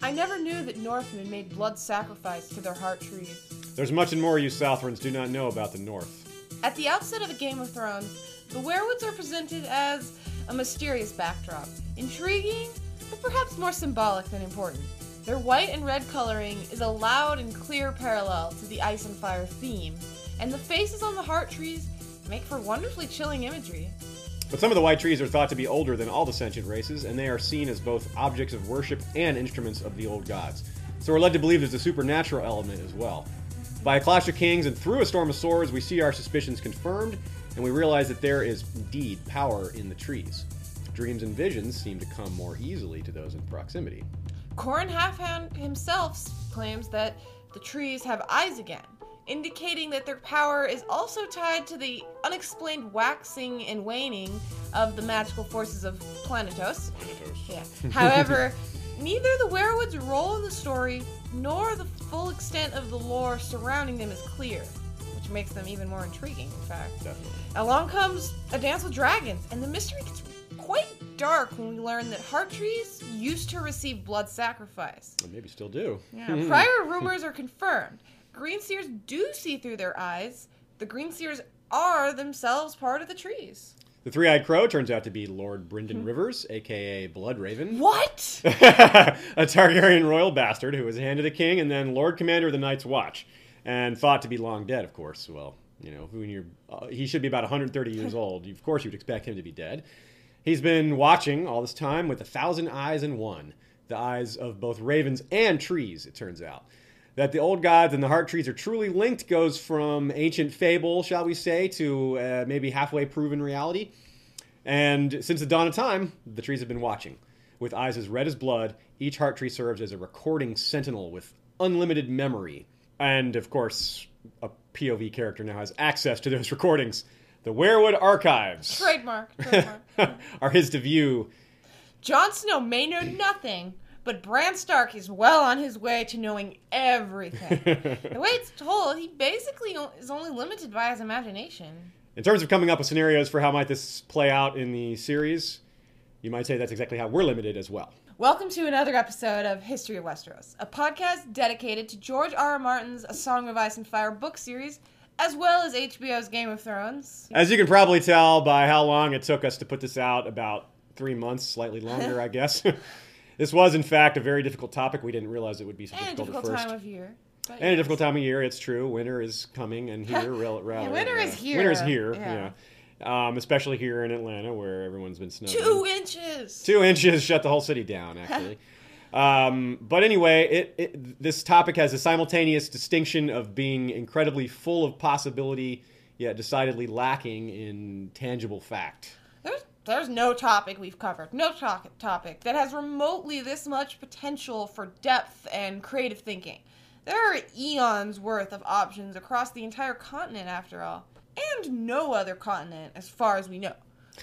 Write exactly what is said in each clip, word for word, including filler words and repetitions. I never knew that Northmen made blood sacrifice to their heart tree. There's much and more you Southrons do not know about the North. At the outset of a Game of Thrones, the Werewoods are presented as a mysterious backdrop. Intriguing, but perhaps more symbolic than important. Their white and red coloring is a loud and clear parallel to the ice and fire theme, and the faces on the heart trees make for wonderfully chilling imagery. But some of the white trees are thought to be older than all the sentient races, and they are seen as both objects of worship and instruments of the old gods. So we're led to believe there's a supernatural element as well. By a clash of kings and through a storm of swords, we see our suspicions confirmed, and we realize that there is indeed power in the trees. Dreams and visions seem to come more easily to those in proximity. Corrin Halfhand himself claims that the trees have eyes again, indicating that their power is also tied to the unexplained waxing and waning of the magical forces of Planetos. Planetos. Yeah. However, neither the Werewoods' role in the story nor the full extent of the lore surrounding them is clear, which makes them even more intriguing, in fact. Definitely. Along comes A Dance with Dragons, and the mystery gets quite dark when we learn that heart trees used to receive blood sacrifice. Well, maybe still do. Yeah. Prior rumors are confirmed. Green seers do see through their eyes. The green seers are themselves part of the trees. The three-eyed crow turns out to be Lord Brynden Rivers, a k a. Blood Raven. What? A Targaryen royal bastard who was Hand of the King and then Lord Commander of the Night's Watch. And thought to be long dead, of course. Well, you know, when you're, uh, he should be about one hundred thirty years old. Of course you'd expect him to be dead. He's been watching all this time with a thousand eyes in one. The eyes of both ravens and trees, it turns out. That the old gods and the heart trees are truly linked goes from ancient fable, shall we say, to uh, maybe halfway proven reality. And since the dawn of time, the trees have been watching. With eyes as red as blood, each heart tree serves as a recording sentinel with unlimited memory. And, of course, a P O V character now has access to those recordings. The Werewood Archives. Trademark. Trademark. Are his to view. Jon Snow may know nothing, but Bran Stark is well on his way to knowing everything. The way it's told, he basically is only limited by his imagination. In terms of coming up with scenarios for how might this play out in the series, you might say that's exactly how we're limited as well. Welcome to another episode of History of Westeros, a podcast dedicated to George R. R. Martin's A Song of Ice and Fire book series, as well as H B O's Game of Thrones. As you can probably tell by how long it took us to put this out, about three months, slightly longer, I guess. This was, in fact, a very difficult topic. We didn't realize it would be so and difficult at first. And a difficult time of year. And yes. a difficult time of year, it's true. Winter is coming and here. real, real, yeah, winter uh, is here. Winter is here, yeah. yeah. Um, especially here in Atlanta, where everyone's been snowing. Two inches! Two inches shut the whole city down, actually. um, but anyway, it, it, this topic has a simultaneous distinction of being incredibly full of possibility, yet decidedly lacking in tangible fact. There's no topic we've covered, no to- topic that has remotely this much potential for depth and creative thinking. There are eons worth of options across the entire continent, after all, and no other continent as far as we know.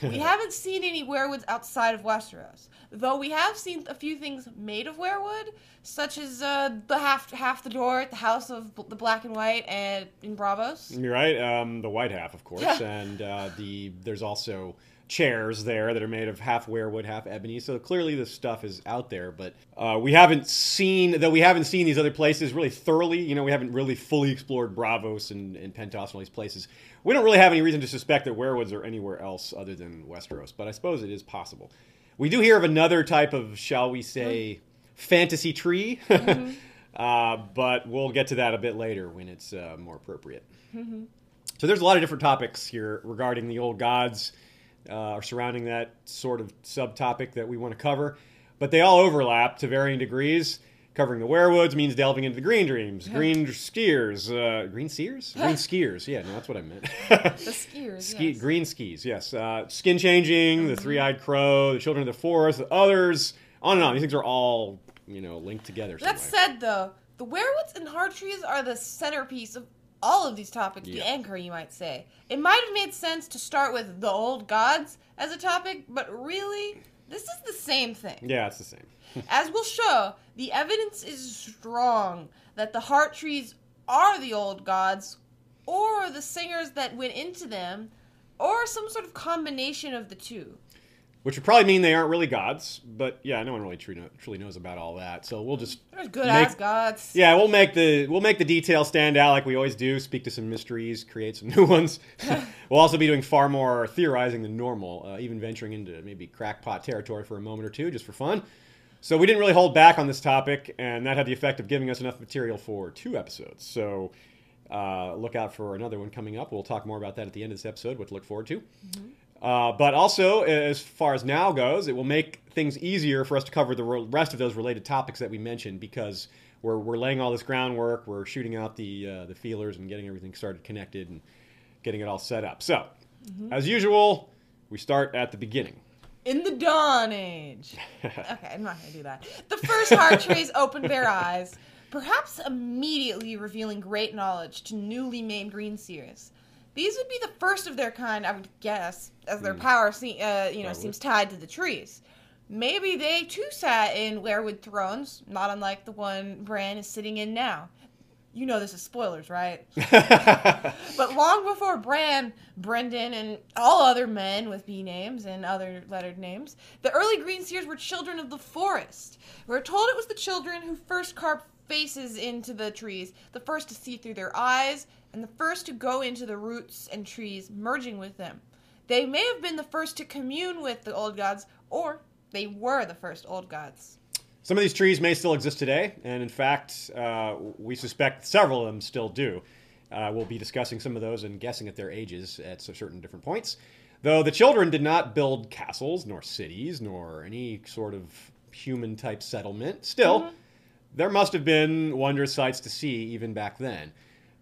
We haven't seen any werewoods outside of Westeros, though we have seen a few things made of werewood, such as uh, the half half the door at the House of the Black and White and in Braavos. You're right, um, the white half, of course, and uh, the there's also chairs there that are made of half werewood, half ebony. So clearly this stuff is out there, but uh, we haven't seen, though we haven't seen these other places really thoroughly. You know, we haven't really fully explored Braavos and, and Pentos and all these places. We don't really have any reason to suspect that werewoods are anywhere else other than Westeros, but I suppose it is possible. We do hear of another type of, shall we say, mm-hmm. fantasy tree, mm-hmm. uh, but we'll get to that a bit later when it's uh, more appropriate. Mm-hmm. So there's a lot of different topics here regarding the old gods, Uh, or surrounding that sort of subtopic that we want to cover. But they all overlap to varying degrees. Covering the werewoods means delving into the green dreams, green skiers. Uh, green seers? Green skiers. Yeah, no, that's what I meant. The skiers, Ski- yes. Green skis, yes. Uh, skin changing, the three-eyed crow, the children of the forest, the others, on and on. These things are all, you know, linked together. That said, though, the werewoods and heart trees are the centerpiece of all of these topics, yeah. The anchor, you might say. It might have made sense to start with the old gods as a topic, but really, this is the same thing. Yeah, it's the same. As we'll show, the evidence is strong that the heart trees are the old gods, or the singers that went into them, or some sort of combination of the two. Which would probably mean they aren't really gods, but yeah, no one really truly knows about all that. So we'll just there's good make, ass gods. Yeah, we'll make the we'll make the details stand out like we always do. Speak to some mysteries, create some new ones. We'll also be doing far more theorizing than normal, uh, even venturing into maybe crackpot territory for a moment or two, just for fun. So we didn't really hold back on this topic, and that had the effect of giving us enough material for two episodes. So uh, look out for another one coming up. We'll talk more about that at the end of this episode, what to look forward to. Mm-hmm. Uh, but also, as far as now goes, it will make things easier for us to cover the rest of those related topics that we mentioned, because we're we're laying all this groundwork, we're shooting out the uh, the feelers and getting everything started connected and getting it all set up. So, mm-hmm. as usual, we start at the beginning. In the Dawn Age. Okay, I'm not going to do that. The first hard trees opened their eyes, perhaps immediately revealing great knowledge to newly named green seers. These would be the first of their kind, I would guess, as their mm. power se- uh, you know, Probably. seems tied to the trees. Maybe they, too, sat in weirwood thrones, not unlike the one Bran is sitting in now. You know this is spoilers, right? But long before Bran, Brendan, and all other men with B names and other lettered names, the early green seers were children of the forest. We're told it was the children who first carved faces into the trees, the first to see through their eyes, and the first to go into the roots and trees, merging with them. They may have been the first to commune with the old gods, or they were the first old gods. Some of these trees may still exist today, and in fact, uh, we suspect several of them still do. Uh, we'll be discussing some of those and guessing at their ages at certain different points. Though the children did not build castles, nor cities, nor any sort of human-type settlement, still, mm-hmm. there must have been wondrous sights to see even back then.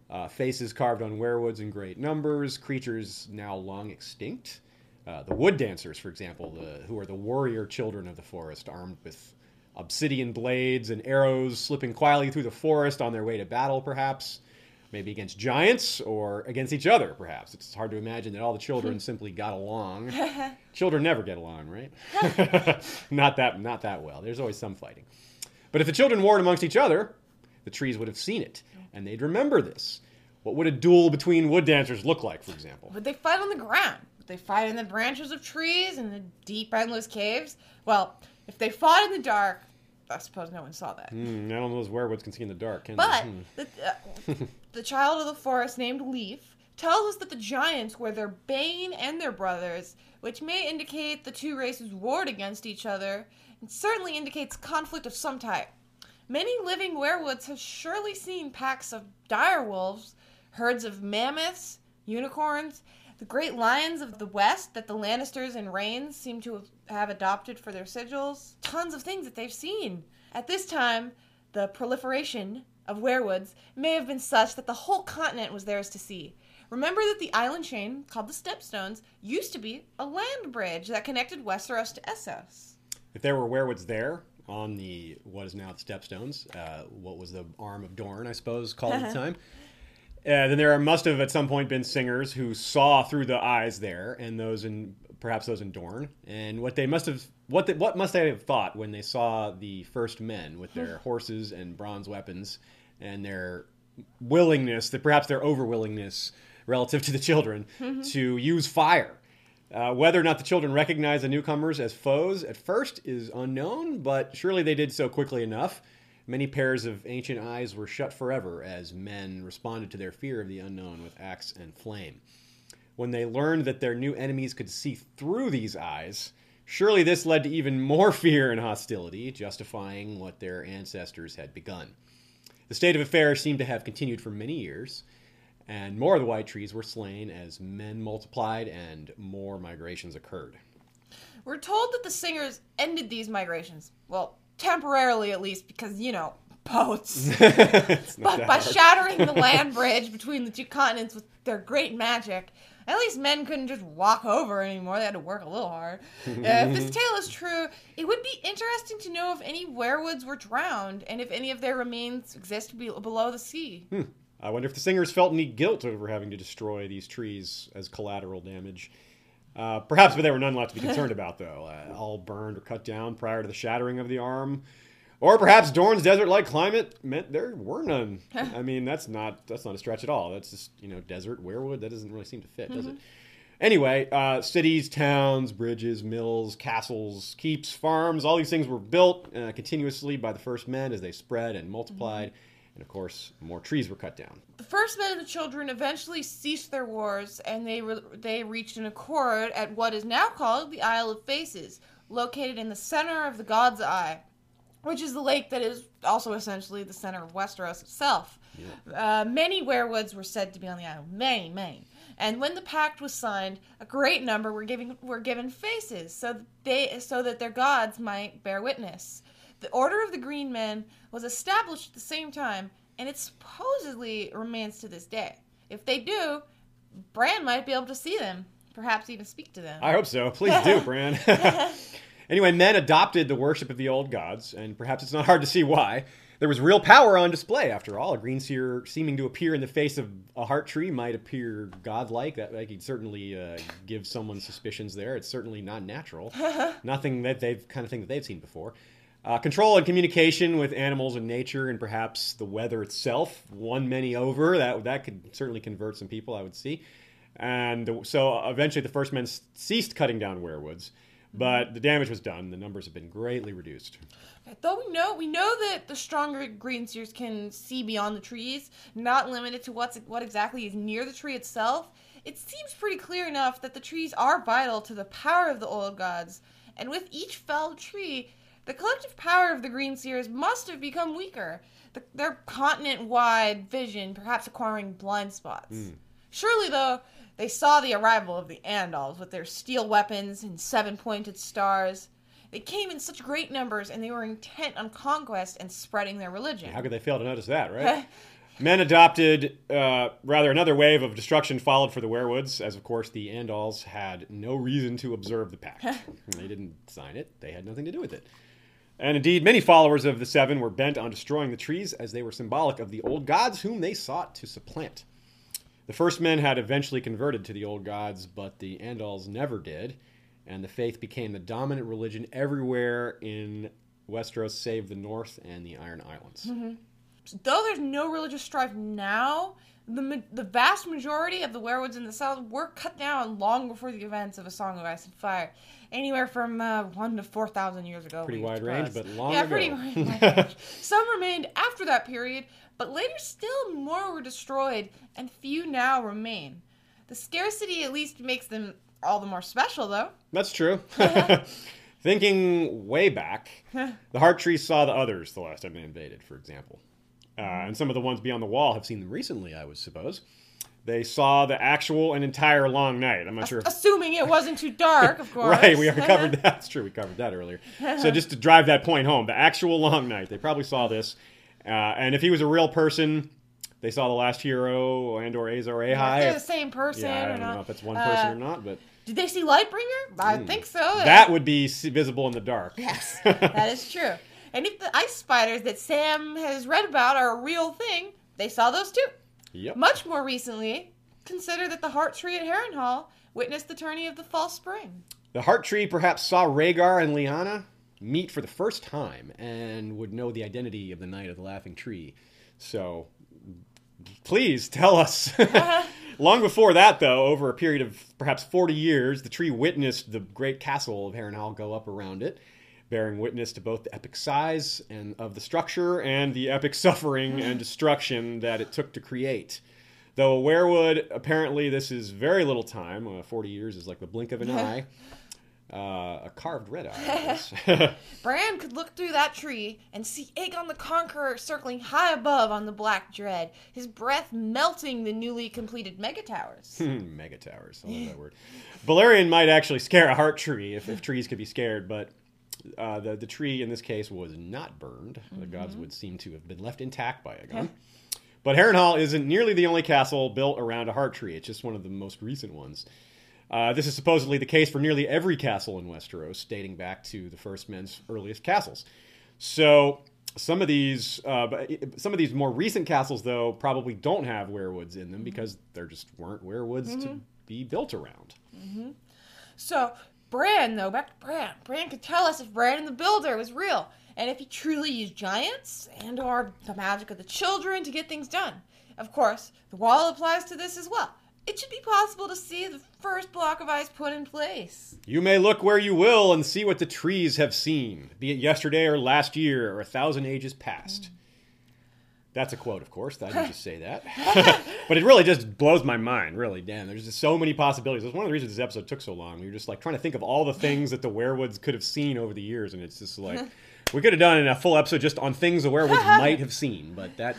Uh, faces carved on weirwoods in great numbers, creatures now long extinct. Uh, the wood dancers, for example, the, who are the warrior children of the forest, armed with obsidian blades and arrows, slipping quietly through the forest on their way to battle, perhaps. Maybe against giants or against each other, perhaps. It's hard to imagine that all the children simply got along. Children never get along, right? Not that, not that well. There's always some fighting. But if the children warred amongst each other, the trees would have seen it, and they'd remember this. What would a duel between wood dancers look like, for example? Would they fight on the ground? Would they fight in the branches of trees and the deep, endless caves? Well, if they fought in the dark, I suppose no one saw that. Mm, none of those werewolves can see in the dark, can but they? But the, uh, the child of the forest named Leaf tells us that the giants were their bane and their brothers, which may indicate the two races warred against each other, and certainly indicates conflict of some type. Many living werewolves have surely seen packs of dire wolves, herds of mammoths, unicorns, the great lions of the West that the Lannisters and Raines seem to have adopted for their sigils, tons of things that they've seen. At this time, the proliferation of werewolves may have been such that the whole continent was theirs to see. Remember that the island chain, called the Stepstones, used to be a land bridge that connected Westeros to Essos. If there were werewolves there, on the what is now the Stepstones, uh, what was the Arm of Dorne, I suppose, called at the time. Uh, then there must have at some point been singers who saw through the eyes there, and those in perhaps those in Dorne, and what they must have what the, what must they have thought when they saw the first men with their horses and bronze weapons and their willingness, that perhaps their overwillingness relative to the children to use fire. Uh, whether or not the children recognized the newcomers as foes at first is unknown, but surely they did so quickly enough. Many pairs of ancient eyes were shut forever as men responded to their fear of the unknown with axe and flame. When they learned that their new enemies could see through these eyes, surely this led to even more fear and hostility, justifying what their ancestors had begun. The state of affairs seemed to have continued for many years, and more of the white trees were slain as men multiplied and more migrations occurred. We're told that the singers ended these migrations. Well, temporarily at least, because, you know, boats. But by shattering the land bridge between the two continents with their great magic, at least men couldn't just walk over anymore. They had to work a little hard. Uh, if this tale is true, it would be interesting to know if any werewolves were drowned and if any of their remains exist be- below the sea. Hmm. I wonder if the singers felt any guilt over having to destroy these trees as collateral damage. Uh, perhaps, but there were none left to be concerned about, though. Uh, all burned or cut down prior to the shattering of the arm. Or perhaps Dorne's desert-like climate meant there were none. I mean, that's not that's not a stretch at all. That's just, you know, desert, weirwood. That doesn't really seem to fit, does mm-hmm. it? Anyway, uh, cities, towns, bridges, mills, castles, keeps, farms, all these things were built uh, continuously by the first men as they spread and multiplied. Mm-hmm. And, of course, more trees were cut down. The first men and the children eventually ceased their wars, and they re- they reached an accord at what is now called the Isle of Phaces, located in the center of the God's Eye, which is the lake that is also essentially the center of Westeros itself. Yeah. Uh, many werewoods were said to be on the isle. Many, many. And when the pact was signed, a great number were giving were given faces, so that they so that their gods might bear witness. The Order of the Green Men was established at the same time, and it supposedly remains to this day. If they do, Bran might be able to see them, perhaps even speak to them. I hope so. Please do, Bran. Anyway, men adopted the worship of the old gods, and perhaps it's not hard to see why. There was real power on display, after all. A green seer seeming to appear in the face of a heart tree might appear godlike. That, that could certainly uh, give someone suspicions there. It's certainly not natural. Nothing that they've kind of thing that they've seen before. Uh, control and communication with animals and nature and perhaps the weather itself won many over. That that could certainly convert some people, I would see. And so eventually the first men ceased cutting down werewoods, but the damage was done. The numbers have been greatly reduced. Though we know we know that the stronger green seers can see beyond the trees, not limited to what's what exactly is near the tree itself, it seems pretty clear enough that the trees are vital to the power of the old gods. And with each felled tree, the collective power of the Green Seers must have become weaker, the, their continent-wide vision perhaps acquiring blind spots. Mm. Surely, though, they saw the arrival of the Andals with their steel weapons and seven-pointed stars. They came in such great numbers, and they were intent on conquest and spreading their religion. How could they fail to notice that, right? Men adopted, uh, rather, another wave of destruction followed for the werewoods, as, of course, the Andals had no reason to observe the pact. They didn't sign it. They had nothing to do with it. And indeed, many followers of the Seven were bent on destroying the trees as they were symbolic of the old gods whom they sought to supplant. The first men had eventually converted to the old gods, but the Andals never did, and the faith became the dominant religion everywhere in Westeros save the North and the Iron Islands. Mm-hmm. So though there's no religious strife now, the the vast majority of the werewoods in the South were cut down long before the events of A Song of Ice and Fire, anywhere from uh, one to four thousand years ago. Pretty wide range, but long yeah, ago. Yeah, pretty wide range. Some remained after that period, but later still more were destroyed, and few now remain. The scarcity at least makes them all the more special, though. That's true. Thinking way back, the Heart Tree saw the others the last time they invaded, for example. Uh, and some of the ones beyond the wall have seen them recently, I would suppose. They saw the actual and entire long night. I'm not sure. If... Assuming it wasn't too dark, of course. Right, we already covered that. It's true, we covered that earlier. So just to drive that point home, the actual long night, they probably saw this. Uh, and if he was a real person, they saw The Last Hero and or Azor Ahai. Yeah, if they're the same person. Yeah, I don't or know not. if it's one person uh, or not, but... Did they see Lightbringer? I mm. think so. That would be visible in the dark. Yes, that is true. And if the ice spiders that Sam has read about are a real thing, they saw those too. Yep. Much more recently, consider that the Heart Tree at Harrenhal witnessed the tourney of the False Spring. The Heart Tree perhaps saw Rhaegar and Lyanna meet for the first time and would know the identity of the Knight of the Laughing Tree. So, please tell us. Long before that, though, over a period of perhaps forty years, the tree witnessed the great castle of Harrenhal go up around it, bearing witness to both the epic size and of the structure and the epic suffering and destruction that it took to create. Though a werewood, apparently this is very little time. Uh, forty years is like the blink of an eye. Uh, a carved red eye. Bran could look through that tree and see Aegon the Conqueror circling high above on the Black Dread, his breath melting the newly completed megatowers. Megatowers, I love that word. Valyrian might actually scare a heart tree if, if trees could be scared, but... Uh, the, the tree, in this case, was not burned. Mm-hmm. The gods would seem to have been left intact by Aegon. But Harrenhal isn't nearly the only castle built around a heart tree. It's just one of the most recent ones. Uh, this is supposedly the case for nearly every castle in Westeros, dating back to the first men's earliest castles. So some of these uh, some of these more recent castles, though, probably don't have werewoods in them because there just weren't werewoods mm-hmm. to be built around. Mm-hmm. So... Bran, though, back to Bran. Bran could tell us if Bran the Builder was real, and if he truly used giants and or the magic of the children to get things done. Of course, the wall applies to this as well. It should be possible to see the first block of ice put in place. You may look where you will and see what the trees have seen, be it yesterday or last year or a thousand ages past. Mm. That's a quote, of course. I didn't just say that. But it really just blows my mind, really. Damn, there's just so many possibilities. That's one of the reasons this episode took so long. We were just like trying to think of all the things that the Werewoods could have seen over the years, and it's just like, we could have done a full episode just on things the Werewoods might have seen, but that...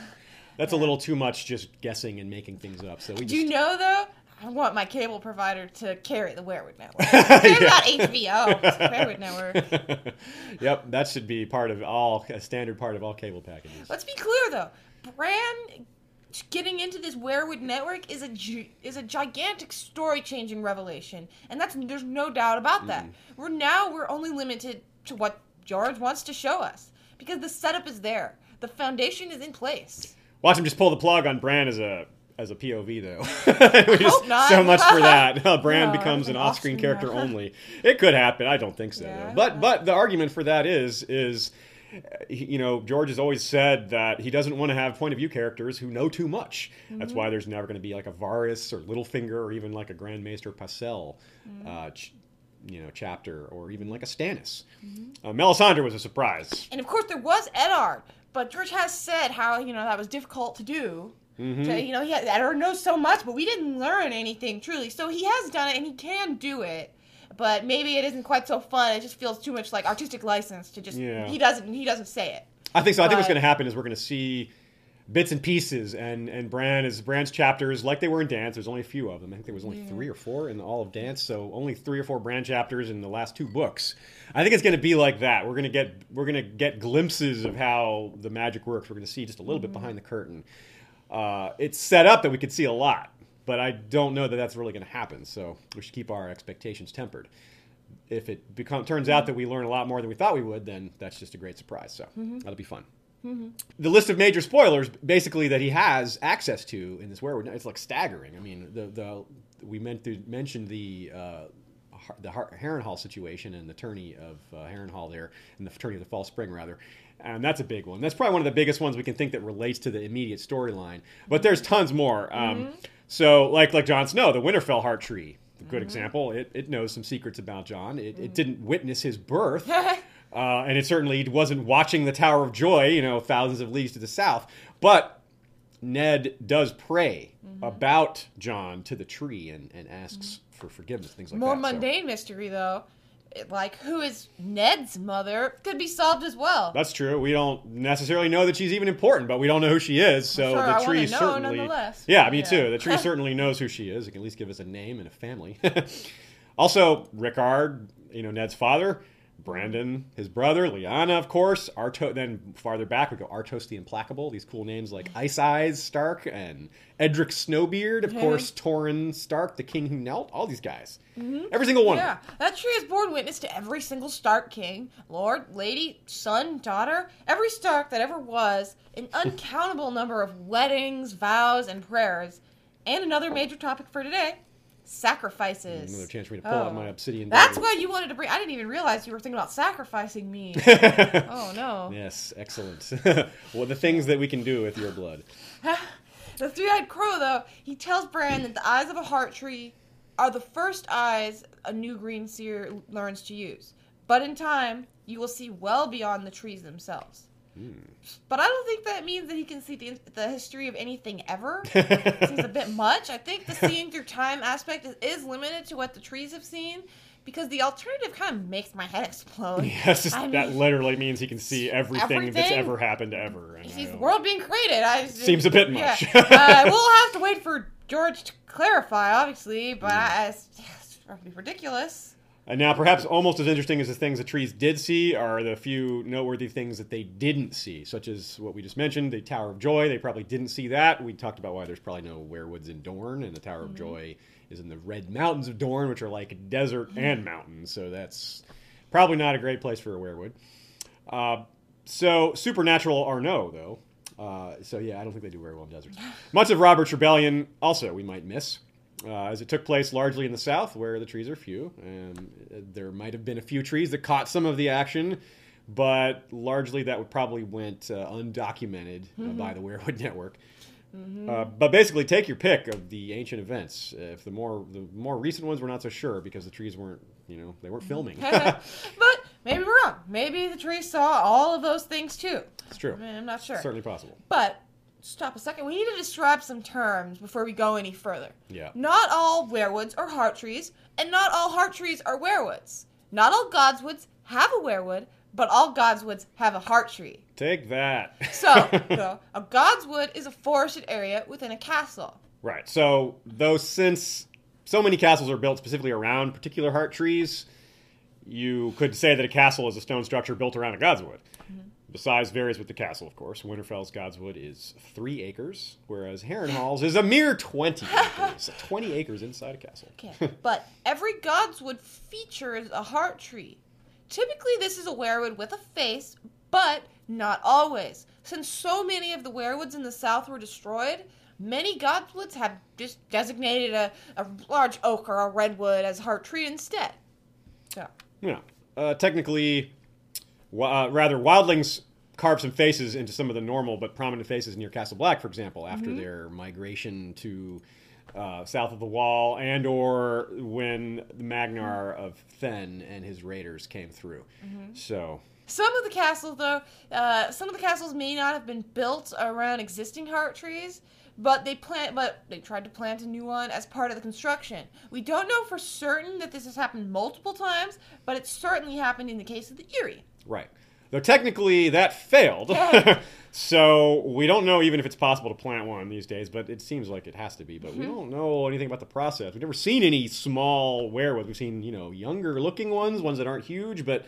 That's a little too much just guessing and making things up. So we just... Do you know, though? I want my cable provider to carry the Werewood Network. They're yeah. not H B O. It's the Werewood Network. Yep, that should be part of all, a standard part of all cable packages. Let's be clear, though. Bran getting into this Werewood Network is a gi- is a gigantic story-changing revelation. And that's there's no doubt about that. Mm. We're now we're only limited to what George wants to show us. Because the setup is there. The foundation is in place. Watch him just pull the plug on Bran as a as a P O V, though. We just, not. So much for that. Bran no, becomes an off-screen character not. only. It could happen. I don't think so, yeah, though. But, but the argument for that is, is, you know, George has always said that he doesn't want to have point-of-view characters who know too much. Mm-hmm. That's why there's never going to be like a Varys or Littlefinger or even like a Grand Maester Pycelle mm-hmm. uh, ch- you know, chapter or even like a Stannis. Mm-hmm. Uh, Melisandre was a surprise. And, of course, there was Eddard. But George has said how, you know, that was difficult to do. Mm-hmm. To, you know, he had, Eddard knows so much, but we didn't learn anything, truly. So he has done it, and he can do it. But maybe it isn't quite so fun. It just feels too much like artistic license to just, yeah. he doesn't he doesn't say it. I think so. But I think what's going to happen is we're going to see bits and pieces. And, and Bran is, Bran's chapters, like they were in Dance, there's only a few of them. I think there was only yeah. three or four in all of Dance. So only three or four Bran chapters in the last two books. I think it's going to be like that. We're going to get we're going to get glimpses of how the magic works. We're going to see just a little mm-hmm. bit behind the curtain. Uh, it's set up that we could see a lot, but I don't know that that's really going to happen. So we should keep our expectations tempered. If it become, turns out that we learn a lot more than we thought we would, then that's just a great surprise. So mm-hmm. that'll be fun. Mm-hmm. The list of major spoilers, basically, that he has access to in this Werewood, it's like staggering. I mean, the the we meant to mention the. Uh, the Harrenhal situation and the tourney of uh, Harrenhal there, and the tourney of the Fall Spring, rather. And that's a big one. That's probably one of the biggest ones we can think that relates to the immediate storyline. But there's tons more. Mm-hmm. Um, so, like like Jon Snow, the Winterfell Heart Tree, a good mm-hmm. example. It, it knows some secrets about Jon. It, mm-hmm. it didn't witness his birth. uh, and it certainly wasn't watching the Tower of Joy, you know, thousands of leagues to the south. But Ned does pray mm-hmm. about Jon to the tree and, and asks mm-hmm. for forgiveness, things like More that. More mundane so. mystery, though. Like, who is Ned's mother could be solved as well. That's true. We don't necessarily know that she's even important, but we don't know who she is. So sure, the tree I know, certainly. Nonetheless. Yeah, me yeah. too. The tree certainly knows who she is. It can at least give us a name and a family. Also, Rickard, you know, Ned's father. Brandon, his brother, Lyanna, of course. Arto- then farther back, we go Artos the Implacable. These cool names like Ice Eyes Stark and Edric Snowbeard. Of mm-hmm. course, Torrin Stark, the king who knelt. All these guys. Mm-hmm. Every single one. Yeah, that tree has borne witness to every single Stark king. Lord, lady, son, daughter. Every Stark that ever was. An uncountable number of weddings, vows, and prayers. And another major topic for today. Sacrifices. Another chance for me to pull oh. out my obsidian. That's why you wanted to bring. I didn't even realize you were thinking about sacrificing me. Oh, no. Yes, excellent. Well, the things that we can do with your blood. The three-eyed crow, though, he tells Bran that the eyes of a heart tree are the first eyes a new green seer learns to use. But in time, you will see well beyond the trees themselves. Mm. But I don't think that means that he can see the, the history of anything ever. It seems a bit much. I think the seeing through time aspect is, is limited to what the trees have seen, because the alternative kind of makes my head explode. Yes, I mean, that literally means he can see everything, everything that's ever happened ever. And he's the world being created. I, seems it, a bit much. Yeah. uh, we'll have to wait for George to clarify, obviously, but yeah. I, it's, it's probably ridiculous. And now perhaps almost as interesting as the things the trees did see are the few noteworthy things that they didn't see, such as what we just mentioned, the Tower of Joy. They probably didn't see that. We talked about why there's probably no Werewoods in Dorne, and the Tower mm-hmm. of Joy is in the Red Mountains of Dorne, which are like desert mm-hmm. and mountains. So that's probably not a great place for a Werewood. Uh, so supernatural or no, though. Uh, so yeah, I don't think they do very well in deserts. Much of Robert's Rebellion also we might miss. Uh, as it took place largely in the south, where the trees are few. Um, there might have been a few trees that caught some of the action, but largely that would probably went uh, undocumented uh, mm-hmm. by the Werewood Network. Mm-hmm. Uh, but basically, take your pick of the ancient events. Uh, if the more the more recent ones, we're not so sure because the trees weren't, you know, they weren't filming. But maybe we're wrong. Maybe the trees saw all of those things too. It's true. I mean, I'm not sure. It's certainly possible. But stop a second. We need to describe some terms before we go any further. Yeah. Not all werewoods are heartrees, and not all heartrees are werewoods. Not all godswoods have a werewood, but all godswoods have a heartree. Take that. So, you know, a godswood is a forested area within a castle. Right. So, though since so many castles are built specifically around particular heart trees, you could say that a castle is a stone structure built around a godswood. Mm-hmm. The size varies with the castle, of course. Winterfell's godswood is three acres, whereas Harrenhal's is a mere twenty acres. twenty acres inside a castle. Okay. But every godswood features a heart tree. Typically, this is a werewood with a face, but not always. Since so many of the werewoods in the south were destroyed, many godswoods have just designated a, a large oak or a redwood as a heart tree instead. So. Yeah. Uh, technically, uh, rather, wildlings carve some faces into some of the normal but prominent faces near Castle Black, for example, after mm-hmm. their migration to Uh, south of the Wall, and or when the Magnar of Fen and his raiders came through. Mm-hmm. So some of the castles, though, uh, some of the castles may not have been built around existing heart trees, but they plant, but they tried to plant a new one as part of the construction. We don't know for certain that this has happened multiple times, but it certainly happened in the case of the Eyrie. Right. Though technically that failed, yeah. So we don't know even if it's possible to plant one these days, but it seems like it has to be. But mm-hmm. we don't know anything about the process. We've never seen any small werewoods. We've seen, you know, younger-looking ones, ones that aren't huge, but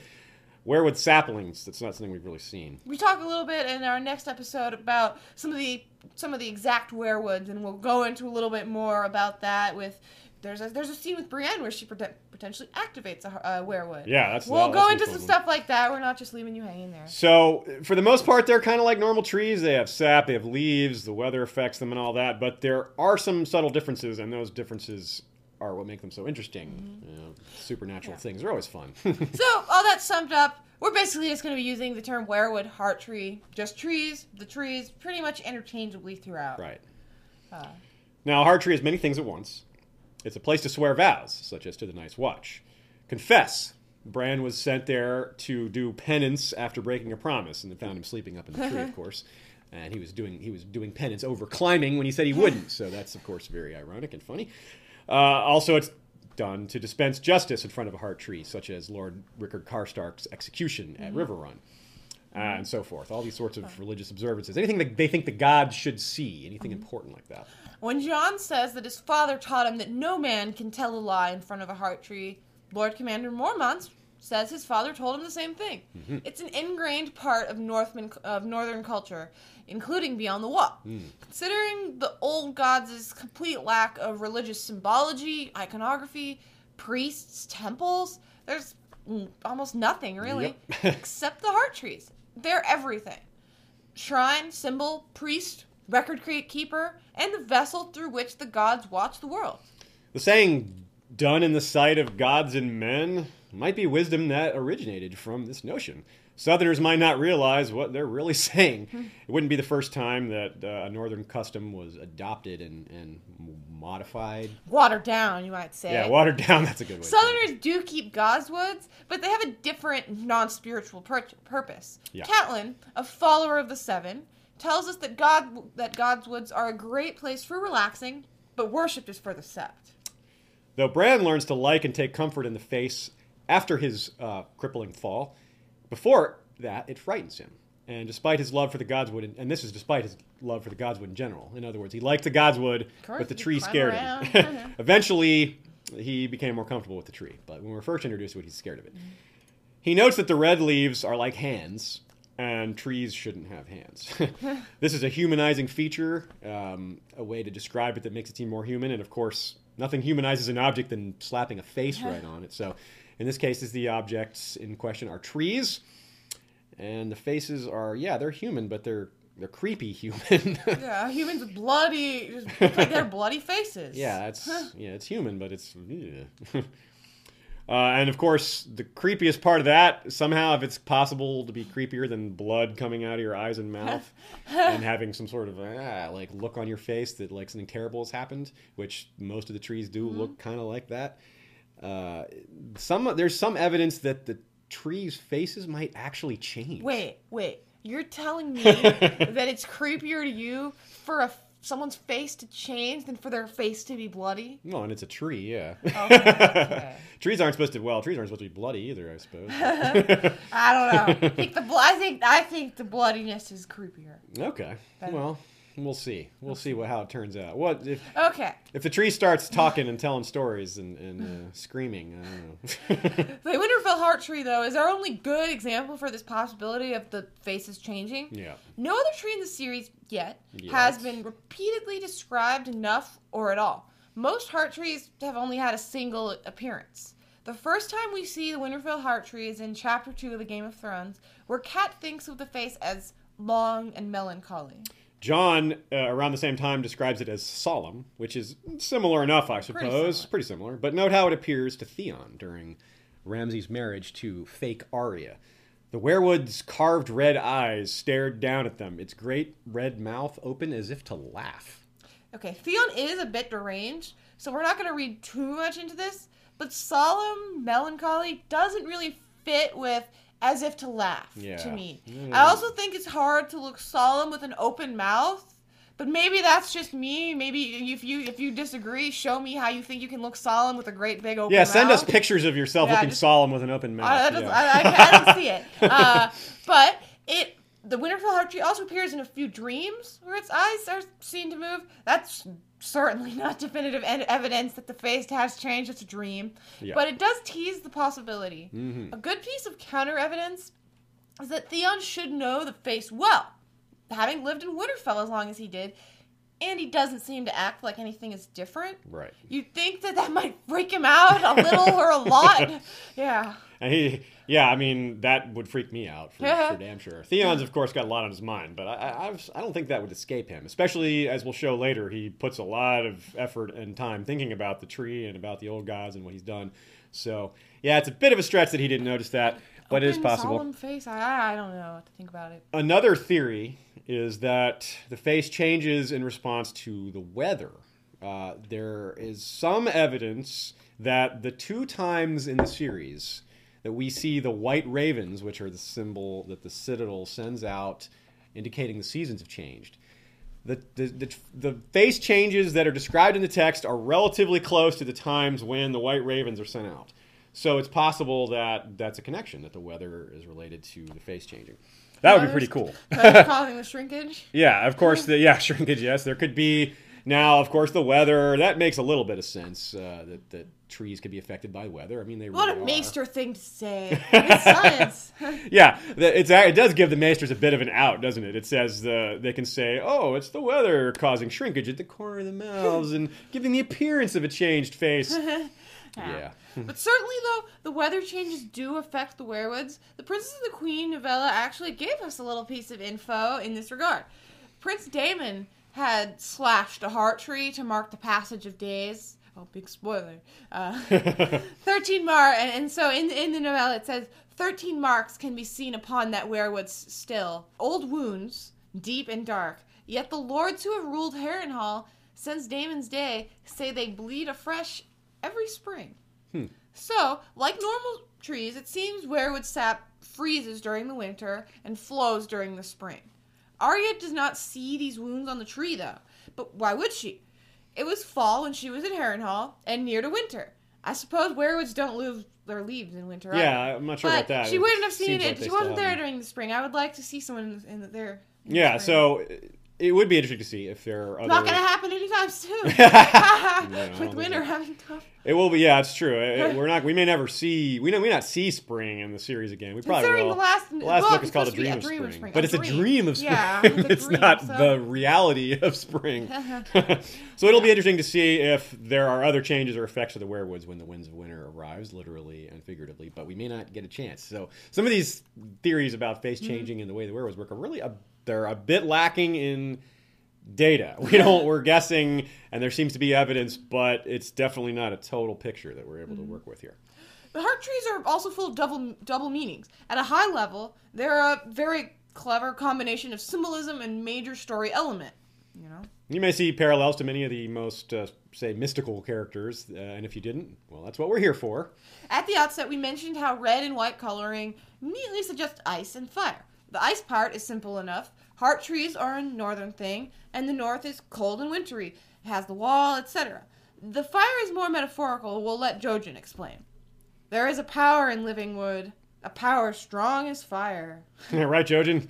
werewood saplings, that's not something we've really seen. We talk a little bit in our next episode about some of the some of the exact werewoods, and we'll go into a little bit more about that with... There's a, there's a scene with Brienne where she pre- potentially activates a uh, werewood. Yeah, that's We'll that, go that's into some stuff like that. We're not just leaving you hanging there. So, for the most part, they're kind of like normal trees. They have sap, they have leaves, the weather affects them and all that. But there are some subtle differences, and those differences are what make them so interesting. Mm-hmm. You know, supernatural yeah. things are always fun. So, all that summed up, we're basically just going to be using the term werewood, heart tree, just trees, the trees, pretty much interchangeably throughout. Right. Uh, now, heart tree is many things at once. It's a place to swear vows, such as to the Night's Watch. Confess. Bran was sent there to do penance after breaking a promise, and they found him sleeping up in the tree, of course. And he was doing he was doing penance over climbing when he said he wouldn't. So that's, of course, very ironic and funny. Uh, also, it's done to dispense justice in front of a heart tree, such as Lord Rickard Karstark's execution mm-hmm. at River Run. Uh, and so forth. All these sorts of religious observances. Anything that they think the gods should see. Anything mm-hmm. important like that. When Jon says that his father taught him that no man can tell a lie in front of a heart tree, Lord Commander Mormont says his father told him the same thing. Mm-hmm. It's an ingrained part of Northman, of Northern culture, including Beyond the Wall. Mm. Considering the old gods' complete lack of religious symbology, iconography, priests, temples, there's almost nothing, really, yep. except the heart trees. They're everything. Shrine, symbol, priest, record keeper, and the vessel through which the gods watch the world. The saying, done in the sight of gods and men, might be wisdom that originated from this notion. Southerners might not realize what they're really saying. It wouldn't be the first time that uh, a northern custom was adopted and, and modified. Watered down, you might say. Yeah, watered down, that's a good way Southerners to say. do keep godswoods, but they have a different non-spiritual pur- purpose. Yeah. Catelyn, a follower of the Seven, tells us that God that godswoods are a great place for relaxing, but worship is for the sept. Though Bran learns to like and take comfort in the face after his uh, crippling fall, before that, it frightens him. And despite his love for the godswood, and this is despite his love for the godswood in general. In other words, he liked the godswood, but the tree scared around. him. Eventually, he became more comfortable with the tree. But when we were first introduced to it, he's scared of it. Mm-hmm. He notes that the red leaves are like hands, and trees shouldn't have hands. This is a humanizing feature, um, a way to describe it that makes it seem more human. And of course, nothing humanizes an object than slapping a face yeah. right on it. So... in this case, the objects in question are trees, and the faces are, yeah, they're human, but they're they're creepy human. Yeah, humans with bloody, just like their bloody faces. Yeah, it's, yeah, it's human, but it's... Yeah. Uh, and, of course, the creepiest part of that, somehow, if it's possible to be creepier than blood coming out of your eyes and mouth and having some sort of, ah, like, look on your face that, like, something terrible has happened, which most of the trees do mm-hmm. look kind of like that. Uh, some There's some evidence that the trees' faces might actually change. Wait, wait. You're telling me that it's creepier to you for a someone's face to change than for their face to be bloody? No, and it's a tree, yeah. Okay, okay. Trees aren't supposed to. Well, trees aren't supposed to be bloody either, I suppose. I don't know. I think the I think I think the bloodiness is creepier. Okay. But, well, we'll see. We'll see what, how it turns out. What if? Okay. If the tree starts talking and telling stories and and uh, screaming, I don't know. The Winterfell Heart Tree, though, is our only good example for this possibility of the faces changing. Yeah. No other tree in the series. Yet, yes. has been repeatedly described enough or at all. Most heart trees have only had a single appearance. The first time we see the Winterfell heart tree is in Chapter two of the Game of Thrones, where Kat thinks of the face as long and melancholy. John, uh, around the same time, describes it as solemn, which is similar enough, I suppose. Pretty similar. Pretty similar. But note how it appears to Theon during Ramsay's marriage to fake Arya. The werewood's carved red eyes stared down at them, its great red mouth open as if to laugh. Okay, Theon is a bit deranged, so we're not going to read too much into this, but solemn, melancholy doesn't really fit with as if to laugh yeah. to me. Mm. I also think it's hard to look solemn with an open mouth, but maybe that's just me. Maybe if you if you disagree, show me how you think you can look solemn with a great big open mouth. Yeah, send mouth. us pictures of yourself yeah, looking just, solemn with an open mouth. I, I, yeah. I, I, I don't see it. Uh, but it the Winterfell Heart Tree also appears in a few dreams where its eyes are seen to move. That's certainly not definitive evidence that the face has changed. It's a dream. Yeah. But it does tease the possibility. Mm-hmm. A good piece of counter evidence is that Theon should know the face well, having lived in Winterfell as long as he did, and he doesn't seem to act like anything is different. Right. You'd think that that might freak him out a little or a lot. Yeah. And he, yeah, I mean, that would freak me out for, for damn sure. Theon's, of course, got a lot on his mind, but I, I've, I don't think that would escape him, especially as we'll show later. He puts a lot of effort and time thinking about the tree and about the old gods and what he's done. So, yeah, it's a bit of a stretch that he didn't notice that. But open, it is possible. Solemn face? I, I don't know what to think about it. Another theory is that the face changes in response to the weather. Uh, there is some evidence that the two times in the series that we see the white ravens, which are the symbol that the Citadel sends out indicating the seasons have changed, the, the, the, the face changes that are described in the text are relatively close to the times when the white ravens are sent out. So it's possible that that's a connection, that the weather is related to the face changing. That would be pretty cool. Causing the shrinkage? Yeah, of course. The, yeah, shrinkage, yes. There could be, now, of course, the weather. That makes a little bit of sense, uh, that, that trees could be affected by weather. I mean, they what really are. What a maester thing to say. It's science. Yeah, it's, it does give the maesters a bit of an out, doesn't it? It says the, they can say, oh, it's the weather causing shrinkage at the corner of the mouths and giving the appearance of a changed face. Yeah. But certainly, though, the weather changes do affect the werewoods. The Princess and the Queen novella actually gave us a little piece of info in this regard. Prince Daemon had slashed a heart tree to mark the passage of days. Oh, big spoiler. Uh, thirteen mar, and, and so in, in the novella it says, thirteen marks can be seen upon that werewood's still. Old wounds, deep and dark. Yet the lords who have ruled Harrenhal since Daemon's day say they bleed afresh every spring. Hmm. So, like normal trees, it seems werewood sap freezes during the winter and flows during the spring. Arya does not see these wounds on the tree, though. But why would she? It was fall when she was in Harrenhal and near to winter. I suppose werewoods don't lose their leaves in winter. Yeah, either. I'm not sure but about that. She wouldn't have seen it. Like she wasn't there during the spring. I would like to see someone in the, there. In yeah, the so... It would be interesting to see if there are other... Not going to happen anytime soon. no, With winter having tough. It will be, yeah, it's true. It, it, we're not. We may never see... We, know, we may not see spring in the series again. We probably will. The last, the last well, book is called A Dream of Spring. spring. But a it's dream. a dream of spring. Yeah, it's, it's dream, not so. the reality of spring. So it'll be interesting to see if there are other changes or effects to the werewoods when the winds of winter arrives, literally and figuratively. But we may not get a chance. So some of these theories about face changing mm-hmm. and the way the werewolves work are really... A, They're a bit lacking in data. We don't. We're guessing, and there seems to be evidence, but it's definitely not a total picture that we're able to work with here. But heart trees are also full of double, double meanings. At a high level, they're a very clever combination of symbolism and major story element, you know? You may see parallels to many of the most, uh, say, mystical characters, uh, and if you didn't, well, that's what we're here for. At the outset, we mentioned how red and white coloring neatly suggests ice and fire. The ice part is simple enough. Heart trees are a northern thing, and the north is cold and wintry. It has the wall, et cetera. The fire is more metaphorical. We'll let Jojen explain. There is a power in living wood, a power strong as fire. Yeah, right, Jojen.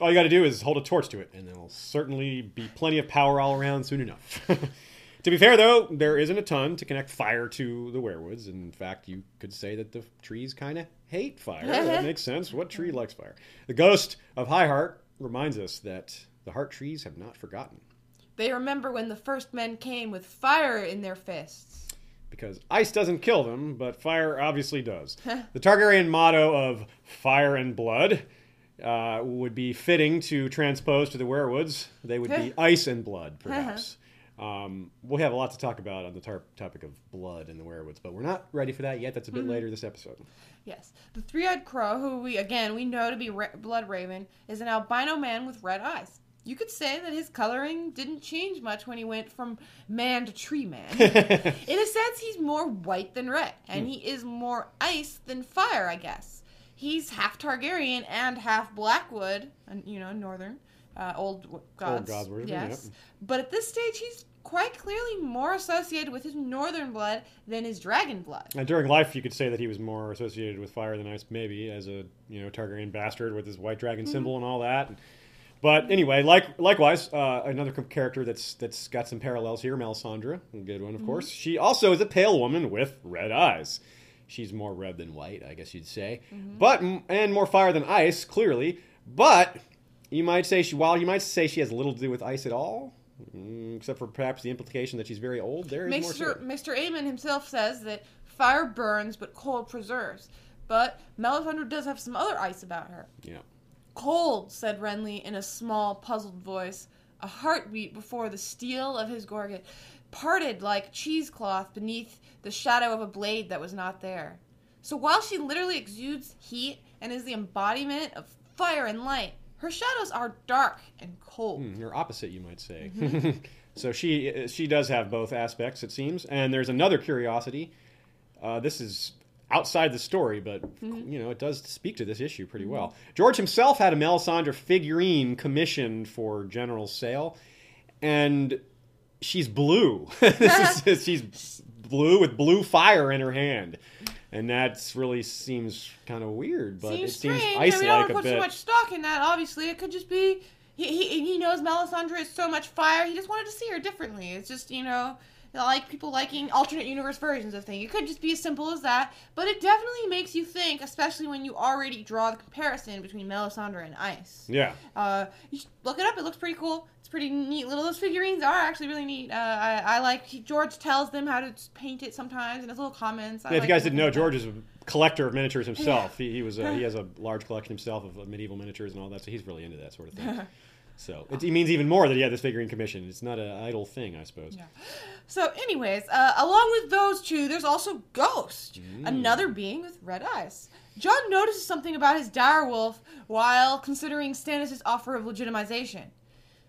All you got to do is hold a torch to it, and there will certainly be plenty of power all around soon enough. To be fair, though, there isn't a ton to connect fire to the werewoods. In fact, you could say that the trees kind of hate fire. That makes sense. What tree likes fire? The ghost of High Heart reminds us that the heart trees have not forgotten. They remember when the first men came with fire in their fists. Because ice doesn't kill them, but fire obviously does. The Targaryen motto of fire and blood... Uh, would be fitting to transpose to the werewoods. They would be ice and blood, perhaps. Uh-huh. Um, we'll have a lot to talk about on the tar- topic of blood and the werewoods, but we're not ready for that yet. That's a bit mm-hmm. later this episode. Yes. The three-eyed crow, who we, again, we know to be Ra- Blood Raven, is an albino man with red eyes. You could say that his coloring didn't change much when he went from man to tree man. In a sense, he's more white than red, and mm. he is more ice than fire, I guess. He's half Targaryen and half Blackwood, you know, northern, uh, old gods. Old gods, yes. Yep. But at this stage, he's quite clearly more associated with his northern blood than his dragon blood. And during life, you could say that he was more associated with fire than ice, maybe, as a, you know, Targaryen bastard with his white dragon mm-hmm. symbol and all that. But anyway, like likewise, uh, another character that's that's got some parallels here, Melisandre, a good one, of mm-hmm. course. She also is a pale woman with red eyes. She's more red than white, I guess you'd say, mm-hmm. but and more fire than ice, clearly. But you might say she, while you might say she has little to do with ice at all, except for perhaps the implication that she's very old. There is more to it. Mister Aemon himself says that fire burns, but cold preserves. But Melisandre does have some other ice about her. Yeah. Cold, said Renly in a small, puzzled voice, a heartbeat before the steel of his gorget, parted like cheesecloth beneath the shadow of a blade that was not there. So while she literally exudes heat and is the embodiment of fire and light, her shadows are dark and cold. Mm, or opposite, you might say. Mm-hmm. So she she does have both aspects, it seems. And there's another curiosity. Uh, this is outside the story, but mm-hmm. you know it does speak to this issue pretty mm-hmm. well. George himself had a Melisandre figurine commissioned for general sale, and... She's blue. this is, she's blue with blue fire in her hand. And that really seems kind of weird, but seems it seems strange. Ice-like a bit. I mean, I don't put too much stock in that, obviously. It could just be he, he, he knows Melisandre is so much fire, he just wanted to see her differently. It's just, you know, like people liking alternate universe versions of things. It could just be as simple as that, but it definitely makes you think, especially when you already draw the comparison between Melisandre and ice. Yeah. Uh, you should look it up. It looks pretty cool. Pretty neat. Little those figurines are actually really neat. Uh, I, I like he, George tells them how to paint it sometimes, and his little comments. I yeah, if like you guys didn't know, George is a collector of miniatures himself. he, he was a, he has a large collection himself of, of medieval miniatures and all that, so he's really into that sort of thing. So it, it means even more that he had this figurine commission. It's not an idle thing, I suppose. Yeah. So, anyways, uh, along with those two, there's also Ghost, mm. another being with red eyes. Jon notices something about his direwolf while considering Stannis' offer of legitimization.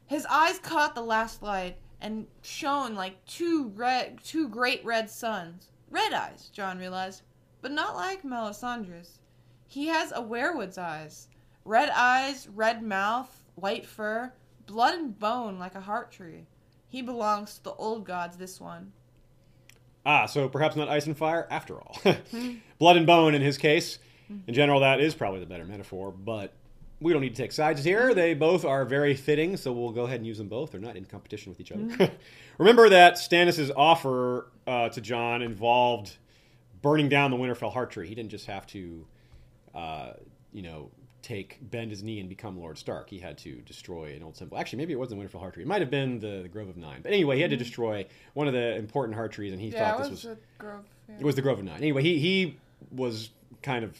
His eyes caught the last light and shone like two red, two great red suns. Red eyes, Jon realized, but not like Melisandre's. He has a werewood's eyes. Red eyes, red mouth, white fur, blood and bone like a heart tree. He belongs to the old gods, this one. Ah, so perhaps not ice and fire after all. Blood and bone in his case. In general, that is probably the better metaphor, but... We don't need to take sides here. They both are very fitting, so we'll go ahead and use them both. They're not in competition with each other. Mm-hmm. Remember that Stannis' offer uh, to Jon involved burning down the Winterfell heart tree. He didn't just have to, uh, you know, take bend his knee and become Lord Stark. He had to destroy an old symbol. Actually, maybe it wasn't the Winterfell heart tree. It might have been the, the Grove of Nine. But anyway, he had mm-hmm. to destroy one of the important heart trees, and he yeah, thought this was... Yeah, it was the Grove. Yeah. It was the Grove of Nine. Anyway, he, he was kind of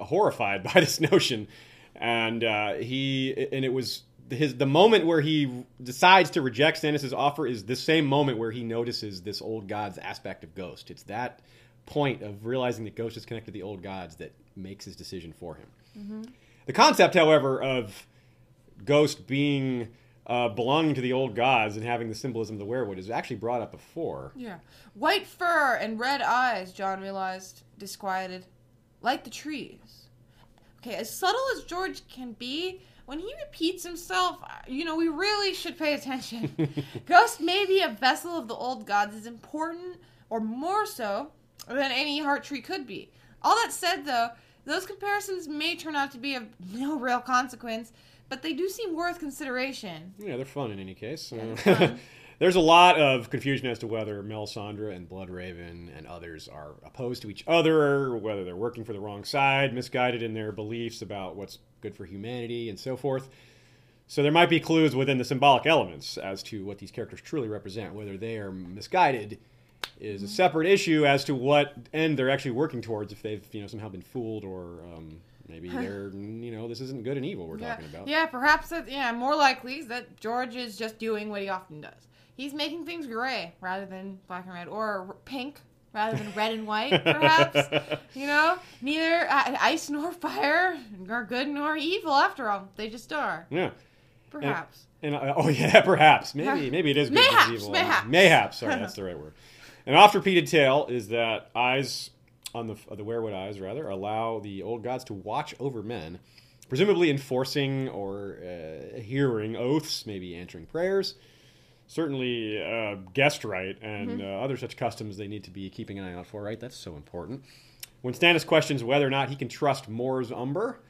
horrified by this notion... And uh, he, and it was his the moment where he decides to reject Stannis' offer is the same moment where he notices this old god's aspect of Ghost. It's that point of realizing that Ghost is connected to the old gods that makes his decision for him. Mm-hmm. The concept, however, of Ghost being uh, belonging to the old gods and having the symbolism of the werewood is actually brought up before. Yeah. White fur and red eyes, John realized, disquieted. Like the trees. Okay, as subtle as George can be, when he repeats himself, you know, we really should pay attention. Ghost may be a vessel of the old gods is important, or more so, than any heart tree could be. All that said, though, those comparisons may turn out to be of no real consequence, but they do seem worth consideration. Yeah, they're fun in any case. Yeah, there's a lot of confusion as to whether Melisandre and Bloodraven and others are opposed to each other, whether they're working for the wrong side, misguided in their beliefs about what's good for humanity, and so forth. So there might be clues within the symbolic elements as to what these characters truly represent. Whether they are misguided is a separate issue as to what end they're actually working towards, if they've, you know, somehow been fooled, or um, maybe they're, you know, this isn't good and evil we're yeah. talking about. Yeah, perhaps, that, yeah, more likely is that George is just doing what he often does. He's making things gray rather than black and red, or pink rather than red and white, perhaps. You know, neither ice nor fire are good nor evil after all. They just are. Yeah. Perhaps. And, and uh, oh, yeah, perhaps. Maybe maybe it is good mayhaps, and evil. Mayhaps. Mayhaps. Sorry, that's the right word. An oft-repeated tale is that eyes, on the uh, the werewood eyes, rather, allow the old gods to watch over men, presumably enforcing or uh, hearing oaths, maybe answering prayers, certainly uh, guest right, and mm-hmm. uh, other such customs they need to be keeping an eye out for, right? That's so important. When Stannis questions whether or not he can trust Moir's Umber,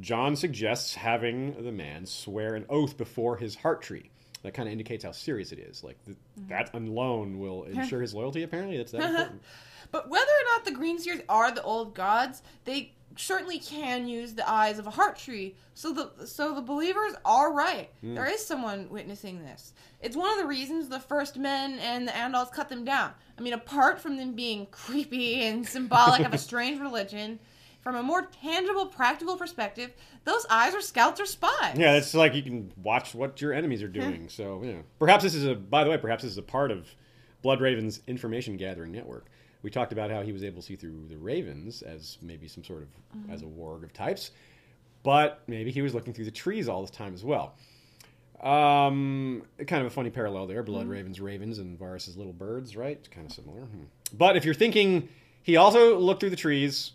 Jon suggests having the man swear an oath before his heart tree. That kind of indicates how serious it is. Like, th- mm-hmm. that alone will ensure his loyalty, apparently. That's that important. But whether or not the Greenseers are the old gods, they certainly can use the eyes of a heart tree. So the so the believers are right. Mm. There is someone witnessing this. It's one of the reasons the First Men and the Andals cut them down. I mean, apart from them being creepy and symbolic of a strange religion, from a more tangible, practical perspective, those eyes are scouts or spies. Yeah, it's like you can watch what your enemies are doing. So, yeah. Perhaps this is a, by the way, perhaps this is a part of Bloodraven's information gathering network. We talked about how he was able to see through the Ravens as maybe some sort of, mm-hmm. as a warg of types. But maybe he was looking through the trees all this time as well. Um, kind of a funny parallel there. Bloodraven's mm-hmm. ravens and Varys' little birds, right? It's kind of similar. Hmm. But if you're thinking he also looked through the trees,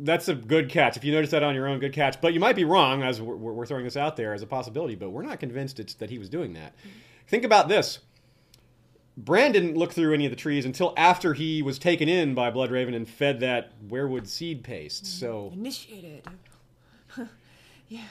that's a good catch. If you notice that on your own, good catch. But you might be wrong, as we're, we're throwing this out there as a possibility, but we're not convinced it's that he was doing that. Mm-hmm. Think about this. Bran didn't look through any of the trees until after he was taken in by Bloodraven and fed that werewood seed paste. Mm-hmm. So initiated. yeah.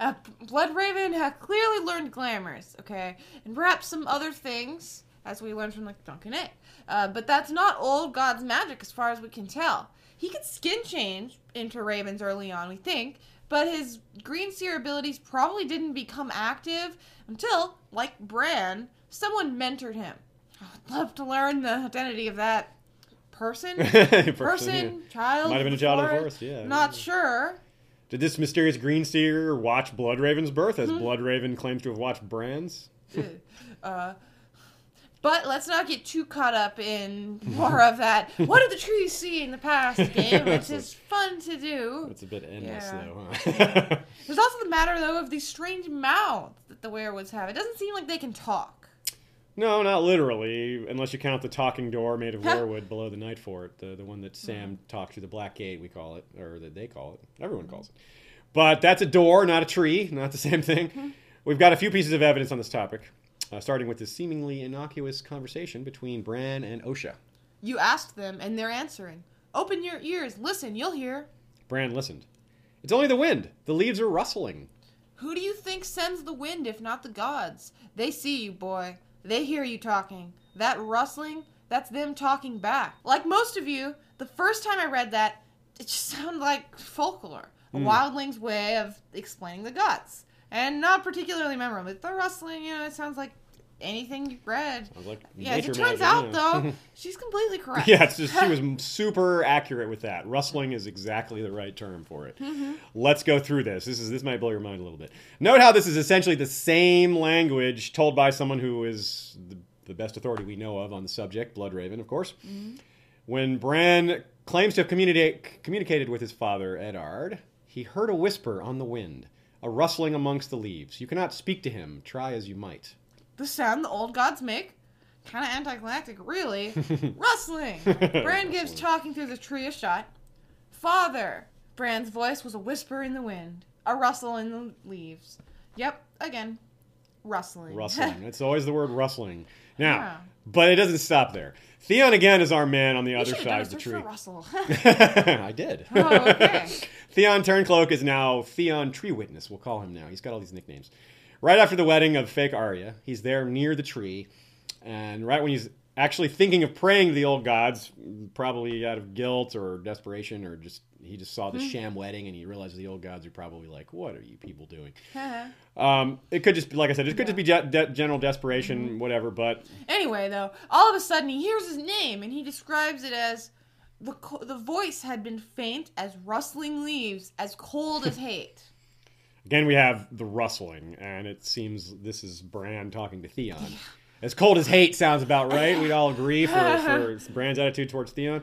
Uh, Bloodraven had clearly learned Glamours, okay? And perhaps some other things, as we learned from, like, Duncan Egg. Uh, but that's not old god's magic as far as we can tell. He could skin change into ravens early on, we think, but his Greenseer abilities probably didn't become active until, like Bran, someone mentored him. I would love to learn the identity of that person. person, person yeah. child. Might have been a child of the forest, yeah. Not yeah. sure. Did this mysterious Greenseer watch Bloodraven's birth, as mm-hmm. Bloodraven claims to have watched Bran's? uh... But let's not get too caught up in more of that. What did the trees see in the past game, which is fun to do. It's a bit endless, yeah. though, huh? yeah. There's also the matter, though, of these strange mouths that the werewoods have. It doesn't seem like they can talk. No, not literally, unless you count the talking door made of werewood below the Night Fort, the, the one that Sam mm. talked through, the Black Gate, we call it, or that they call it. Everyone calls it. But that's a door, not a tree, not the same thing. Mm-hmm. We've got a few pieces of evidence on this topic. Uh, starting with this seemingly innocuous conversation between Bran and Osha. You asked them, and they're answering. Open your ears. Listen, you'll hear. Bran listened. It's only the wind. The leaves are rustling. Who do you think sends the wind, if not the gods? They see you, boy. They hear you talking. That rustling, that's them talking back. Like most of you, the first time I read that, it just sounded like folklore. A mm. wildling's way of explaining the gods. And not particularly memorable. The rustling, you know, it sounds like anything you've read. Like yeah, as it turns magic, out, yeah. though, she's completely correct. Yeah, it's just, she was super accurate with that. Rustling is exactly the right term for it. Mm-hmm. Let's go through this. This is this might blow your mind a little bit. Note how this is essentially the same language told by someone who is the, the best authority we know of on the subject, Bloodraven, of course. Mm-hmm. When Bran claims to have communica- communicated with his father, Eddard, he heard a whisper on the wind, a rustling amongst the leaves. You cannot speak to him, try as you might. The sound the old gods make? Kind of anticlimactic, really. Rustling! Bran gives talking through the tree a shot. Father! Bran's voice was a whisper in the wind, a rustle in the leaves. Yep, again, rustling. Rustling. It's always the word rustling. Now, yeah. But it doesn't stop there. Theon, again, is our man on the you other side of the tree. Russell. I did. Oh, okay. Theon Turncloak is now Theon Tree Witness. We'll call him now. He's got all these nicknames. Right after the wedding of fake Arya, he's there near the tree. And right when he's actually thinking of praying to the old gods, probably out of guilt or desperation or just he just saw the mm-hmm. sham wedding and he realizes the old gods are probably like, what are you people doing? um, it could just be, like I said, it could yeah. just be de- de- general desperation, mm-hmm. whatever, but... Anyway, though, all of a sudden he hears his name and he describes it as, the co- the voice had been faint as rustling leaves, as cold as hate. Again, we have the rustling, and it seems this is Bran talking to Theon. Yeah. As cold as hate sounds about right. We'd all agree for, for Bran's attitude towards Theon.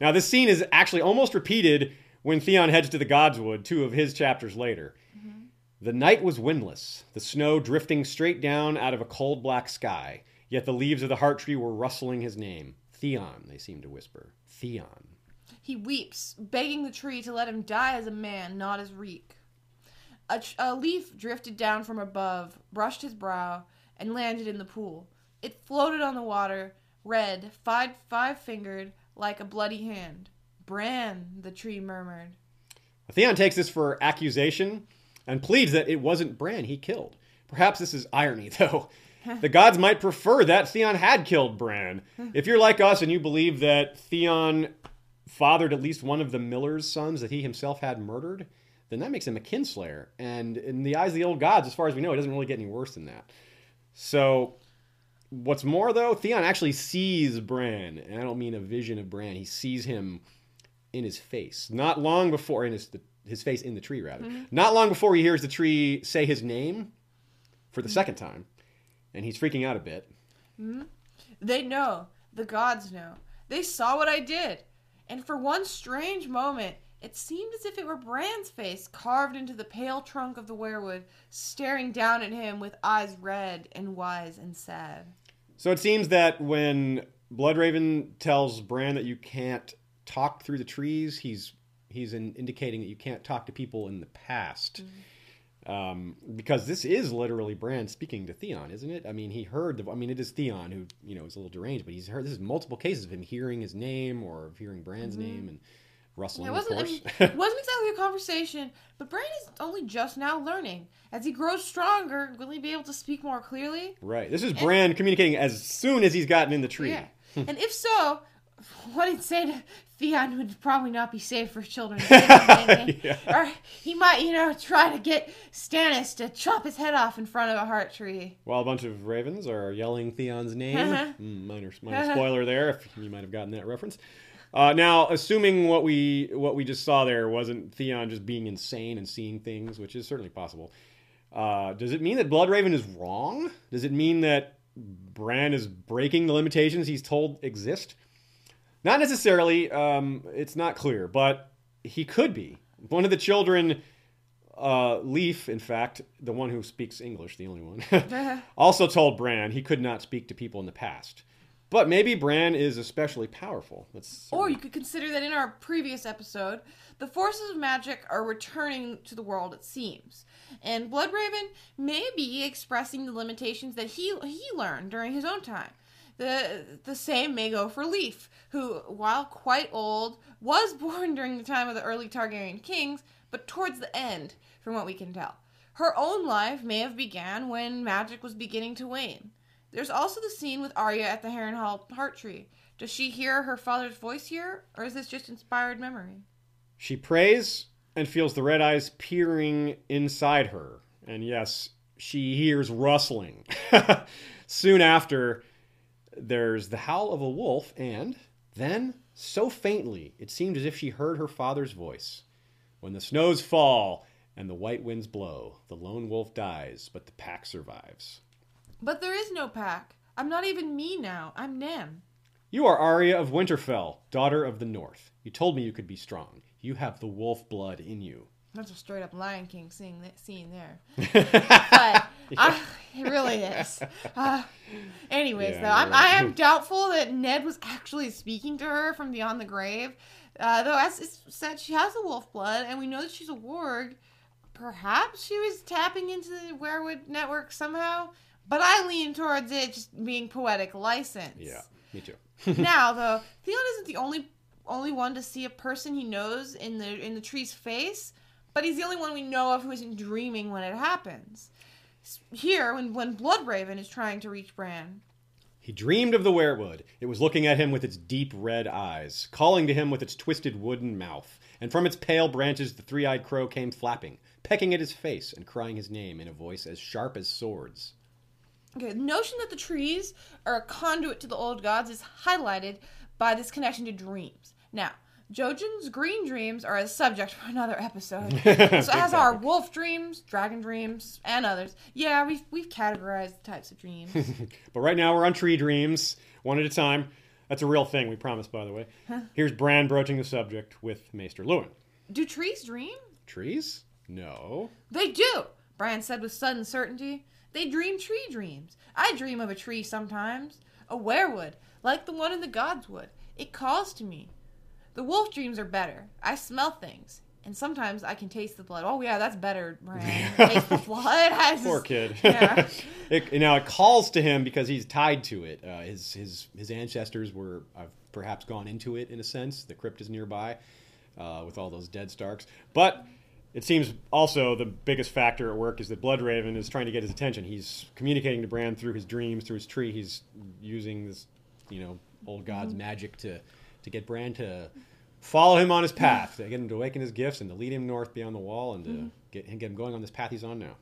Now, this scene is actually almost repeated when Theon heads to the Godswood, two of his chapters later. Mm-hmm. The night was windless, the snow drifting straight down out of a cold black sky. Yet the leaves of the heart tree were rustling his name. Theon, they seem to whisper. Theon. He weeps, begging the tree to let him die as a man, not as reek. A, ch- a leaf drifted down from above, brushed his brow, and landed in the pool. It floated on the water, red, five, five-fingered, like a bloody hand. Bran, the tree murmured. Theon takes this for accusation and pleads that it wasn't Bran he killed. Perhaps this is irony, though. The gods might prefer that Theon had killed Bran. If you're like us and you believe that Theon fathered at least one of the Miller's sons that he himself had murdered, then that makes him a kinslayer. And in the eyes of the old gods, as far as we know, it doesn't really get any worse than that. So... What's more, though, Theon actually sees Bran, and I don't mean a vision of Bran. He sees him in his face, not long before, in his the, his face in the tree, rather. Mm-hmm. Not long before he hears the tree say his name for the mm-hmm. second time, and he's freaking out a bit. Mm-hmm. They know. The gods know. They saw what I did. And for one strange moment, it seemed as if it were Bran's face carved into the pale trunk of the weirwood, staring down at him with eyes red and wise and sad. So it seems that when Bloodraven tells Bran that you can't talk through the trees, he's he's in, indicating that you can't talk to people in the past. Mm-hmm. Um, because this is literally Bran speaking to Theon, isn't it? I mean, he heard, the, I mean, it is Theon who, you know, is a little deranged, but he's heard, this is multiple cases of him hearing his name or of hearing Bran's mm-hmm. name and rustling, yeah, it wasn't, of course. I mean, it wasn't exactly a conversation, but Bran is only just now learning. As he grows stronger, will he be able to speak more clearly? Right. This is Bran and, communicating as soon as he's gotten in the tree. Yeah. And if so, what he'd say to Theon would probably not be safe for children. Yeah. Or he might, you know, try to get Stannis to chop his head off in front of a heart tree. While a bunch of ravens are yelling Theon's name. Uh-huh. Mm, minor minor spoiler there, if you might have gotten that reference. Uh, now, assuming what we what we just saw there wasn't Theon just being insane and seeing things, which is certainly possible. Uh, does it mean that Bloodraven is wrong? Does it mean that Bran is breaking the limitations he's told exist? Not necessarily. Um, it's not clear, but he could be. One of the children, uh, Leaf, in fact, the one who speaks English, the only one, also told Bran he could not speak to people in the past. But maybe Bran is especially powerful. That's or you could consider that in our previous episode, the forces of magic are returning to the world, it seems. And Bloodraven may be expressing the limitations that he he learned during his own time. The, the same may go for Leaf, who, while quite old, was born during the time of the early Targaryen kings, but towards the end, from what we can tell. Her own life may have began when magic was beginning to wane. There's also the scene with Arya at the Harrenhal heart tree. Does she hear her father's voice here, or is this just inspired memory? She prays and feels the red eyes peering inside her. And yes, she hears rustling. Soon after, there's the howl of a wolf, and then, so faintly, it seemed as if she heard her father's voice. When the snows fall and the white winds blow, the lone wolf dies, but the pack survives. But there is no pack. I'm not even me now. I'm Nam. You are Arya of Winterfell, daughter of the North. You told me you could be strong. You have the wolf blood in you. That's a straight up Lion King scene, that scene there. But yeah. I, it really is. Uh, anyways, yeah, though, I'm, right. I am doubtful that Ned was actually speaking to her from beyond the grave. Uh, though, as it's said, she has the wolf blood, and we know that she's a warg. Perhaps she was tapping into the Weirwood network somehow. But I lean towards it just being poetic license. Yeah, me too. Now, though, Theon isn't the only only one to see a person he knows in the in the tree's face, but he's the only one we know of who isn't dreaming when it happens. Here, when, when Bloodraven is trying to reach Bran. He dreamed of the Weirwood. It was looking at him with its deep red eyes, calling to him with its twisted wooden mouth, and from its pale branches the three-eyed crow came flapping, pecking at his face and crying his name in a voice as sharp as swords. Okay, the notion that the trees are a conduit to the old gods is highlighted by this connection to dreams. Now, Jojen's green dreams are a subject for another episode. So as are wolf dreams, dragon dreams, and others. Yeah, we've, we've categorized the types of dreams. But right now we're on tree dreams, one at a time. That's a real thing, we promise, by the way. Huh? Here's Bran broaching the subject with Maester Lewin. Do trees dream? Trees? No. They do, Bran said with sudden certainty. They dream tree dreams. I dream of a tree sometimes. A weirwood, like the one in the godswood. It calls to me. The wolf dreams are better. I smell things. And sometimes I can taste the blood. Oh, yeah, that's better, Bran. Taste the blood. I just, Poor kid. Yeah. it, now, it calls to him because he's tied to it. Uh, his, his, his ancestors were uh, perhaps gone into it, in a sense. The crypt is nearby uh, with all those dead Starks. But... it seems also the biggest factor at work is that Bloodraven is trying to get his attention. He's communicating to Bran through his dreams, through his tree. He's using this, you know, old god's mm-hmm. magic to, to get Bran to follow him on his path, to get him to awaken his gifts and to lead him north beyond the wall and to mm-hmm. get, and get him going on this path he's on now.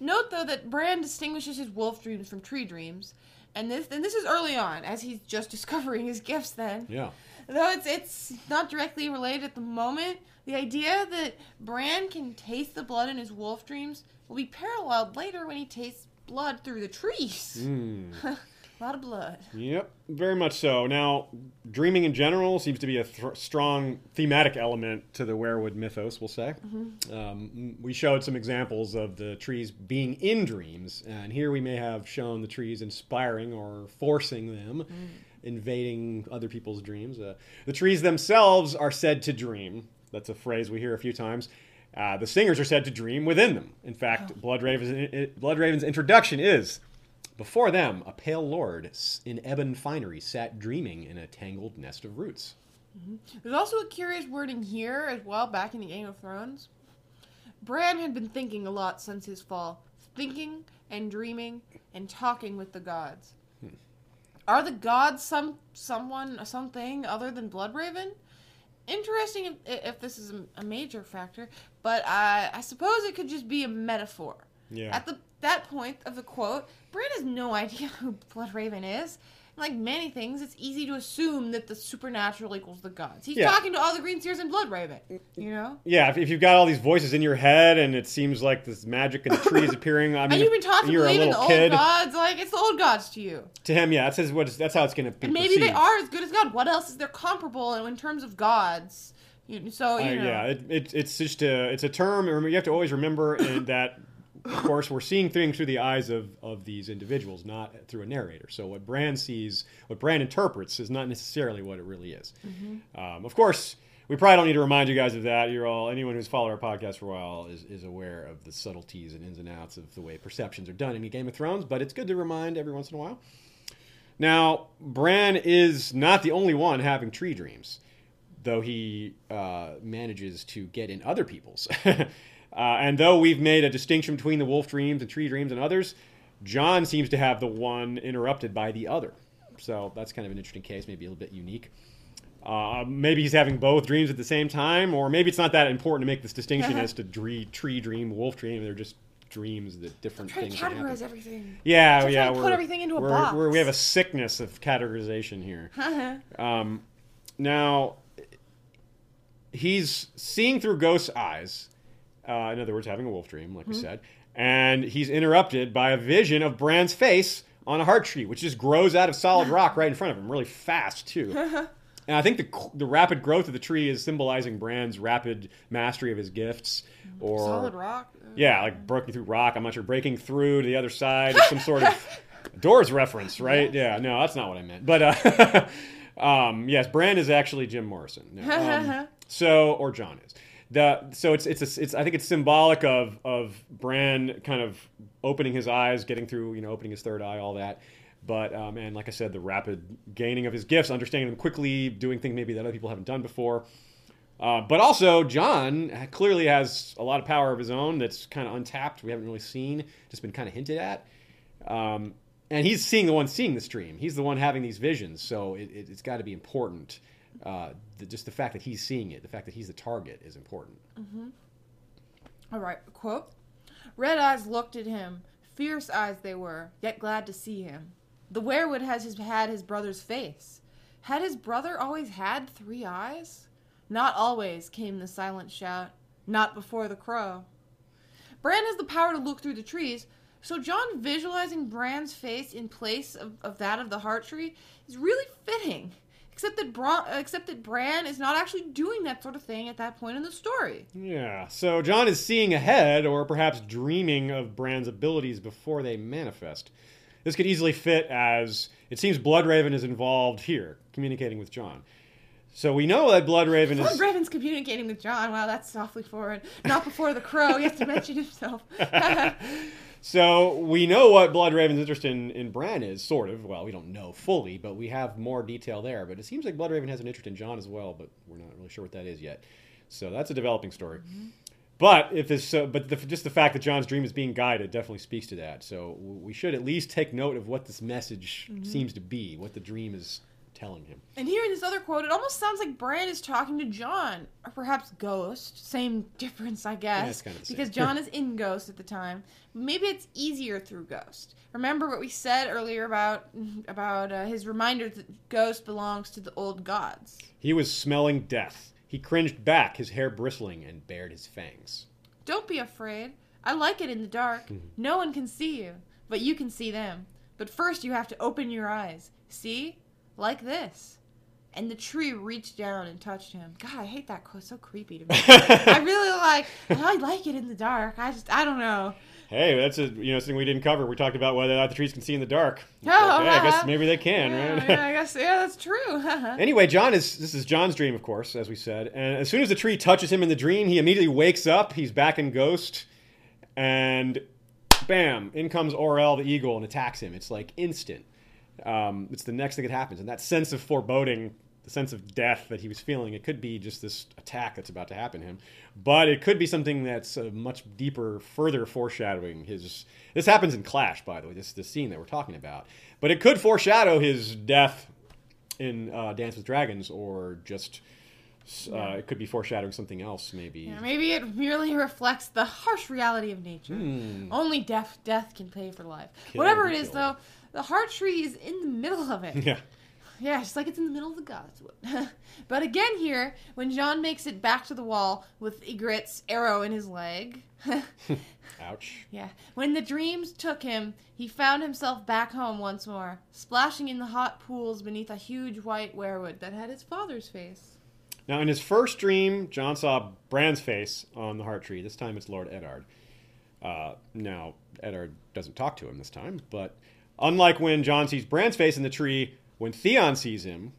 Note, though, that Bran distinguishes his wolf dreams from tree dreams. And this and this is early on, as he's just discovering his gifts then. Yeah. Though it's it's not directly related at the moment, the idea that Bran can taste the blood in his wolf dreams will be paralleled later when he tastes blood through the trees. Mm. A lot of blood. Yep, very much so. Now, dreaming in general seems to be a th- strong thematic element to the Weirwood mythos, we'll say. Mm-hmm. Um, we showed some examples of the trees being in dreams, and here we may have shown the trees inspiring or forcing them, mm. invading other people's dreams. Uh, the trees themselves are said to dream. That's a phrase we hear a few times. Uh, the singers are said to dream within them. In fact, oh. Bloodraven's, Bloodraven's introduction is... before them, a pale lord in ebon finery sat dreaming in a tangled nest of roots. Mm-hmm. There's also a curious wording here as well, back in the Game of Thrones. Bran had been thinking a lot since his fall. Thinking and dreaming and talking with the gods. Hmm. Are the gods some someone, something other than Bloodraven? Interesting if, if this is a major factor, but I, I suppose it could just be a metaphor. Yeah. At the that point of the quote, Bran has no idea who Bloodraven is. Like many things, it's easy to assume that the supernatural equals the gods. He's yeah. talking to all the Greenseers and Bloodraven, you know? Yeah, if, if you've got all these voices in your head and it seems like this magic and the trees appearing, I mean, and you've been taught to believe in the old kid, gods, like it's the old gods to you. To him, yeah, that's, his, what, that's how it's going to be. And maybe perceived. They are as good as God. What else is there comparable in terms of gods? You, so, you uh, know. Yeah, it, it, it's just a, it's a term, you have to always remember that. Of course, we're seeing things through the eyes of, of these individuals, not through a narrator. So what Bran sees, what Bran interprets, is not necessarily what it really is. Mm-hmm. Um, of course, we probably don't need to remind you guys of that. You're all, anyone who's followed our podcast for a while is, is aware of the subtleties and ins and outs of the way perceptions are done in Game of Thrones, but it's good to remind every once in a while. Now, Bran is not the only one having tree dreams, though he uh, manages to get in other people's. Uh, and though we've made a distinction between the wolf dreams and tree dreams and others, John seems to have the one interrupted by the other. So that's kind of an interesting case, maybe a little bit unique. Uh, maybe he's having both dreams at the same time, or maybe it's not that important to make this distinction as to tree, tree dream, wolf dream. They're just dreams that different things happen. Trying to categorize everything. Yeah, yeah. We're, put everything into a we're, box. We're, we have a sickness of categorization here. um, now, he's seeing through ghosts' eyes. Uh, in other words, having a wolf dream, like mm-hmm. we said. And he's interrupted by a vision of Bran's face on a hard tree, which just grows out of solid rock right in front of him, really fast too. And I think the the rapid growth of the tree is symbolizing Bran's rapid mastery of his gifts, or solid rock. Yeah, like breaking through rock. I'm not sure. Breaking through to the other side is some sort of Doors reference, right? Yeah, no, that's not what I meant. But uh, um, yes, Bran is actually Jim Morrison. No, um, so, or John is. The, so it's it's a, it's I think it's symbolic of of Bran kind of opening his eyes, getting through, you know, opening his third eye, all that. But um, and like I said, the rapid gaining of his gifts, understanding them quickly, doing things maybe that other people haven't done before. Uh, but also, John clearly has a lot of power of his own that's kind of untapped. We haven't really seen, just been kind of hinted at. Um, and he's seeing the one seeing this dream. He's the one having these visions. So it, it, it's got to be important. Uh, the, just the fact that he's seeing it, the fact that he's the target is important. Mm-hmm. All right, quote, "Red eyes looked at him, fierce eyes they were, yet glad to see him. The werewood has his, had his brother's face. Had his brother always had three eyes? Not always," came the silent shout, "not before the crow." Bran has the power to look through the trees, so John visualizing Bran's face in place of, of that of the heart tree is really fitting. Except that, Bra- except that Bran is not actually doing that sort of thing at that point in the story. Yeah, so John is seeing ahead, or perhaps dreaming of Bran's abilities before they manifest. This could easily fit as, it seems Bloodraven is involved here, communicating with John. So we know that Bloodraven is... Bloodraven's communicating with John. Wow, that's softly forward. Not before the crow. He has to mention himself. So we know what Bloodraven's interest in, in Bran is, sort of. Well, we don't know fully, but we have more detail there. But it seems like Bloodraven has an interest in John as well, but we're not really sure what that is yet. So that's a developing story. Mm-hmm. But if this, uh, but the, just the fact that John's dream is being guided definitely speaks to that. So we should at least take note of what this message mm-hmm. seems to be, what the dream is telling him. And here in this other quote, it almost sounds like Bran is talking to John, or perhaps Ghost. Same difference, I guess. Yeah, it's kind of the same. Because John is in Ghost at the time. Maybe it's easier through Ghost. Remember what we said earlier about about uh, his reminder that Ghost belongs to the old gods. He was smelling death. He cringed back, his hair bristling, and bared his fangs. "Don't be afraid. I like it in the dark. No one can see you, but you can see them. But first you have to open your eyes. See? Like this." And the tree reached down and touched him. God, I hate that quote. It's so creepy to me. I really like, I like it in the dark. I just, I don't know. Hey, that's a you know something we didn't cover. We talked about whether or not the trees can see in the dark. Oh, okay, uh-huh. I guess maybe they can, yeah, right? Yeah, I guess, yeah, that's true. Anyway, John is, this is John's dream, of course, as we said. And as soon as the tree touches him in the dream, he immediately wakes up. He's back in Ghost. And bam, in comes Orel the eagle and attacks him. It's like instant. Um, it's the next thing that happens. And that sense of foreboding, the sense of death that he was feeling, it could be just this attack that's about to happen to him. But it could be something that's a much deeper, further foreshadowing his... This happens in Clash, by the way, this, this scene that we're talking about. But it could foreshadow his death in uh, Dance with Dragons, or just... Uh, yeah. It could be foreshadowing something else, maybe. Yeah, maybe it merely reflects the harsh reality of nature. Mm. Only death, death can pay for life. Kill Whatever it is, though... The heart tree is in the middle of it. Yeah. Yeah, just like it's in the middle of the godswood. But again here, when John makes it back to the wall with Ygritte's arrow in his leg. Ouch. Yeah. When the dreams took him, he found himself back home once more, splashing in the hot pools beneath a huge white werewood that had his father's face. Now, in his first dream, John saw Bran's face on the heart tree. This time it's Lord Eddard. Uh, now, Eddard doesn't talk to him this time, but... Unlike when John sees Bran's face in the tree, when Theon sees him,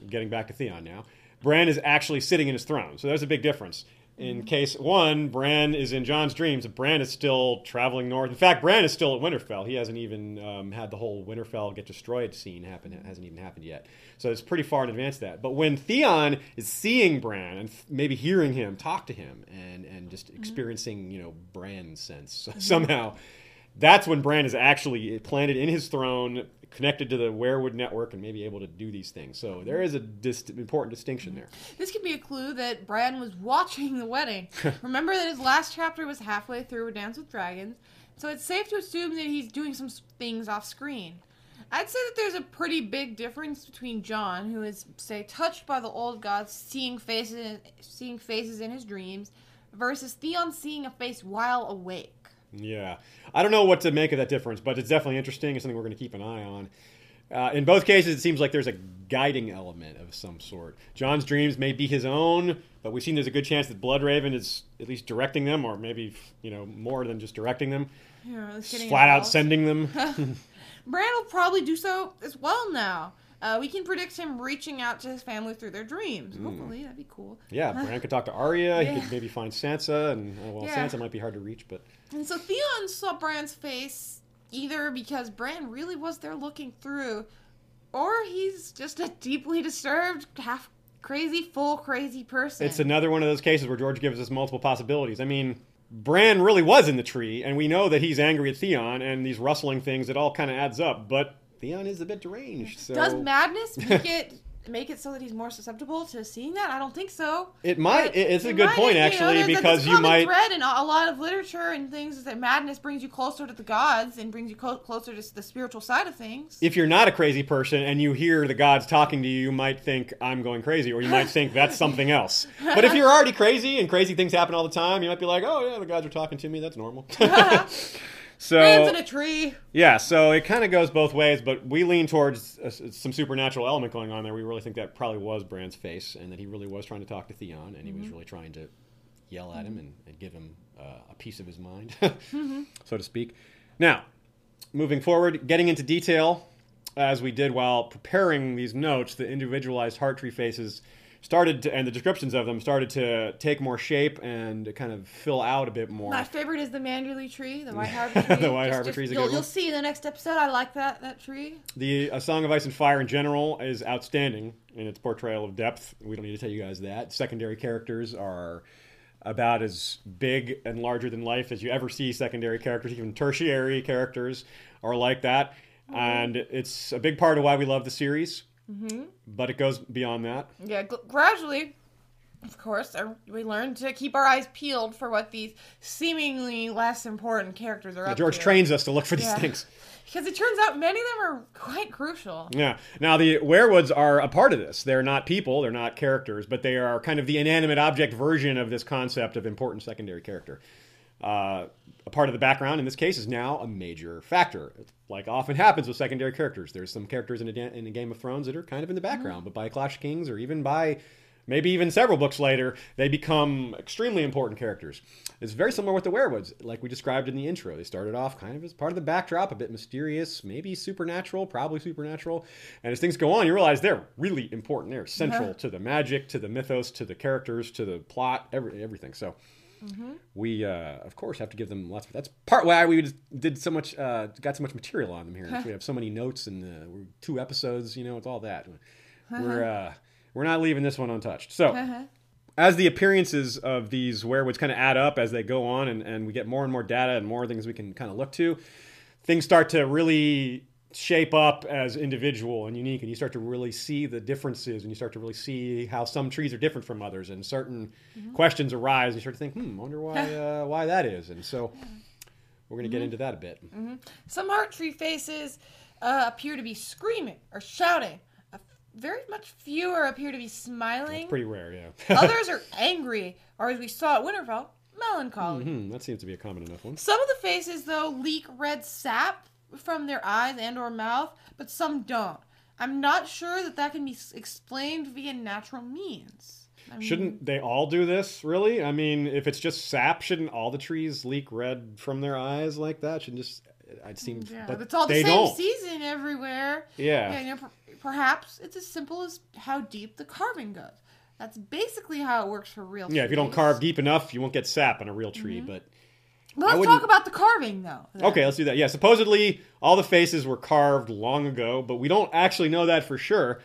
I'm getting back to Theon now, Bran is actually sitting in his throne. So there's a big difference. In mm-hmm. case one, Bran is in John's dreams, and Bran is still traveling north. In fact, Bran is still at Winterfell. He hasn't even um, had the whole Winterfell get destroyed scene happen. It hasn't even happened yet. So it's pretty far in advance of that. But when Theon is seeing Bran and maybe hearing him, talk to him, and, and just mm-hmm. experiencing, you know, Bran's sense mm-hmm. somehow... That's when Bran is actually planted in his throne, connected to the werewood network, and maybe able to do these things. So there is an dist- important distinction there. This could be a clue that Bran was watching the wedding. Remember that his last chapter was halfway through Dance with Dragons, so it's safe to assume that he's doing some things off screen. I'd say that there's a pretty big difference between John, who is, say, touched by the old gods, seeing faces, seeing faces in his dreams, versus Theon seeing a face while awake. Yeah. I don't know what to make of that difference, but it's definitely interesting. It's something we're going to keep an eye on. Uh, in both cases, it seems like there's a guiding element of some sort. John's dreams may be his own, but we've seen there's a good chance that Bloodraven is at least directing them, or maybe, you know, more than just directing them. Yeah, flat out sending them. Bran will probably do so as well now. Uh, we can predict him reaching out to his family through their dreams. Mm. Hopefully, that'd be cool. Yeah, Bran could talk to Arya. Yeah. He could maybe find Sansa. And, oh, well, yeah. Sansa might be hard to reach, but... And so Theon saw Bran's face either because Bran really was there looking through, or he's just a deeply disturbed, half-crazy, full-crazy person. It's another one of those cases where George gives us multiple possibilities. I mean... Bran really was in the tree, and we know that he's angry at Theon, and these rustling things, it all kind of adds up, but Theon is a bit deranged. So. Does madness make it make it so that he's more susceptible to seeing that? I don't think so. It might. But it's a it good might, point, actually, you know, because you might... There's a common thread in a lot of literature and things is that madness brings you closer to the gods and brings you co- closer to the spiritual side of things. If you're not a crazy person and you hear the gods talking to you, you might think, I'm going crazy, or you might think that's something else. But if you're already crazy and crazy things happen all the time, you might be like, oh, yeah, the gods are talking to me. That's normal. So, Man's in a tree. Yeah, so it kind of goes both ways, but we lean towards uh, some supernatural element going on there. We really think that probably was Bran's face, and that he really was trying to talk to Theon, and mm-hmm. he was really trying to yell at him and, and give him uh, a piece of his mind, mm-hmm. so to speak. Now, moving forward, getting into detail, as we did while preparing these notes, the individualized heart tree faces started to, and the descriptions of them started to take more shape and kind of fill out a bit more. My favorite is the Manderley tree, the White Harbor tree. the White just, Harbor tree is a good one. You'll see in the next episode. I like that that tree. The A Song of Ice and Fire in general is outstanding in its portrayal of depth. We don't need to tell you guys that. Secondary characters are about as big and larger than life as you ever see secondary characters. Even tertiary characters are like that. Mm-hmm. And it's a big part of why we love the series. Mm-hmm. But it goes beyond that. Yeah, g- gradually, of course, our, we learn to keep our eyes peeled for what these seemingly less important characters are yeah, up George to. George trains us to look for these yeah. things. Because it turns out many of them are quite crucial. Yeah. Now, the werewoods are a part of this. They're not people, they're not characters, but they are kind of the inanimate object version of this concept of important secondary character. Uh, a part of the background in this case is now a major factor. Like often happens with secondary characters. There's some characters in a, in a Game of Thrones that are kind of in the background, mm-hmm. but by Clash of Kings or even by maybe even several books later, they become extremely important characters. It's very similar with the werewolves, like we described in the intro. They started off kind of as part of the backdrop, a bit mysterious, maybe supernatural, probably supernatural. And as things go on, you realize they're really important. They're central mm-hmm. to the magic, to the mythos, to the characters, to the plot, every, everything. So... Mm-hmm. We, uh, of course, have to give them lots of... That's part why we did so much, uh, got so much material on them here. Huh. We have so many notes and uh, two episodes, you know, it's all that. Uh-huh. We're uh, we're not leaving this one untouched. So, uh-huh. as the appearances of these werewolves kind of add up as they go on and, and we get more and more data and more things we can kind of look to, things start to really shape up as individual and unique, and you start to really see the differences, and you start to really see how some trees are different from others, and certain mm-hmm. questions arise, and you start to think, hmm, I wonder why uh, why that is. And so we're going to mm-hmm. get into that a bit. Mm-hmm. Some heart tree faces uh, appear to be screaming or shouting. Uh, very much fewer appear to be smiling. That's pretty rare, yeah. Others are angry, or as we saw at Winterfell, melancholy. Mm-hmm. That seems to be a common enough one. Some of the faces, though, leak red sap from their eyes and or mouth, but some don't. I'm not sure that that can be explained via natural means. I mean, shouldn't they all do this, really? I mean, if it's just sap, shouldn't all the trees leak red from their eyes like that? Shouldn't just... I'd seem... Yeah, but it's all the same don't. season everywhere. Yeah. yeah you know, per- perhaps it's as simple as how deep the carving goes. That's basically how it works for real trees. Yeah, if you don't carve deep enough, you won't get sap on a real tree, mm-hmm. but... Well, let's talk about the carving, though. Then. Okay, let's do that. Yeah, supposedly all the faces were carved long ago, but we don't actually know that for sure.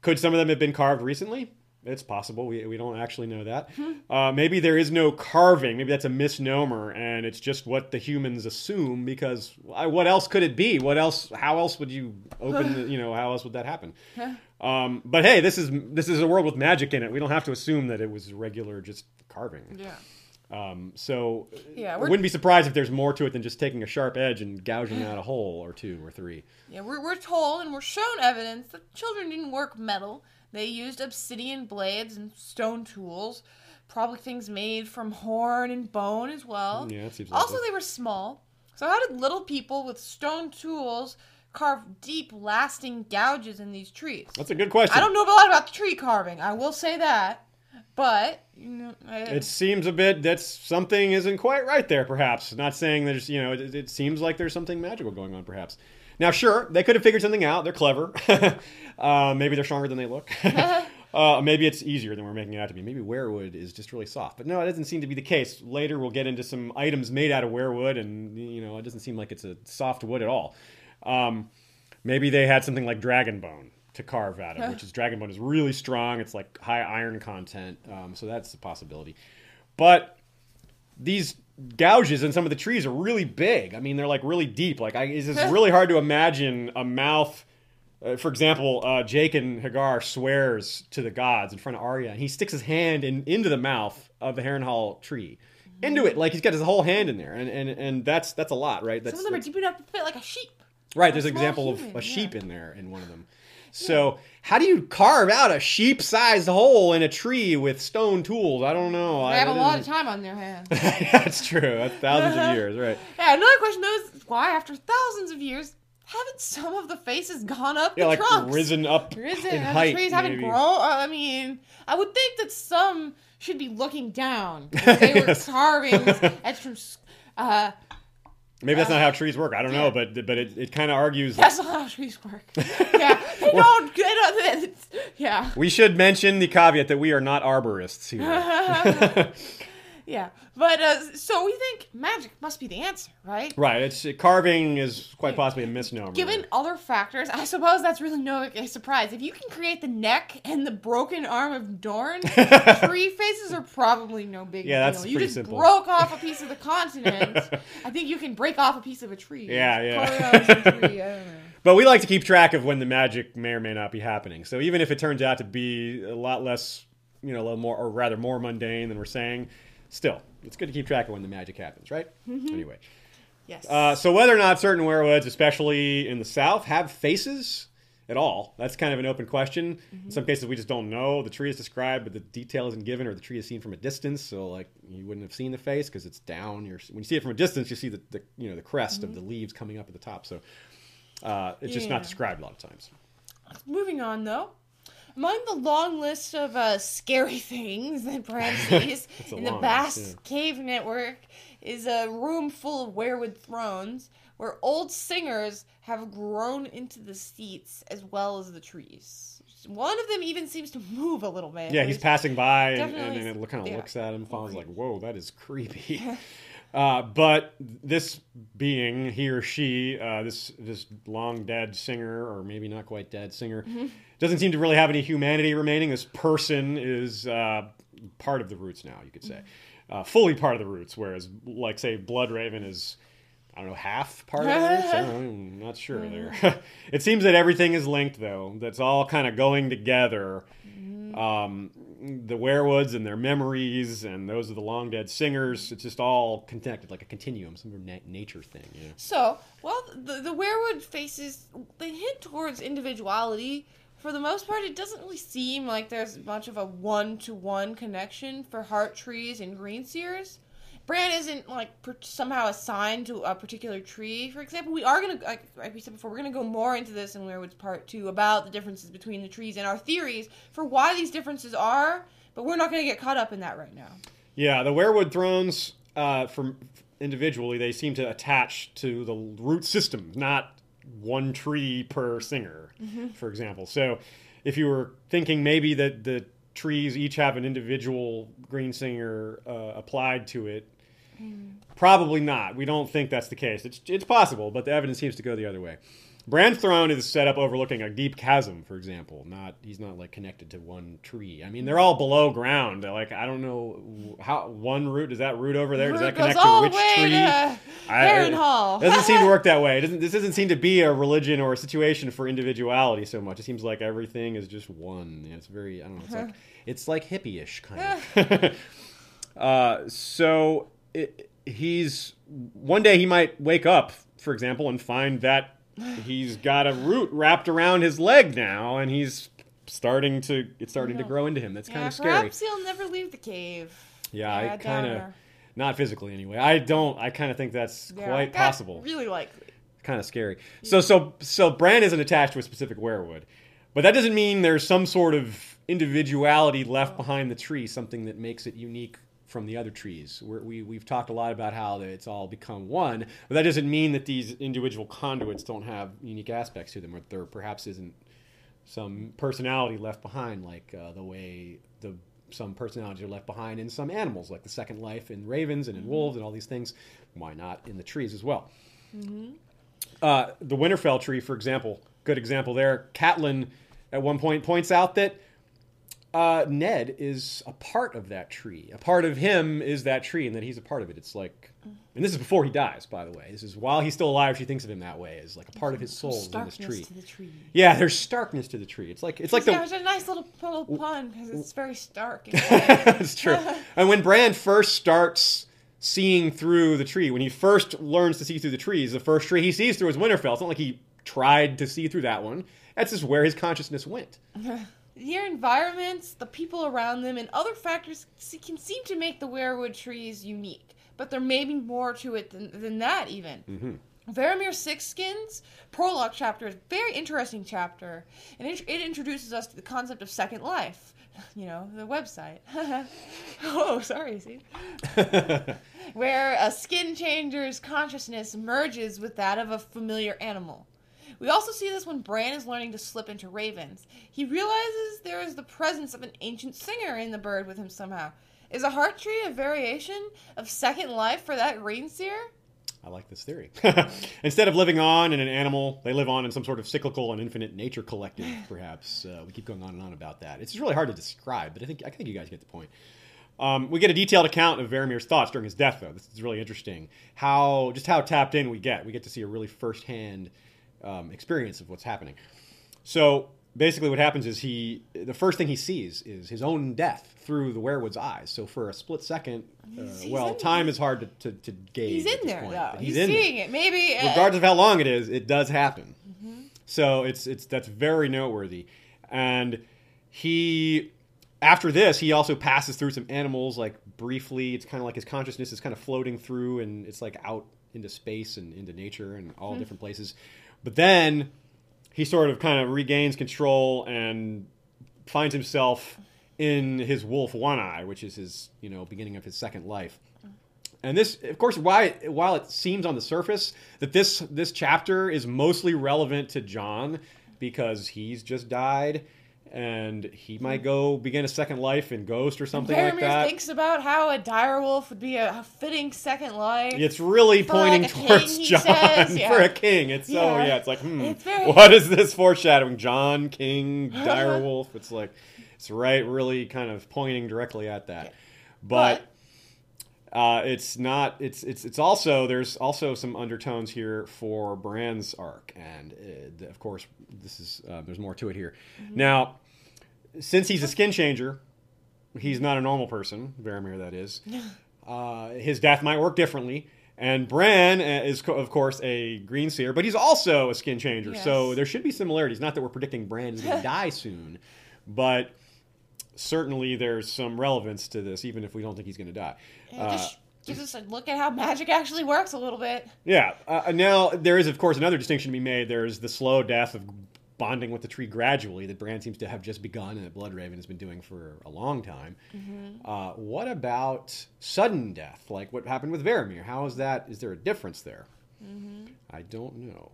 Could some of them have been carved recently? It's possible. We we don't actually know that. Mm-hmm. Uh, maybe there is no carving. Maybe that's a misnomer, and it's just what the humans assume, because what else could it be? What else? How else would you open the, you know, how else would that happen? um, but hey, this is this is a world with magic in it. We don't have to assume that it was regular just carving. Yeah. Um, so yeah, I wouldn't be surprised if there's more to it than just taking a sharp edge and gouging out a hole or two or three. Yeah, we're, we're told and we're shown evidence that children didn't work metal. They used obsidian blades and stone tools. probably things made from horn and bone as well. Yeah, it seems like Also, it. They were small. So how did little people with stone tools carve deep, lasting gouges in these trees? That's a good question. I don't know a lot about tree carving. I will say that. But, you know... I, it seems a bit that something isn't quite right there, perhaps. Not saying there's, you know, it, it seems like there's something magical going on, perhaps. Now, sure, they could have figured something out. They're clever. uh, maybe they're stronger than they look. uh, maybe it's easier than we're making it out to be. Maybe werewood is just really soft. But no, it doesn't seem to be the case. Later, we'll get into some items made out of werewood, and, you know, it doesn't seem like it's a soft wood at all. Um, maybe they had something like dragon bone to carve out of, which is dragon bone is really strong. It's like high iron content. Um, so that's a possibility. But these gouges in some of the trees are really big. I mean, they're like really deep. Like I, it's just really hard to imagine a mouth. Uh, for example, uh, Jake and Hagar swears to the gods in front of Arya, and he sticks his hand in, into the mouth of the Harrenhal tree. Into it. Like he's got his whole hand in there. And, and, and that's, that's a lot, right? That's, some of them are deep enough to fit like a sheep. Right. There's an example human, of a sheep yeah. in there in one of them. So how do you carve out a sheep-sized hole in a tree with stone tools? I don't know. They have I, a lot of time on their hands. That's true. That's thousands of years, right? Yeah, another question, though, is why, after thousands of years, haven't some of the faces gone up yeah, the like trunks? like risen up risen, in height, the trees maybe. haven't grown. I mean, I would think that some should be looking down. They yes. were carvings etched from... Uh, Maybe that's not how trees work. I don't yeah. know, but but it, it kind of argues... That's that, not how trees work. Yeah. They don't... They don't yeah. We should mention the caveat that we are not arborists here. yeah. But, uh, so we think magic must be the answer, right? Right. It's carving is quite possibly a misnomer. Given other factors, I suppose that's really no surprise. If you can create the neck and the broken arm of Dorne, tree faces are probably no big yeah, deal. That's you just simple. broke off a piece of the continent. I think you can break off a piece of a tree. Yeah, yeah. Tree. I don't know. But we like to keep track of when the magic may or may not be happening. So even if it turns out to be a lot less, you know, a little more, or rather more mundane than we're saying, still, it's good to keep track of when the magic happens, right? Mm-hmm. Anyway. Yes. Uh, so whether or not certain werewoods, especially in the South, have faces at all, that's kind of an open question. Mm-hmm. In some cases, we just don't know. The tree is described, but the detail isn't given, or the tree is seen from a distance. So, like, you wouldn't have seen the face because it's down. You're, when you see it from a distance, you see the, the you know the crest mm-hmm. of the leaves coming up at the top. So uh, it's yeah. just not described a lot of times. Moving on, though. Among the long list of uh, scary things that Bran sees in the vast yeah. cave network is a room full of werewood thrones where old singers have grown into the seats as well as the trees. One of them even seems to move a little bit. Yeah, he's passing by and, and it kind of yeah. looks at him and falls like, whoa, that is creepy. Uh, but this being, he or she, uh, this this long dead singer, or maybe not quite dead singer, mm-hmm. doesn't seem to really have any humanity remaining. This person is uh, part of the roots now, you could say. Mm-hmm. Uh, fully part of the roots, whereas, like, say, Bloodraven is, I don't know, half part of the roots? I don't know, I'm not sure mm-hmm. there. It seems that everything is linked, though. That's all kind of going together. Mm-hmm. Um The werewoods and their memories, and those are the long dead singers. It's just all connected, like a continuum, some na- nature thing. Yeah. So, well, the, the werewood faces, they hint towards individuality. For the most part, it doesn't really seem like there's much of a one-to-one connection for heart trees and green seers. Bran isn't, like, per- somehow assigned to a particular tree. For example, we are going to, like, like we said before, we're going to go more into this in Werewoods Part two about the differences between the trees and our theories for why these differences are, but we're not going to get caught up in that right now. Yeah, the werewood thrones, uh, from individually, they seem to attach to the root system, not one tree per singer, mm-hmm. for example. So if you were thinking maybe that the trees each have an individual green singer uh, applied to it, probably not. We don't think that's the case. It's it's possible, but the evidence seems to go the other way. Bran's throne is set up overlooking a deep chasm, for example. Not he's not like connected to one tree. I mean, they're all below ground. They're like, I don't know how one root does that root over there. Does that connect to which tree? Harrenhal doesn't seem to work that way. It doesn't this doesn't seem to be a religion or a situation for individuality so much. It seems like everything is just one. Yeah, it's very I don't know. It's like it's like hippie-ish kind of. uh, so. It, he's one day he might wake up, for example, and find that he's got a root wrapped around his leg now, and he's starting to it's starting to grow into him. That's yeah, kind of scary. Perhaps he'll never leave the cave. Yeah, yeah I, I kind of not physically anyway. I don't. I kind of think that's yeah, quite that's possible. Really likely. Kind of scary. Yeah. So so so Bran isn't attached to a specific werewood, but that doesn't mean there's some sort of individuality left oh. behind the tree, something that makes it unique from the other trees. We're, we, we've talked a lot about how it's all become one, but that doesn't mean that these individual conduits don't have unique aspects to them, or there perhaps isn't some personality left behind, like uh, the way the some personalities are left behind in some animals, like the second life in ravens and in mm-hmm. wolves and all these things. Why not in the trees as well? Mm-hmm. Uh, the Winterfell tree, for example, good example there. Catelyn, at one point, points out that uh, Ned is a part of that tree. A part of him is that tree, and that he's a part of it. It's like, and this is before he dies, by the way. This is while he's still alive. She thinks of him that way, as like a part of his soul is in this tree. To the tree. Yeah, there's starkness to the tree. It's like it's like yeah, the. There's a nice little, little pun because it's very stark. It's true. And when Bran first starts seeing through the tree, when he first learns to see through the trees, the first tree he sees through is Winterfell. It's not like he tried to see through that one. That's just where his consciousness went. Their environments, the people around them, and other factors can seem to make the werewood trees unique, but there may be more to it than, than that even. Mm-hmm. Varamir Sixskins' prologue chapter is a very interesting chapter, and it, it introduces us to the concept of second life. You know, the website. Oh, sorry, see? Where a skin changer's consciousness merges with that of a familiar animal. We also see this when Bran is learning to slip into ravens. He realizes there is the presence of an ancient singer in the bird with him somehow. Is a heart tree a variation of second life for that Rainseer? I like this theory. Instead of living on in an animal, they live on in some sort of cyclical and infinite nature collective, perhaps. Uh, we keep going on and on about that. It's really hard to describe, but I think I think you guys get the point. Um, we get a detailed account of Varamir's thoughts during his death, though. This is really interesting. How just how tapped in we get. We get to see a really firsthand um, experience of what's happening. So basically what happens is he, the first thing he sees is his own death through the werewood's eyes. So for a split second, uh, well, time is hard to, to, to gauge. He's in there, though. He's seeing it. Maybe. Uh, Regardless of how long it is, it does happen. Mm-hmm. So it's it's that's very noteworthy. And he, after this, he also passes through some animals, like briefly. It's kind of like his consciousness is kind of floating through, and it's like out into space and into nature and all mm-hmm. different places. But then he sort of kind of regains control and finds himself in his wolf One Eye, which is his, you know, beginning of his second life. And this, of course, why, while it seems on the surface that this this chapter is mostly relevant to Jon because he's just died and he might go begin a second life in Ghost or something like that. Varamir thinks about how a direwolf would be a fitting second life. It's really for pointing like towards king, Jon says, yeah. for a king. It's yeah. so yeah. It's like, hmm, it's very... what is this foreshadowing? Jon, king, direwolf. It's like, it's right, really kind of pointing directly at that. Yeah. But, but uh, it's not. It's it's it's also there's also some undertones here for Bran's arc, and uh, of course, this is uh, there's more to it here. Mm-hmm. Now, since he's a skin changer, he's not a normal person, Varamir that is. Uh, his death might work differently. And Bran is, of course, a green seer, but he's also a skin changer. Yes. So there should be similarities. Not that we're predicting Bran is going to die soon, but certainly there's some relevance to this, even if we don't think he's going to die. It just uh, gives us a look at how magic actually works a little bit. Yeah. Uh, now, there is, of course, another distinction to be made. There's the slow death of bonding with the tree gradually that Bran seems to have just begun and that Bloodraven has been doing for a long time. Mm-hmm. Uh, what about sudden death, like what happened with Varamir? How is that? Is there a difference there? Mm-hmm. I don't know.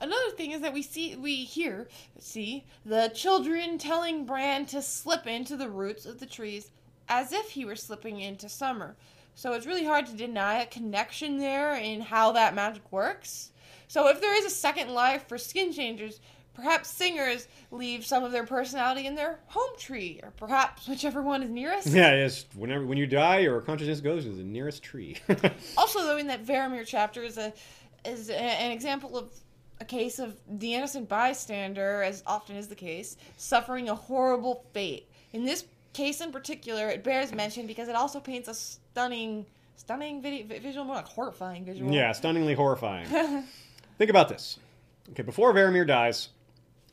Another thing is that we see, we hear, see the children telling Bran to slip into the roots of the trees as if he were slipping into summer. So it's really hard to deny a connection there in how that magic works. So if there is a second life for skin changers, perhaps singers leave some of their personality in their home tree, or perhaps whichever one is nearest. Yeah, yes. Whenever when you die, your consciousness goes to the nearest tree. Also, though, in that Varamir chapter is a is a, an example of a case of the innocent bystander, as often is the case, suffering a horrible fate. In this case in particular, it bears mention because it also paints a stunning, stunning video, visual, more like horrifying visual. Yeah, stunningly horrifying. Think about this. Okay, before Varamir dies,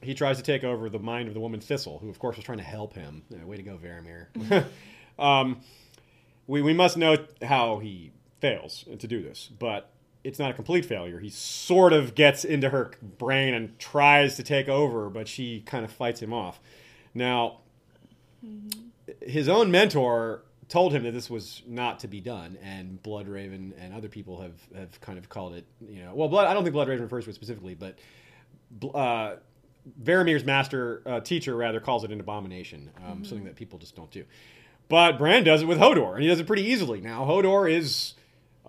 he tries to take over the mind of the woman Thistle, who, of course, was trying to help him. Yeah, way to go, Varamir. um, we, we must note how he fails to do this, but it's not a complete failure. He sort of gets into her brain and tries to take over, but she kind of fights him off. Now, mm-hmm. his own mentor told him that this was not to be done, and Bloodraven and other people have, have kind of called it, you know... Well, Blood, I don't think Bloodraven refers to it specifically, but... Uh, Varamir's master, uh, teacher, rather, calls it an abomination, um, mm-hmm. something that people just don't do. But Bran does it with Hodor, and he does it pretty easily. Now, Hodor is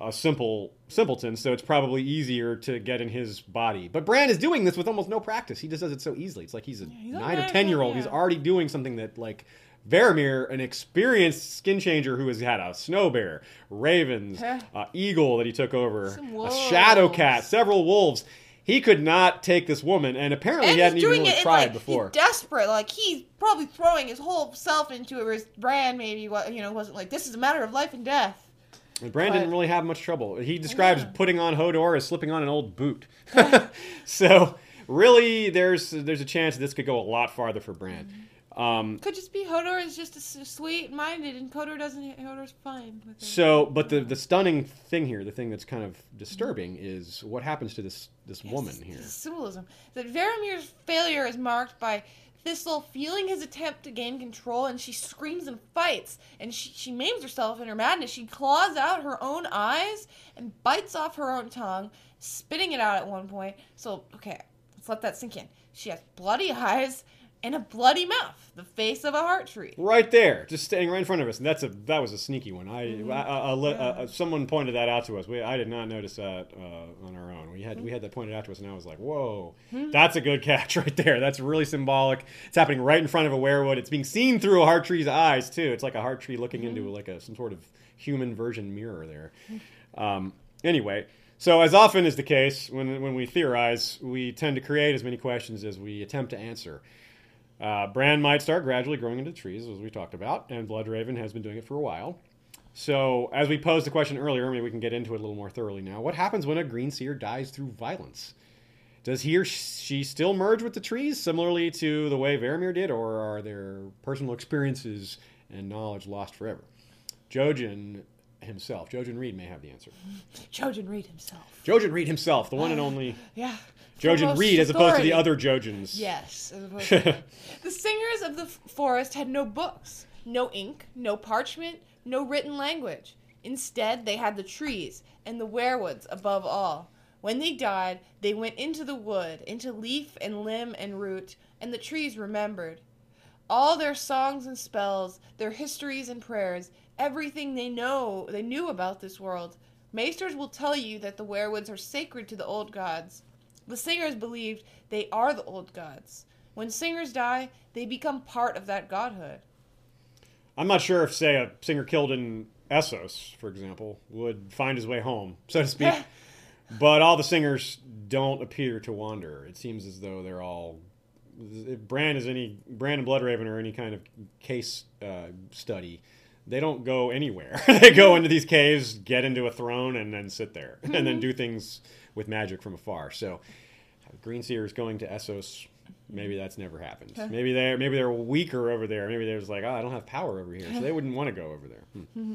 a simple simpleton, so it's probably easier to get in his body. But Bran is doing this with almost no practice. He just does it so easily. It's like he's a yeah, he's nine okay, or ten-year-old. Yeah. He's already doing something that, like, Varamir, an experienced skin changer who has had a snow bear, ravens, huh? uh, eagle that he took over, a shadow cat, several wolves... He could not take this woman, and apparently and he hadn't even really it, tried like, before. He's desperate. Like, he's probably throwing his whole self into it. Bran maybe, you know, wasn't like, this is a matter of life and death. And Bran but, didn't really have much trouble. He describes yeah. putting on Hodor as slipping on an old boot. So, really, there's there's a chance this could go a lot farther for Bran. Mm-hmm. Um, Could just be Hodor is just a, a sweet-minded, and Hodor doesn't. Hodor's fine with it. So, but the the stunning thing here, the thing that's kind of disturbing, is what happens to this this yes, woman here. Symbolism that Varamir's failure is marked by Thistle feeling his attempt to gain control, and she screams and fights, and she she maims herself in her madness. She claws out her own eyes and bites off her own tongue, spitting it out at one point. So, okay, let's let that sink in. She has bloody eyes. And a bloody mouth, the face of a heart tree. Right there, just standing right in front of us. And that's a that was a sneaky one. I, mm-hmm. I, I, I yeah. uh, someone pointed that out to us. We I did not notice that uh, on our own. We had mm-hmm. we had that pointed out to us, and I was like, whoa, mm-hmm. that's a good catch right there. That's really symbolic. It's happening right in front of a werewood. It's being seen through a heart tree's eyes too. It's like a heart tree looking mm-hmm. into like a some sort of human version mirror there. Mm-hmm. Um, anyway. So as often is the case when when we theorize, we tend to create as many questions as we attempt to answer. Uh, Bran might start gradually growing into trees, as we talked about, and Bloodraven has been doing it for a while. So, as we posed the question earlier, maybe we can get into it a little more thoroughly now. What happens when a green seer dies through violence? Does he or she still merge with the trees, similarly to the way Varamir did, or are their personal experiences and knowledge lost forever? Jojen himself, Jojen Reed may have the answer. Jojen Reed himself. Jojen Reed himself, the one uh, and only... Yeah. Jojen Reed, as opposed to the other Jojens. Yes. As opposed to the singers of the forest had no books, no ink, no parchment, no written language. Instead, they had the trees and the werewoods above all. When they died, they went into the wood, into leaf and limb and root, and the trees remembered. All their songs and spells, their histories and prayers, everything they know, they knew about this world. Maesters will tell you that the werewoods are sacred to the old gods. The singers believed they are the old gods. When singers die, they become part of that godhood. I'm not sure if, say, a singer killed in Essos, for example, would find his way home, so to speak. But all the singers don't appear to wander. It seems as though they're all... If Bran is any Bran and Bloodraven are any kind of case uh, study, they don't go anywhere. They go into these caves, get into a throne, and then sit there, mm-hmm. and then do things... with magic from afar. So green seers going to Essos, maybe that's never happened. Maybe they're maybe they're weaker over there. Maybe they're just like, oh, I don't have power over here, so they wouldn't want to go over there. Hmm. Mm-hmm.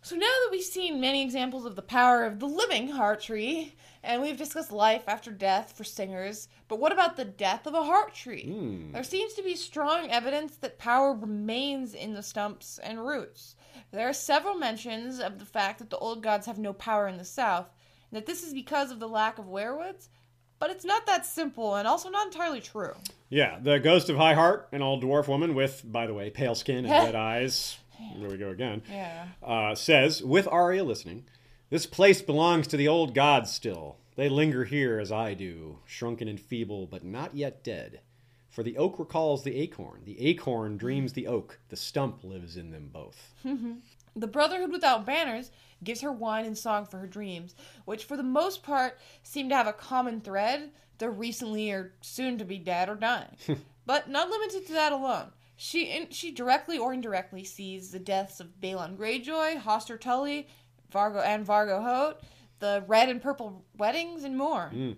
So now that we've seen many examples of the power of the living heart tree, and we've discussed life after death for singers, but what about the death of a heart tree? Mm. There seems to be strong evidence that power remains in the stumps and roots. There are several mentions of the fact that the old gods have no power in the south, that this is because of the lack of werewoods, but it's not that simple and also not entirely true. Yeah, the ghost of High Heart, an old dwarf woman with, by the way, pale skin and red eyes, there we go again, yeah. uh, says, with Arya listening, this place belongs to the old gods still. They linger here as I do, shrunken and feeble, but not yet dead. For the oak recalls the acorn. The acorn dreams the oak. The stump lives in them both. The Brotherhood Without Banners gives her wine and song for her dreams, which for the most part seem to have a common thread. They're recently or soon to be dead or dying. But not limited to that alone. She in, she directly or indirectly sees the deaths of Balon Greyjoy, Hoster Tully, Vargo and Vargo Hoat, the Red and Purple Weddings, and more. Mm.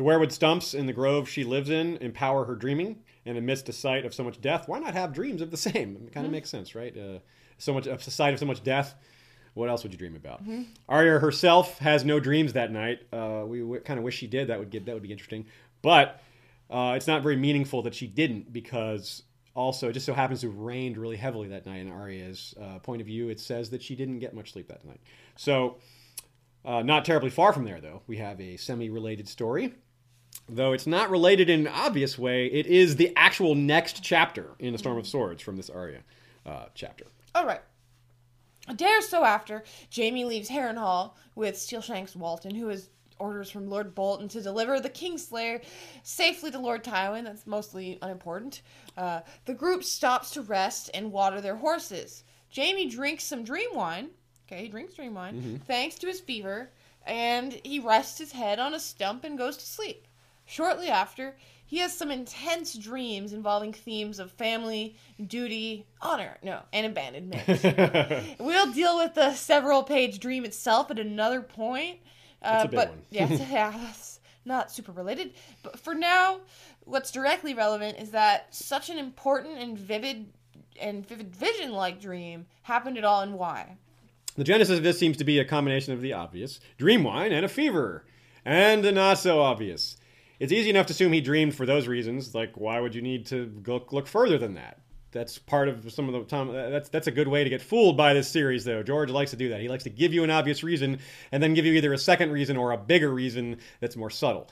The weirwood stumps in the grove she lives in empower her dreaming, and amidst a sight of so much death, why not have dreams of the same? It kind of mm-hmm. makes sense, right? Uh, so much, a sight of so much death, what else would you dream about? Mm-hmm. Arya herself has no dreams that night. Uh, we w- kind of wish she did. That would get that would be interesting. But uh, it's not very meaningful that she didn't, because also it just so happens it rained really heavily that night. In Arya's uh, point of view, it says that she didn't get much sleep that night. So uh, not terribly far from there, though, we have a semi-related story. Though it's not related in an obvious way, it is the actual next chapter in A Storm of Swords from this Arya uh, chapter. All right. A day or so after, Jaime leaves Harrenhal with Steelshanks Walton, who has orders from Lord Bolton to deliver the Kingslayer safely to Lord Tywin. That's mostly unimportant. Uh, the group stops to rest and water their horses. Jaime drinks some dream wine. Okay, he drinks dream wine. Mm-hmm. Thanks to his fever, and he rests his head on a stump and goes to sleep. Shortly after, he has some intense dreams involving themes of family, duty, honor, no, and abandonment. We'll deal with the several-page dream itself at another point. Uh, that's a big but, one. yeah, yeah, that's not super related. But for now, what's directly relevant is that such an important and vivid and vivid vision-like dream happened at all, and why. The genesis of this seems to be a combination of the obvious, dream wine, and a fever, and the not-so-obvious. It's easy enough to assume he dreamed for those reasons. Like, why would you need to go look further than that? That's part of some of the time. That's that's a good way to get fooled by this series, though. George likes to do that. He likes to give you an obvious reason and then give you either a second reason or a bigger reason that's more subtle.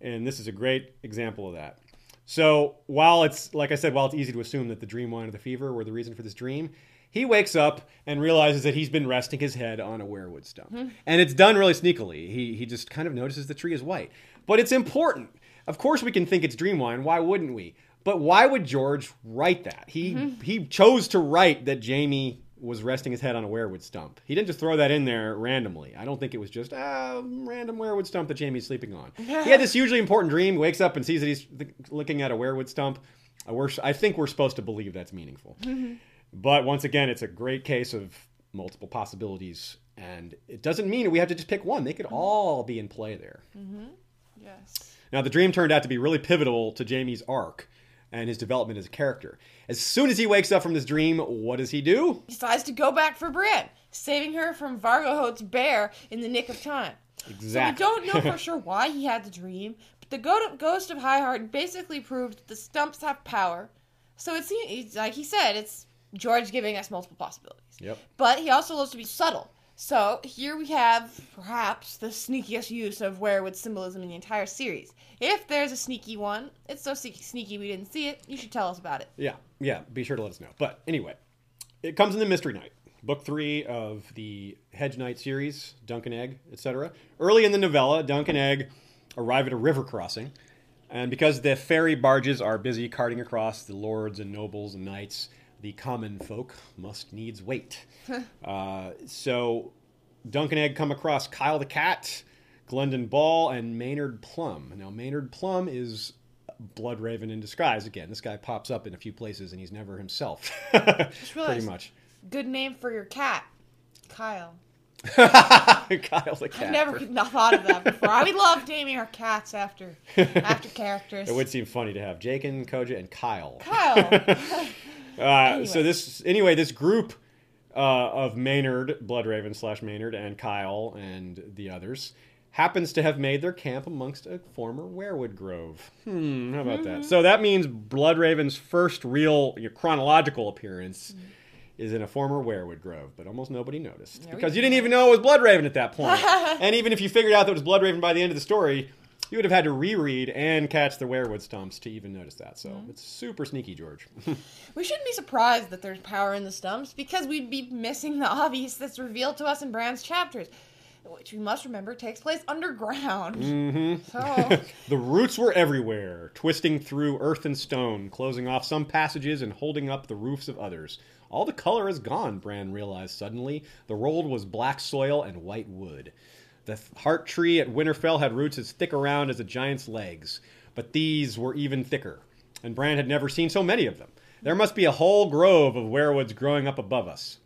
And this is a great example of that. So while it's, like I said, while it's easy to assume that the dream wine or the fever were the reason for this dream, he wakes up and realizes that he's been resting his head on a weirwood stump. Mm-hmm. And it's done really sneakily. He he just kind of notices the tree is white. But it's important. Of course we can think it's dream wine. Why wouldn't we? But why would George write that? He mm-hmm. he chose to write that Jaime was resting his head on a weirwood stump. He didn't just throw that in there randomly. I don't think it was just a uh, random weirwood stump that Jaime's sleeping on. He had this hugely important dream, wakes up and sees that he's th- looking at a weirwood stump. I, we're, I think we're supposed to believe that's meaningful. Mm-hmm. But once again, it's a great case of multiple possibilities, and it doesn't mean we have to just pick one. They could all be in play there. Mm-hmm. Yes. Now, the dream turned out to be really pivotal to Jaime's arc and his development as a character. As soon as he wakes up from this dream, what does he do? He decides to go back for Brienne, saving her from Vargohote's bear in the nick of time. Exactly. So we don't know for sure why he had the dream, but the ghost of Highheart basically proved that the stumps have power. So it's like he said, it's George giving us multiple possibilities. Yep. But he also loves to be subtle. So here we have perhaps the sneakiest use of weirwood symbolism in the entire series. If there's a sneaky one, it's so sneaky we didn't see it. You should tell us about it. Yeah, yeah. Be sure to let us know. But anyway, it comes in the Mystery Knight, book three of the Hedge Knight series, Dunk and Egg, et cetera. Early in the novella, Dunk and Egg arrive at a river crossing, and because the ferry barges are busy carting across the lords and nobles and knights, the common folk must needs wait. uh, so Dunk and Egg come across Kyle the Cat, Glendon Ball, and Maynard Plum. Now, Maynard Plum is Bloodraven in disguise again. This guy pops up in a few places, and he's never himself. Just pretty much. Good name for your cat, Kyle. Kyle the cat. I've never thought of that before. I would love naming our cats after after characters. It would seem funny to have Jake and Koja and Kyle. Kyle. Uh, anyway. So this, anyway, this group uh, of Maynard, Bloodraven slash Maynard, and Kyle and the others happens to have made their camp amongst a former weirwood grove. Hmm, how about mm-hmm. that? So that means Bloodraven's first real you know, chronological appearance mm-hmm. is in a former weirwood grove, but almost nobody noticed. There because you didn't even know it was Bloodraven at that point. And even if you figured out that it was Bloodraven by the end of the story, you would have had to reread and catch the weirwood stumps to even notice that. So mm-hmm. it's super sneaky, George. We shouldn't be surprised that there's power in the stumps because we'd be missing the obvious that's revealed to us in Bran's chapters, which we must remember takes place underground. Mm-hmm. So the roots were everywhere, twisting through earth and stone, closing off some passages and holding up the roofs of others. All the color is gone, Bran realized suddenly. The rolled was black soil and white wood. The heart tree at Winterfell had roots as thick around as a giant's legs, but these were even thicker, and Bran had never seen so many of them. There must be a whole grove of weirwoods growing up above us.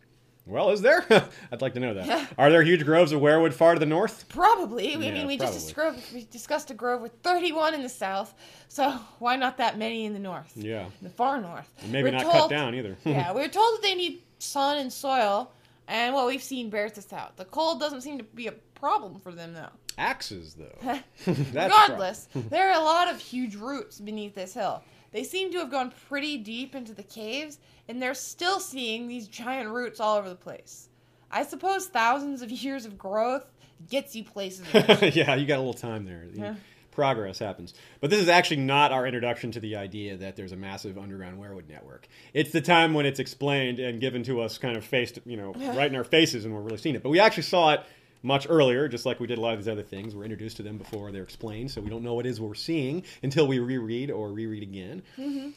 Well, is there? I'd like to know that. Yeah. Are there huge groves of weirwood far to the north? Probably. We, yeah, I mean, we probably. just discussed, we discussed a grove with thirty-one in the south, so why not that many in the north? Yeah. In the far north. And maybe we're not told, cut down either. Yeah, we were told that they need sun and soil, and what we've seen bears this out. The cold doesn't seem to be a problem for them, though. Axes, though. Regardless, there are a lot of huge roots beneath this hill. They seem to have gone pretty deep into the caves, and they're still seeing these giant roots all over the place. I suppose thousands of years of growth gets you places. Yeah, you got a little time there. Yeah. Progress happens. But this is actually not our introduction to the idea that there's a massive underground weirwood network. It's the time when it's explained and given to us kind of faced, you know, right in our faces, and we're really seeing it. But we actually saw it much earlier, just like we did a lot of these other things. We're introduced to them before they're explained, so we don't know what it is we're seeing until we reread or reread again. Mm-hmm.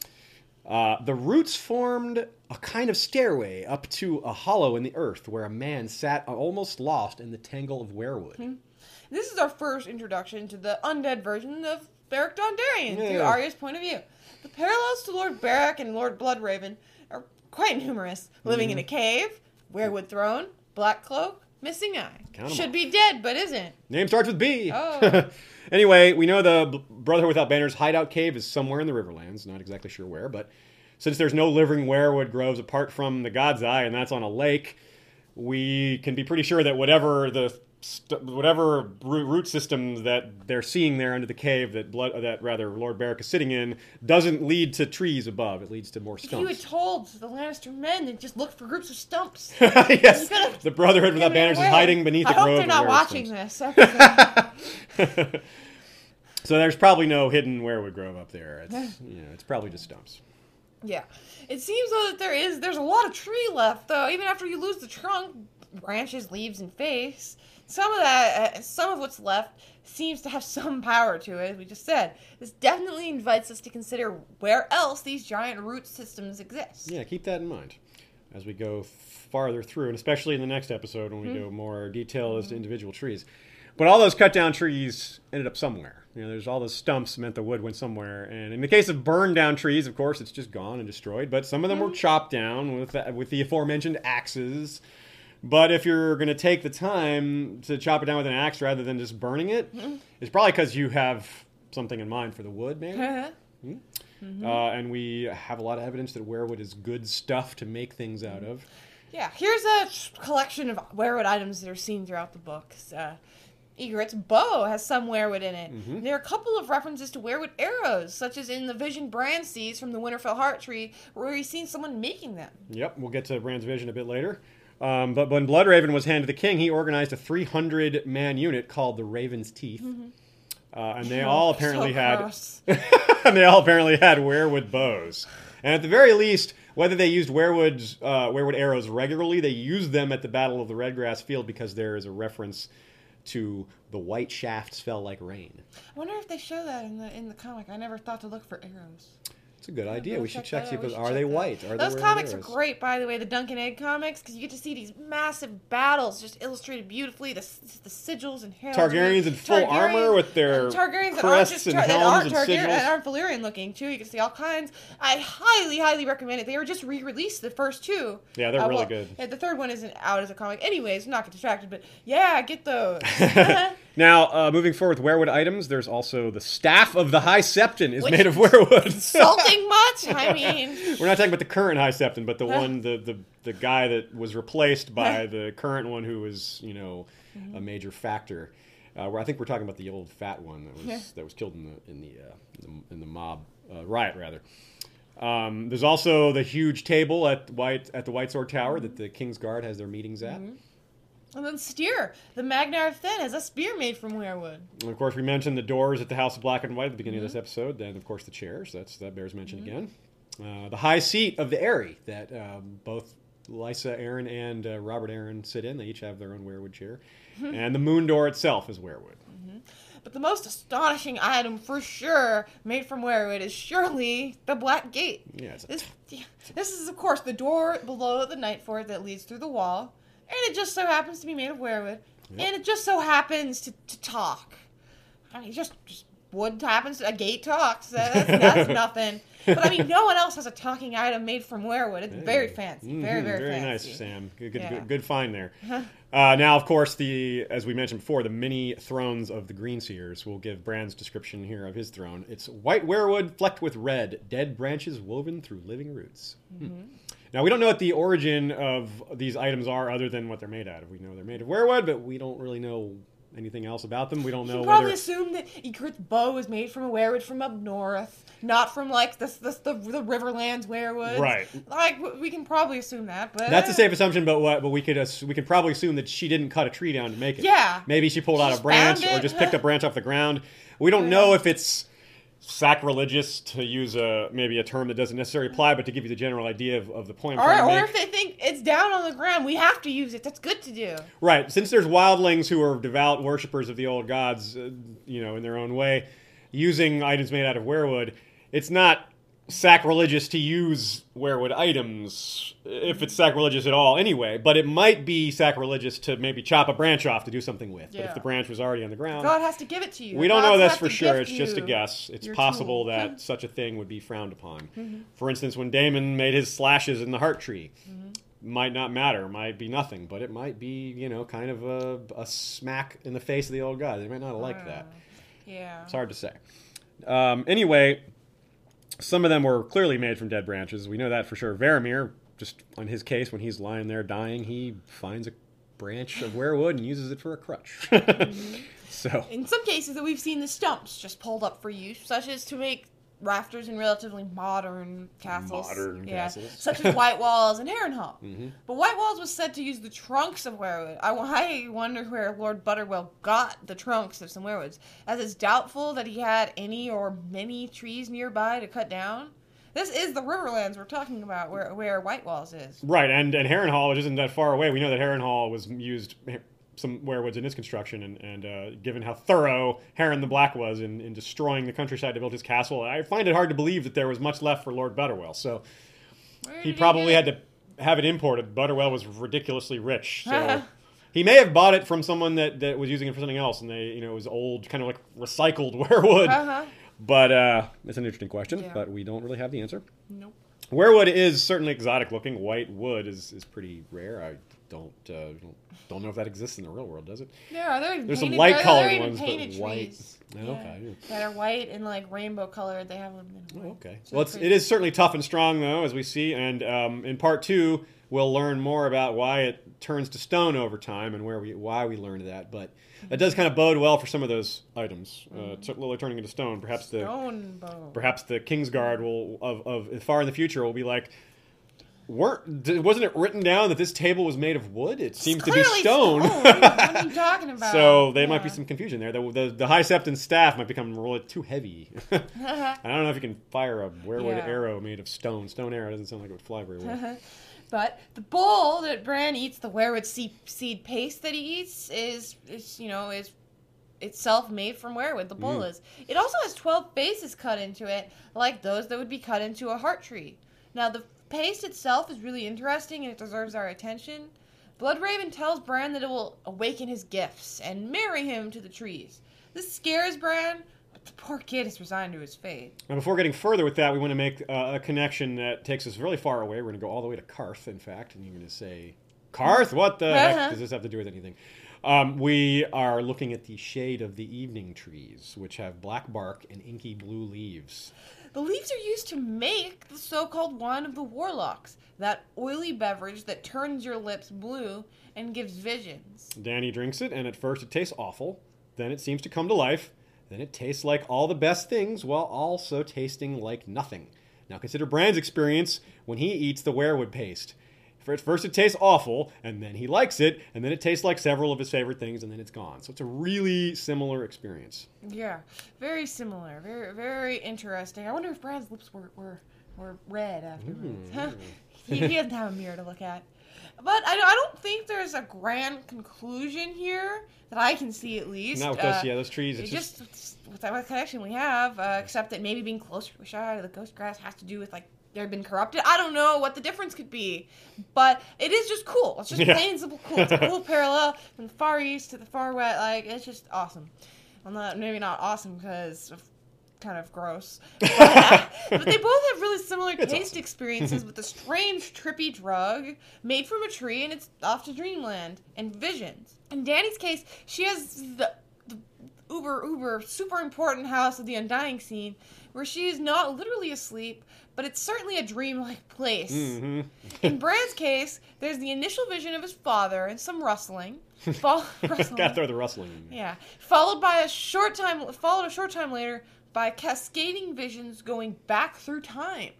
Uh, the roots formed a kind of stairway up to a hollow in the earth where a man sat almost lost in the tangle of weirwood. Mm-hmm. This is our first introduction to the undead version of Beric Dondarrion yeah. through Arya's point of view. The parallels to Lord Beric and Lord Bloodraven are quite numerous. Living mm-hmm. in a cave, weirwood throne, black cloak, missing eye. Count Should be dead, but isn't. Name starts with B. Oh. Anyway, we know the Brotherhood Without Banner's hideout cave is somewhere in the Riverlands. Not exactly sure where, but since there's no living weirwood groves apart from the God's Eye, and that's on a lake, we can be pretty sure that whatever the st- whatever root systems that they're seeing there under the cave that blood that rather Lord Beric is sitting in doesn't lead to trees above. It leads to more stumps. If you had told the Lannister men to just look for groups of stumps. Yes, gotta, the Brotherhood Without Banners is hiding beneath I a grove. I hope they're not watching stumps. This. So there's probably no hidden weirwood grove up there. It's, you know, it's probably just stumps. Yeah. It seems though that there is, there's a lot of tree left though, even after you lose the trunk, branches, leaves, and face. Some of that, uh, some of what's left seems to have some power to it, as we just said. This definitely invites us to consider where else these giant root systems exist. Yeah, keep that in mind as we go farther through, and especially in the next episode when we mm-hmm. go more detail as to individual trees. But all those cut-down trees ended up somewhere. You know, there's all those stumps meant the wood went somewhere. And in the case of burned-down trees, of course, it's just gone and destroyed. But some of them mm-hmm. were chopped down with the, with the aforementioned axes. But if you're going to take the time to chop it down with an axe rather than just burning it, mm-hmm. it's probably because you have something in mind for the wood, maybe. mm-hmm. Mm-hmm. Uh, and we have a lot of evidence that weirwood is good stuff to make things out mm-hmm. of. Yeah, here's a collection of weirwood items that are seen throughout the book. So. Eagret's bow has some weirwood in it. Mm-hmm. There are a couple of references to weirwood arrows, such as in the vision Bran sees from the Winterfell Heart Tree, where he's seen someone making them. Yep, we'll get to Bran's vision a bit later. Um, but when Bloodraven was hand to the king, he organized a three hundred man unit called the Raven's Teeth. Mm-hmm. Uh, and they oh, all apparently so had and they all apparently had weirwood bows. And at the very least, whether they used weirwood, uh, weirwood arrows regularly, they used them at the Battle of the Redgrass Field because there is a reference to the white shafts fell like rain. I wonder if they show that in the in the comic. I never thought to look for arrows. It's a good idea. We should check, see, because are they white? Are those comics are great, by the way, the Duncan Egg comics, because you get to see these massive battles just illustrated beautifully. The the sigils and heralds. Targaryens in full armor with their crests and helms and sigils. That aren't Valyrian looking, too. You can see all kinds. I highly, highly recommend it. They were just re-released, the first two. Yeah, they're really good. The third one isn't out as a comic. Anyways, not get distracted, but yeah, get those. Now, uh, moving forward with weirwood items, there's also the Staff of the High Septon is Which made of weirwood. Insulting much? I mean... We're not talking about the current High Septon, but the one, the, the, the guy that was replaced by the current one who was, you know, mm-hmm. a major factor. Uh, where I think we're talking about the old fat one that was yeah. that was killed in the in the uh, in, the, in the mob uh, riot, rather. Um, there's also the huge table at White at the White Sword Tower that the King's Guard has their meetings at. Mm-hmm. And then Steer, the Magnar of Fen, has a spear made from weirwood. And of course, we mentioned the doors at the House of Black and White at the beginning mm-hmm. of this episode. Then, of course, the chairs. That's That bears mention mm-hmm. again. Uh, the high seat of the Eyrie that um, both Lysa Arryn and uh, Robert Arryn sit in. They each have their own weirwood chair. Mm-hmm. And the moon door itself is weirwood. Mm-hmm. But the most astonishing item, for sure, made from weirwood is surely the Black Gate. Yeah, it's a this, yeah, this is, of course, the door below the Night Fort that leads through the wall. And it just so happens to be made of weirwood. Yep. And it just so happens to, to talk. I mean, just, just wood happens, a gate talks. That's, that's nothing. But I mean, no one else has a talking item made from weirwood. It's very fancy, mm-hmm. very very, very fancy. Very nice, Sam. Good, good, yeah. good, good find there. Uh-huh. Uh, now, of course, the as we mentioned before, the many thrones of the Greenseers. We'll give Bran's description here of his throne. It's white weirwood flecked with red, dead branches woven through living roots. Mm-hmm. Hmm. Now, we don't know what the origin of these items are other than what they're made out of. We know they're made of weirwood, but we don't really know anything else about them. We don't you know. You probably whether... assume that Ygritte's bow is made from a weirwood from up north, not from like this, this the the Riverlands weirwoods. Right. Like we can probably assume that, but that's a safe assumption. But what? But we could uh, we could probably assume that she didn't cut a tree down to make it. Yeah. Maybe she pulled she out a branch or just picked a branch off the ground. We don't yeah. know if it's sacrilegious, to use a maybe a term that doesn't necessarily apply, but to give you the general idea of, of the point. Or, or if they think it's down on the ground, we have to use it. That's good to do. Right. Since there's wildlings who are devout worshippers of the old gods, uh, you know, in their own way, using items made out of weirwood, it's not sacrilegious to use weirwood items, if it's sacrilegious at all anyway. But it might be sacrilegious to maybe chop a branch off to do something with. Yeah. But if the branch was already on the ground, God has to give it to you. We don't God know this for sure. It's just a guess. It's possible tool. that such a thing would be frowned upon. Mm-hmm. For instance, when Daemon made his slashes in the heart tree, mm-hmm. might not matter, might be nothing, but it might be, you know, kind of a, a smack in the face of the old god. They might not have liked uh, that. Yeah. It's hard to say. Um, anyway, some of them were clearly made from dead branches. We know that for sure. Varamir, just on his case, when he's lying there dying, he finds a branch of weirwood and uses it for a crutch. mm-hmm. So, in some cases that we've seen, the stumps just pulled up for use, such as to make rafters in relatively modern castles. Modern yeah, castles. Such as White Walls and Harrenhal. Mm-hmm. But White Walls was said to use the trunks of weirwood. I, I wonder where Lord Butterwell got the trunks of some weirwoods, as it's doubtful that he had any or many trees nearby to cut down. This is the Riverlands we're talking about, where where White Walls is. Right, and, and Harrenhal, which isn't that far away. We know that Harrenhal was used some weirwoods in its construction, and, and uh, given how thorough Harren the Black was in, in destroying the countryside to build his castle, I find it hard to believe that there was much left for Lord Butterwell. So he probably he had to have it imported. Butterwell was ridiculously rich, so he may have bought it from someone that, that was using it for something else, and they, you know, it was old, kind of like recycled weirwood. Uh-huh. But uh, it's an interesting question, yeah. but we don't really have the answer. Nope. Weirwood is certainly exotic looking. White wood is, is pretty rare. I don't uh, don't know if that exists in the real world, does it? Yeah, there's painted, some light colored ones, but trees. white. Yeah, yeah. Okay. Yeah. That are white and like rainbow colored. They have them in white. Oh, okay. So well, it's, it is certainly tough and strong though, as we see. And um, in part two, we'll learn more about why it turns to stone over time and where we why we learned that. But that does kind of bode well for some of those items. Uh, literally turning into stone. Perhaps the stone bone. Perhaps the Kingsguard will of, of far in the future will be like, weren't wasn't it written down that this table was made of wood? It seems it's to be stone. stone. What are you talking about? So there yeah. might be some confusion there. The, the, the High Septon's staff might become really too heavy. I don't know if you can fire a weirwood yeah. arrow made of stone. Stone arrow doesn't sound like it would fly very well. But the bowl that Bran eats, the weirwood seed paste that he eats, is, is you know, is itself made from weirwood. The bowl mm. is. It also has twelve faces cut into it, like those that would be cut into a heart tree. Now, the paste itself is really interesting, and it deserves our attention. Bloodraven tells Bran that it will awaken his gifts and marry him to the trees. This scares Bran, but the poor kid is resigned to his fate. Now, before getting further with that, we want to make uh, a connection that takes us really far away. We're going to go all the way to Karth, in fact, and you're going to say, Karth? What the uh-huh. heck does this have to do with anything? Um, we are looking at the shade of the evening trees, which have black bark and inky blue leaves. The leaves are used to make the so-called wine of the warlocks, that oily beverage that turns your lips blue and gives visions. Dany drinks it, and at first it tastes awful. Then it seems to come to life. Then it tastes like all the best things, while also tasting like nothing. Now consider Bran's experience when he eats the weirwood paste. At first it tastes awful, and then he likes it, and then it tastes like several of his favorite things, and then it's gone. So it's a really similar experience. Yeah, very similar. Very, very interesting. I wonder if Brad's lips were were, were red afterwards. Mm. he, he doesn't have a mirror to look at. But I, I don't think there's a grand conclusion here that I can see, at least. Not with uh, those, yeah, those trees. It's just, just with that connection we have, uh, except that maybe being closer to Ashai, the ghost grass has to do with, like, they've been corrupted. I don't know what the difference could be, but it is just cool. It's just yeah. plain simple cool. It's a cool parallel from the Far East to the Far West. Like, it's just awesome. Well, not maybe not awesome because of kind of gross. But, uh, but they both have really similar it's taste awesome. experiences with a strange, trippy drug made from a tree, and it's off to dreamland and visions. In Danny's case, she has the, the uber, uber, super important house of the Undying scene, where she is not literally asleep, but it's certainly a dreamlike place. Mm-hmm. In Brad's case, there's the initial vision of his father and some rustling. Follow- rustling. Gotta throw the rustling in there. Yeah. Followed by a short time, followed a short time later by cascading visions going back through time.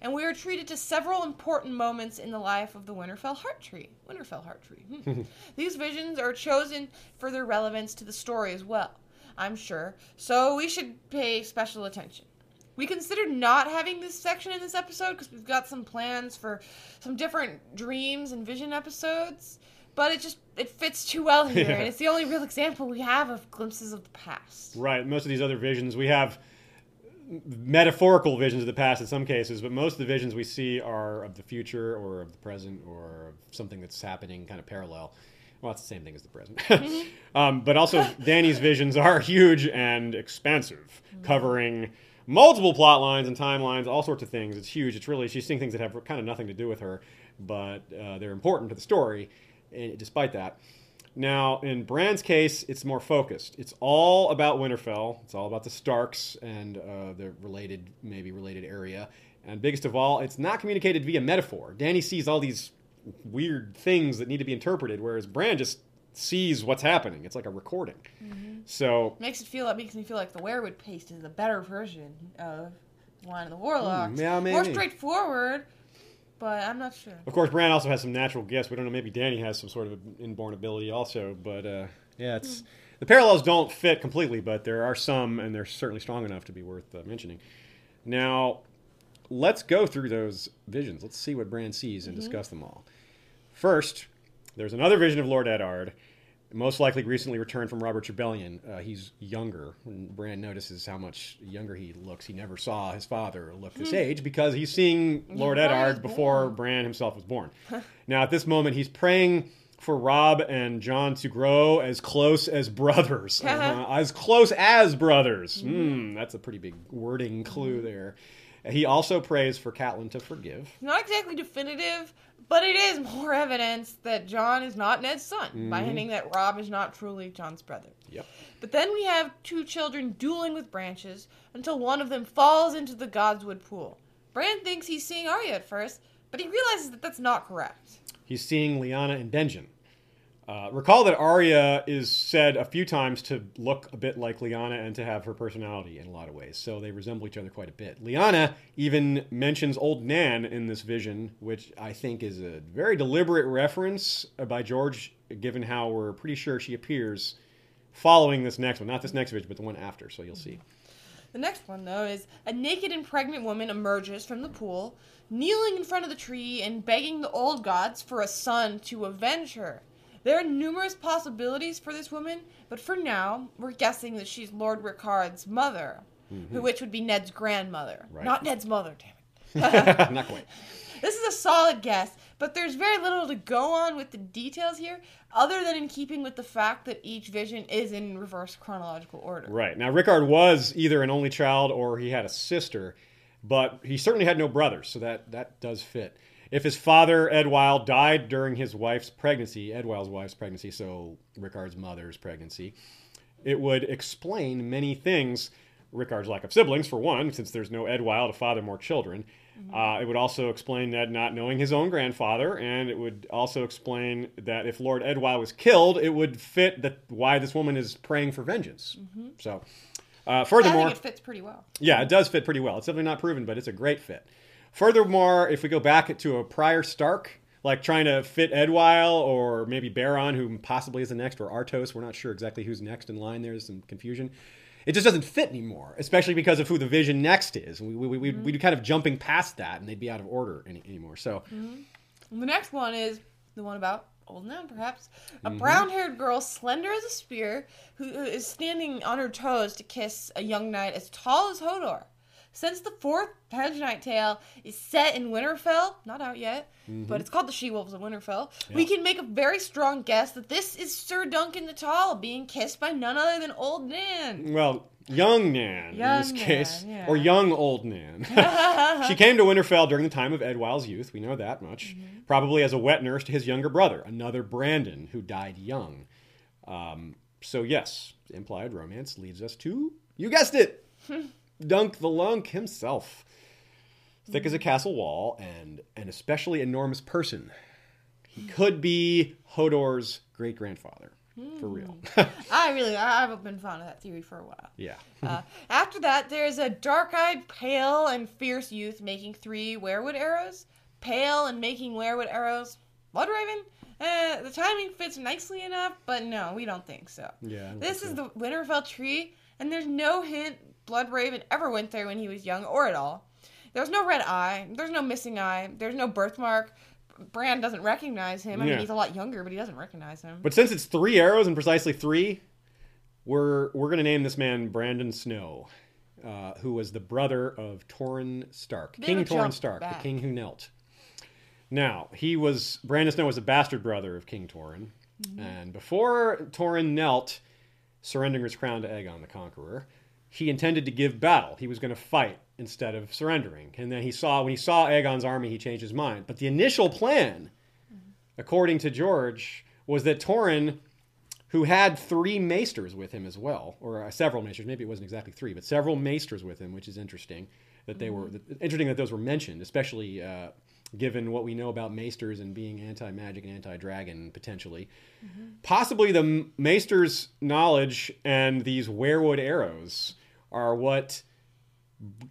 And we are treated to several important moments in the life of the Winterfell Heart Tree. Winterfell Heart Tree. Hmm. These visions are chosen for their relevance to the story as well, I'm sure. So we should pay special attention. We considered not having this section in this episode because we've got some plans for some different dreams and vision episodes, but it just it fits too well here, yeah. and it's the only real example we have of glimpses of the past. Right. Most of these other visions, we have metaphorical visions of the past in some cases, but most of the visions we see are of the future or of the present or of something that's happening kind of parallel. Well, it's the same thing as the present. Mm-hmm. um, but also, Danny's visions are huge and expansive, mm-hmm. covering multiple plot lines and timelines, all sorts of things. It's huge. It's really, she's seeing things that have kind of nothing to do with her, but uh, they're important to the story, and despite that. Now, in Bran's case, it's more focused. It's all about Winterfell. It's all about the Starks and uh, the related, maybe related area. And biggest of all, it's not communicated via metaphor. Danny sees all these weird things that need to be interpreted, whereas Bran just sees what's happening. It's like a recording. Mm-hmm. So makes it feel. It makes me feel like the Werewood paste is a better version of one of the Warlocks. Mm, yeah, maybe. More straightforward, but I'm not sure. Of course, Bran also has some natural gifts. We don't know. Maybe Danny has some sort of inborn ability also. But uh, yeah, it's mm. the parallels don't fit completely, but there are some, and they're certainly strong enough to be worth uh, mentioning. Now, let's go through those visions. Let's see what Bran sees and mm-hmm. discuss them all. First, there's another vision of Lord Eddard, most likely recently returned from Robert's Rebellion. Uh, he's younger. And Bran notices how much younger he looks. He never saw his father look this age because he's seeing Lord Eddard before Bran himself was born. Now, at this moment, he's praying for Rob and Jon to grow as close as brothers. Uh-huh. Uh, as close as brothers. Mm, that's a pretty big wording clue there. He also prays for Catelyn to forgive. Not exactly definitive, but it is more evidence that Jon is not Ned's son mm-hmm. by hinting that Rob is not truly Jon's brother. Yep. But then we have two children dueling with branches until one of them falls into the Godswood pool. Bran thinks he's seeing Arya at first, but he realizes that that's not correct. He's seeing Lyanna and Denjen. Uh, recall that Arya is said a few times to look a bit like Lyanna and to have her personality in a lot of ways, so they resemble each other quite a bit. Lyanna even mentions Old Nan in this vision, which I think is a very deliberate reference by George, given how we're pretty sure she appears following this next one. Not this next vision, but the one after, so you'll see. The next one, though, is a naked and pregnant woman emerges from the pool, kneeling in front of the tree and begging the old gods for a son to avenge her. There are numerous possibilities for this woman, but for now, we're guessing that she's Lord Rickard's mother, mm-hmm. who, which would be Ned's grandmother. Right. Not Ned's mother, damn it. Not quite. This is a solid guess, but there's very little to go on with the details here, other than in keeping with the fact that each vision is in reverse chronological order. Right. Now, Rickard was either an only child or he had a sister, but he certainly had no brothers, so that, that does fit. If his father, Edwild, died during his wife's pregnancy, Edwild's wife's pregnancy, so Rickard's mother's pregnancy, it would explain many things. Rickard's lack of siblings, for one, since there's no Edwild to father more children. Mm-hmm. Uh, it would also explain Ned not knowing his own grandfather, and it would also explain that if Lord Edwild was killed, it would fit that why this woman is praying for vengeance. Mm-hmm. So, uh, furthermore... I think it fits pretty well. Yeah, it does fit pretty well. It's definitely not proven, but it's a great fit. Furthermore, if we go back to a prior Stark, like trying to fit Edwild or maybe Baron, who possibly is the next, or Artos, we're not sure exactly who's next in line. There's some confusion. It just doesn't fit anymore, especially because of who the vision next is. We, we, we, mm-hmm. We'd be kind of jumping past that, and they'd be out of order any, anymore. So, mm-hmm. The next one is the one about Old Nan, perhaps. A mm-hmm. brown-haired girl, slender as a spear, who is standing on her toes to kiss a young knight as tall as Hodor. Since the fourth Hedge-Knight tale is set in Winterfell, not out yet, mm-hmm. but it's called The She-Wolves of Winterfell, yeah. we can make a very strong guess that this is Sir Duncan the Tall being kissed by none other than Old Nan. Well, young Nan young in this Nan, case, yeah. or young Old Nan. She came to Winterfell during the time of Ed Wyle's youth, we know that much, mm-hmm. probably as a wet nurse to his younger brother, another Brandon, who died young. Um, so yes, implied romance leads us to, you guessed it, Dunk the Lunk himself. Thick as a castle wall and an especially enormous person. He could be Hodor's great-grandfather. Mm. For real. I really, I've been fond of that theory for a while. Yeah. uh, after that, there's a dark-eyed, pale, and fierce youth making three werewood arrows. Pale and making werewood arrows. Bloodraven? Uh, the timing fits nicely enough, but no, we don't think so. Yeah. This is so. The Winterfell tree, and there's no hint Bloodraven ever went there when he was young, or at all. There's no red eye. There's no missing eye. There's no birthmark. Bran doesn't recognize him. I yeah. mean, he's a lot younger, but he doesn't recognize him. But since it's three arrows and precisely three, we're we're going to name this man Brandon Snow, uh, who was the brother of Torrin Stark. They King Torrin Stark, back. The king who knelt. Now, he was... Brandon Snow was a bastard brother of King Torrin. Mm-hmm. And before Torrin knelt, surrendering his crown to Aegon the Conqueror, he intended to give battle. He was going to fight instead of surrendering. And then he saw, when he saw Aegon's army, he changed his mind. But the initial plan, mm-hmm. according to George, was that Torrin, who had three maesters with him as well, or uh, several maesters, maybe it wasn't exactly three, but several maesters with him, which is interesting that they mm-hmm. were, that, interesting that those were mentioned, especially uh, given what we know about maesters and being anti-magic and anti-dragon, potentially. Mm-hmm. Possibly the maester's knowledge and these werewood arrows are what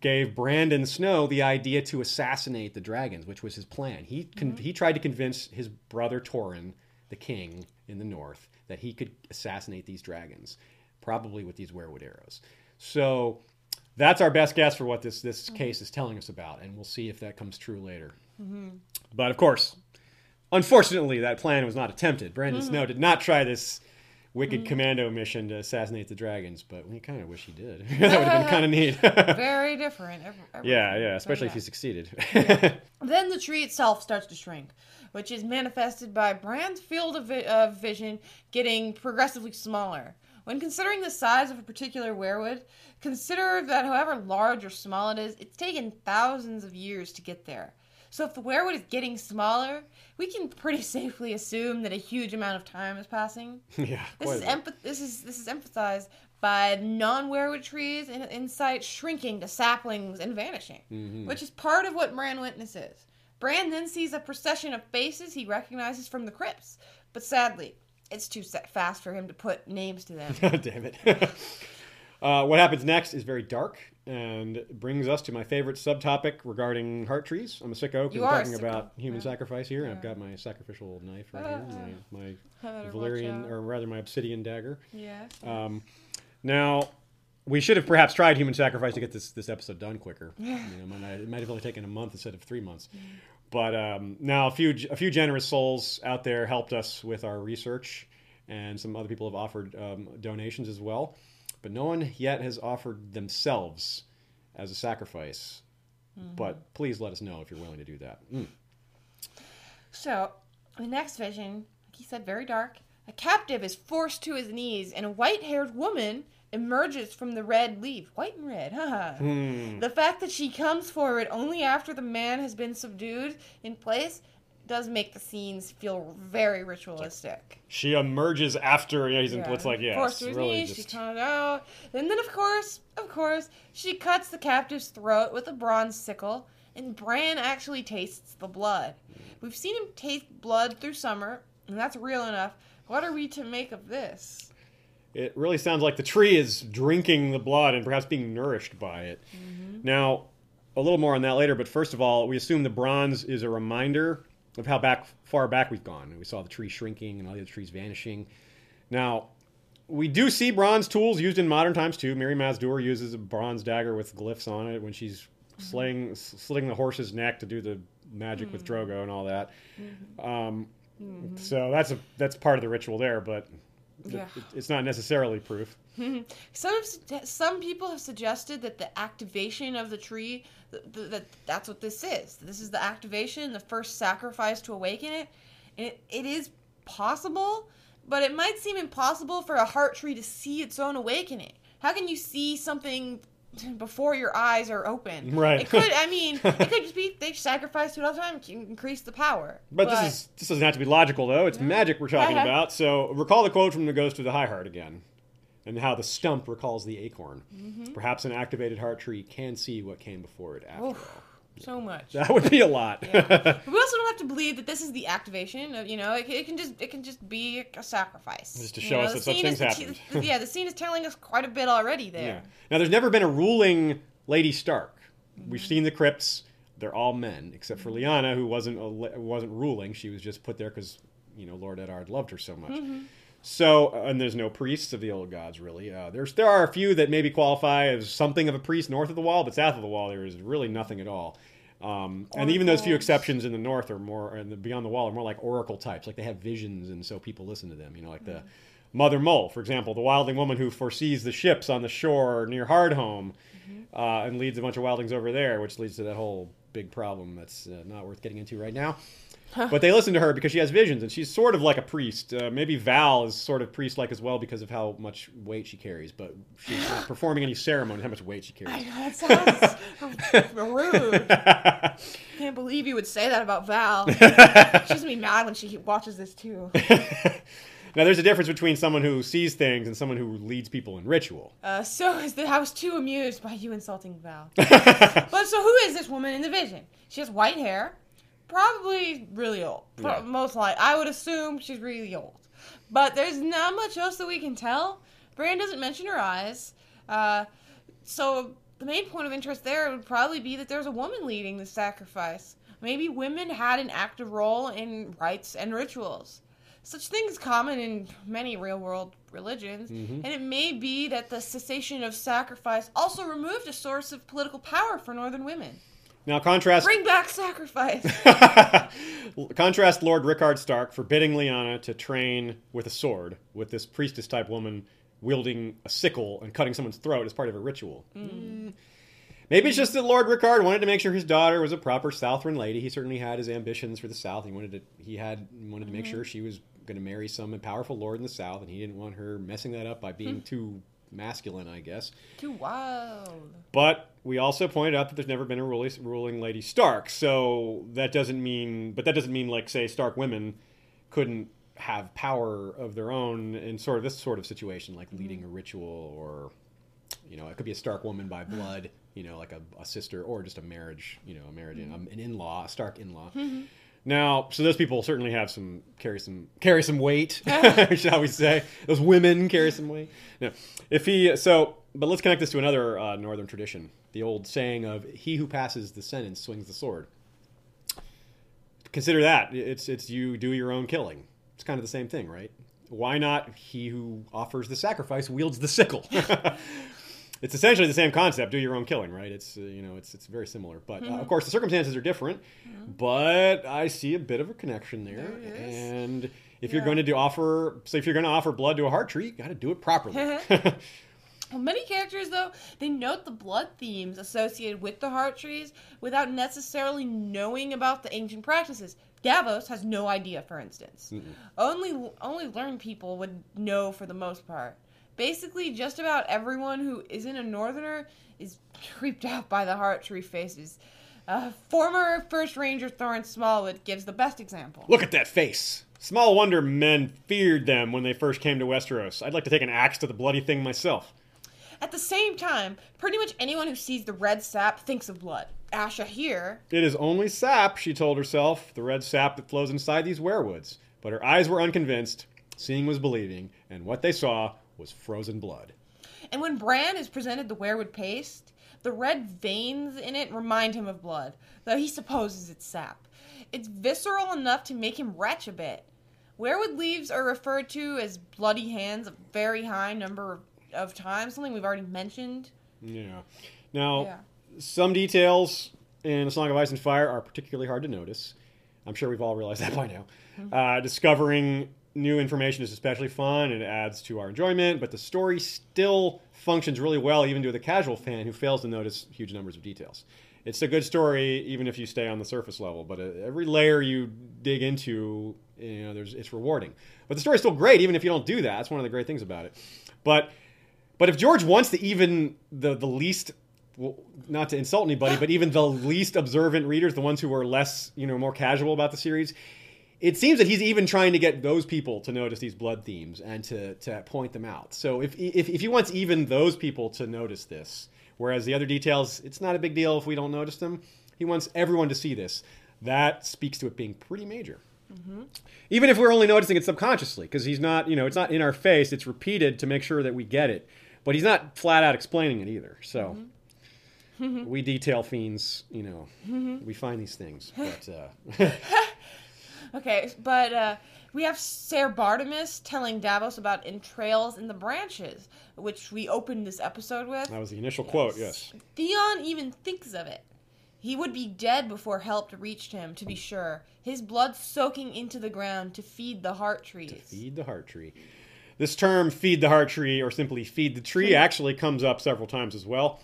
gave Brandon Snow the idea to assassinate the dragons, which was his plan. He con- mm-hmm. he tried to convince his brother Torrin, the king in the north, that he could assassinate these dragons, probably with these werewood arrows. So that's our best guess for what this, this mm-hmm. case is telling us about, and we'll see if that comes true later. Mm-hmm. But of course, unfortunately, that plan was not attempted. Brandon mm-hmm. Snow did not try this wicked mm-hmm. commando mission to assassinate the dragons, but we kind of wish he did. That would have been kind of neat. Very different. Every, every yeah, yeah, especially yeah. if he succeeded. Yeah. Then the tree itself starts to shrink, which is manifested by Bran's field of, vi- of vision getting progressively smaller. When considering the size of a particular werewood, consider that however large or small it is, it's taken thousands of years to get there. So if the werewood is getting smaller, we can pretty safely assume that a huge amount of time is passing. Yeah, this is em- this is this is emphasized by non-werewood trees in, in sight shrinking to saplings and vanishing, mm-hmm. which is part of what Bran witnesses. Bran then sees a procession of faces he recognizes from the crypts, but sadly, it's too fast for him to put names to them. Damn it. Uh, what happens next is very dark and brings us to my favorite subtopic regarding heart trees. I'm a sicko because I'm talking about human yeah. sacrifice here. Yeah. And I've got my sacrificial knife right uh, here, my, my Valyrian, or rather my obsidian dagger. Yeah. Um, now, we should have perhaps tried human sacrifice to get this, this episode done quicker. Yeah. You know, it might have only taken a month instead of three months. Mm. But um, now a few, a few generous souls out there helped us with our research, and some other people have offered um, donations as well. But no one yet has offered themselves as a sacrifice. Mm-hmm. But please let us know if you're willing to do that. Mm. So, the next vision, like he said, very dark. A captive is forced to his knees, and a white-haired woman emerges from the red leaf. White and red, haha. Mm. The fact that she comes forward only after the man has been subdued in place does make the scenes feel very ritualistic. She emerges after, yeah, he's in, yeah. it's like, yeah. Forced to his really knees, just... she's comes out. And then, of course, of course, she cuts the captive's throat with a bronze sickle, and Bran actually tastes the blood. We've seen him taste blood through summer, and that's real enough. What are we to make of this? It really sounds like the tree is drinking the blood and perhaps being nourished by it. Mm-hmm. Now, a little more on that later, but first of all, we assume the bronze is a reminder of how back far back we've gone. We saw the tree shrinking and all the other trees vanishing. Now, we do see bronze tools used in modern times, too. Miri Mazdoor uses a bronze dagger with glyphs on it when she's slaying, slitting the horse's neck to do the magic mm-hmm. with Drogo and all that. Um, mm-hmm. So that's a that's part of the ritual there, but yeah. it, it's not necessarily proof. some some people have suggested that the activation of the tree, that, that that's what this is. This is the activation, the first sacrifice to awaken it. And it, it is possible, but it might seem impossible for a heart tree to see its own awakening. How can you see something before your eyes are open? Right. It could, I mean, it could just be they sacrifice to it all the time to increase the power. But, but this is this doesn't have to be logical, though. It's yeah. magic we're talking uh-huh. about. So recall the quote from The Ghost of the High Heart again, and how the stump recalls the acorn. Mm-hmm. Perhaps an activated heart tree can see what came before it after Oof. all. So much. That would be a lot. Yeah. We also don't have to believe that this is the activation. Of, you know, it, it can just it can just be a sacrifice. Just to show you know, us that such things happen. Yeah, the scene is telling us quite a bit already there. Yeah. Now, there's never been a ruling Lady Stark. Mm-hmm. We've seen the crypts. They're all men, except for Lyanna, who wasn't a, wasn't ruling. She was just put there because, you know, Lord Eddard loved her so much. Mm-hmm. So, and there's no priests of the old gods, really. Uh, there's There are a few that maybe qualify as something of a priest north of the wall, but south of the wall there is really nothing at all. Um, and even those few exceptions in the north are more, and beyond the wall are more like oracle types. Like they have visions, and so people listen to them. You know, like the mm-hmm. Mother Mole, for example, the wildling woman who foresees the ships on the shore near Hardhome mm-hmm. uh, and leads a bunch of wildlings over there, which leads to that whole big problem that's uh, not worth getting into right now. But they listen to her because she has visions, and she's sort of like a priest. Uh, maybe Val is sort of priest-like as well because of how much weight she carries, but she's not performing any ceremony, how much weight she carries. I know, that sounds rude. I can't believe you would say that about Val. She's going to be mad when she watches this, too. Now, there's a difference between someone who sees things and someone who leads people in ritual. Uh, so is the, I was too amused by you insulting Val. But so who is this woman in the vision? She has white hair. Probably really old. Pro- yeah. Most likely. I would assume she's really old. But there's not much else that we can tell. Bran doesn't mention her eyes. Uh, so the main point of interest there would probably be that there's a woman leading the sacrifice. Maybe women had an active role in rites and rituals. Such things common in many real-world religions. Mm-hmm. And it may be that the cessation of sacrifice also removed a source of political power for northern women. Now contrast... Bring back sacrifice! Contrast Lord Rickard Stark forbidding Lyanna to train with a sword with this priestess-type woman wielding a sickle and cutting someone's throat as part of a ritual. Mm. Maybe it's just that Lord Rickard wanted to make sure his daughter was a proper Southron lady. He certainly had his ambitions for the South. He wanted to, he had, wanted to make mm-hmm. sure she was going to marry some powerful lord in the South, and he didn't want her messing that up by being too... masculine, I guess. Too wild. But we also pointed out that there's never been a ruling Lady Stark, so that doesn't mean, but that doesn't mean, like, say, Stark women couldn't have power of their own in sort of this sort of situation, like mm-hmm. leading a ritual, or, you know, it could be a Stark woman by blood, you know, like a, a sister, or just a marriage, you know, a marriage, mm-hmm. an in-law, a Stark in-law. Mm-hmm. Now, so those people certainly have some, carry some, carry some weight, shall we say. Those women carry some weight. No. If he, so, but let's connect this to another uh, northern tradition. The old saying of, he who passes the sentence swings the sword. Consider that. It's, it's you do your own killing. It's kind of the same thing, right? Why not he who offers the sacrifice wields the sickle? It's essentially the same concept, do your own killing, right? It's, uh, you know, it's it's very similar. But, mm-hmm. uh, of course, the circumstances are different. Mm-hmm. But I see a bit of a connection there. there and if yeah. you're going to do offer, so if you're going to offer blood to a heart tree, you got to do it properly. Well, many characters, though, they note the blood themes associated with the heart trees without necessarily knowing about the ancient practices. Davos has no idea, for instance. Mm-mm. Only Only learned people would know for the most part. Basically, just about everyone who isn't a northerner is creeped out by the heart tree faces. Uh, former First Ranger Thorin Smallwood gives the best example. Look at that face. Small wonder men feared them when they first came to Westeros. I'd like to take an axe to the bloody thing myself. At the same time, pretty much anyone who sees the red sap thinks of blood. Asha here. It is only sap, she told herself, the red sap that flows inside these werewoods. But her eyes were unconvinced. Seeing was believing, and what they saw was frozen blood. And when Bran is presented the werewood paste, the red veins in it remind him of blood, though he supposes it's sap. It's visceral enough to make him retch a bit. Werewood leaves are referred to as bloody hands a very high number of times, something we've already mentioned. Yeah. Now, yeah. some details in A Song of Ice and Fire are particularly hard to notice. I'm sure we've all realized that by now. Uh, discovering new information is especially fun and it adds to our enjoyment, but the story still functions really well even to the casual fan who fails to notice huge numbers of details. It's a good story even if you stay on the surface level, but uh, every layer you dig into, you know, there's, it's rewarding. But the story's still great even if you don't do that. That's one of the great things about it. But but if George wants to even the, the least... Well, not to insult anybody, but even the least observant readers, the ones who are less, you know, more casual about the series, it seems that he's even trying to get those people to notice these blood themes and to, to point them out. So if, if if he wants even those people to notice this, whereas the other details, it's not a big deal if we don't notice them, he wants everyone to see this. That speaks to it being pretty major. Mm-hmm. Even if we're only noticing it subconsciously, because he's not, you know, it's not in our face, it's repeated to make sure that we get it. But he's not flat out explaining it either, so... Mm-hmm. We detail fiends, you know, mm-hmm. we find these things. But, uh... okay, but uh, we have Ser Bartimaeus telling Davos about entrails in the branches, which we opened this episode with. That was the initial yes. quote, yes. Theon even thinks of it. He would be dead before help reached him, to be sure. His blood soaking into the ground to feed the heart trees. To feed the heart tree. This term, feed the heart tree, or simply feed the tree, actually comes up several times as well.